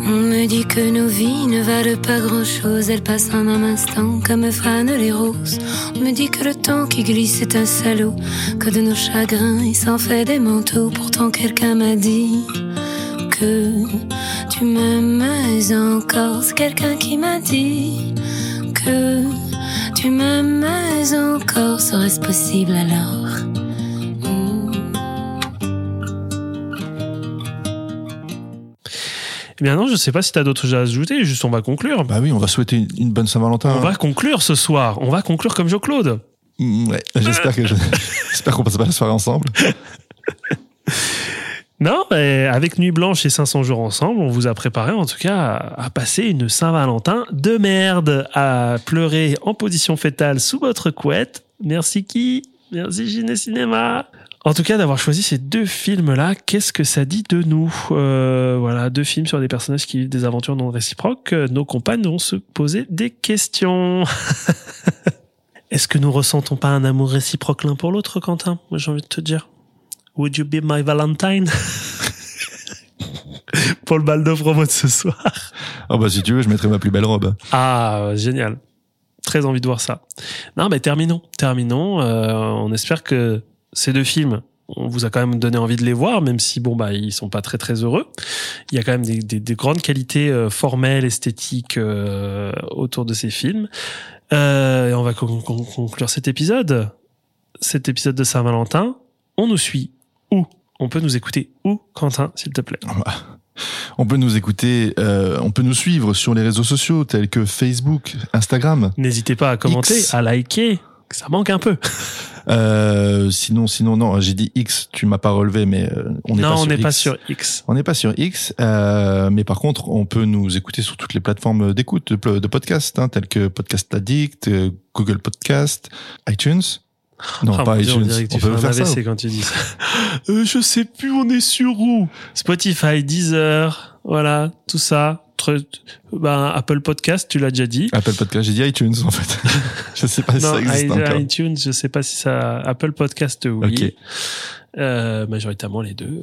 me dit que nos vies ne valent pas grand-chose, elles passent en un instant comme fanent les roses. On me dit que le temps qui glisse est un salaud, que de nos chagrins il s'en fait des manteaux. Pourtant quelqu'un m'a dit que tu m'aimes encore. C'est quelqu'un qui m'a dit que tu m'aimes encore. Serait-ce possible alors ? Bien non, je sais pas si t'as d'autres choses à ajouter, juste on va conclure. Bah oui, on va souhaiter une bonne Saint-Valentin. On va conclure ce soir, on va conclure comme Jean-Claude. Ouais, j'espère qu'on passe pas la soirée ensemble. Non, mais avec Nuit Blanche et 500 jours ensemble, on vous a préparé en tout cas à passer une Saint-Valentin de merde, à pleurer en position fétale sous votre couette. Merci qui ? Merci Chiner Cinéma. En tout cas, d'avoir choisi ces deux films-là, qu'est-ce que ça dit de nous ? Voilà, deux films sur des personnages qui vivent des aventures non réciproques. Nos compagnes vont se poser des questions. Est-ce que nous ressentons pas un amour réciproque l'un pour l'autre, Quentin ? Moi, j'ai envie de te dire, would you be my Valentine ? Paul Baldoff remonte ce soir. Oh bah si tu veux, je mettrai ma plus belle robe. Ah, génial. Très envie de voir ça. Non, mais terminons. On espère que ces deux films, on vous a quand même donné envie de les voir, même si ils sont pas très très heureux. Il y a quand même des grandes qualités formelles, esthétiques autour de ces films. Et on va conclure cet épisode. Cet épisode de Saint-Valentin, on nous suit où ? On peut nous écouter où, Quentin, s'il te plaît ? On peut nous écouter, on peut nous suivre sur les réseaux sociaux tels que Facebook, Instagram. N'hésitez pas à commenter, X. à liker, ça manque un peu. Sinon, non, j'ai dit X, tu m'as pas relevé, mais on n'est pas, sur X. On n'est pas sur X, mais par contre, on peut nous écouter sur toutes les plateformes d'écoute de podcasts, hein, telles que Podcast Addict, Google Podcast, iTunes. Non, ah, pas iTunes. On peut faire ça. Quand tu dis ça. Je sais plus, on est sur où? Spotify, Deezer, voilà, tout ça. Apple Podcast, tu l'as déjà dit. Apple Podcast, j'ai dit iTunes en fait. Je sais pas si ça existe encore. iTunes, je sais pas si ça. Apple Podcast, oui. Okay. Majoritairement les deux.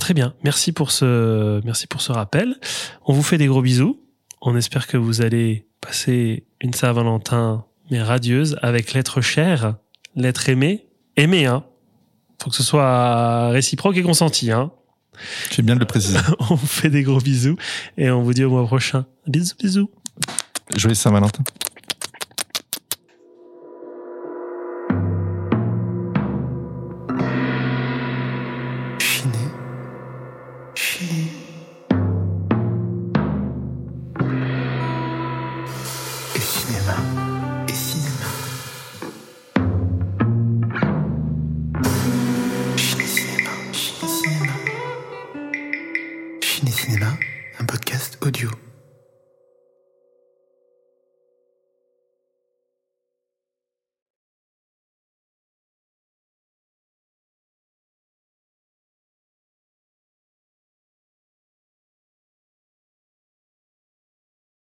Très bien. Merci pour ce rappel. On vous fait des gros bisous. On espère que vous allez passer une Saint-Valentin mais radieuse avec l'être cher, l'être aimé, hein. Faut que ce soit réciproque et consenti, hein. J'ai bien de le préciser. On vous fait des gros bisous et on vous dit au mois prochain. Bisous, bisous. Joyeux Saint-Valentin. Chiner. Et cinéma.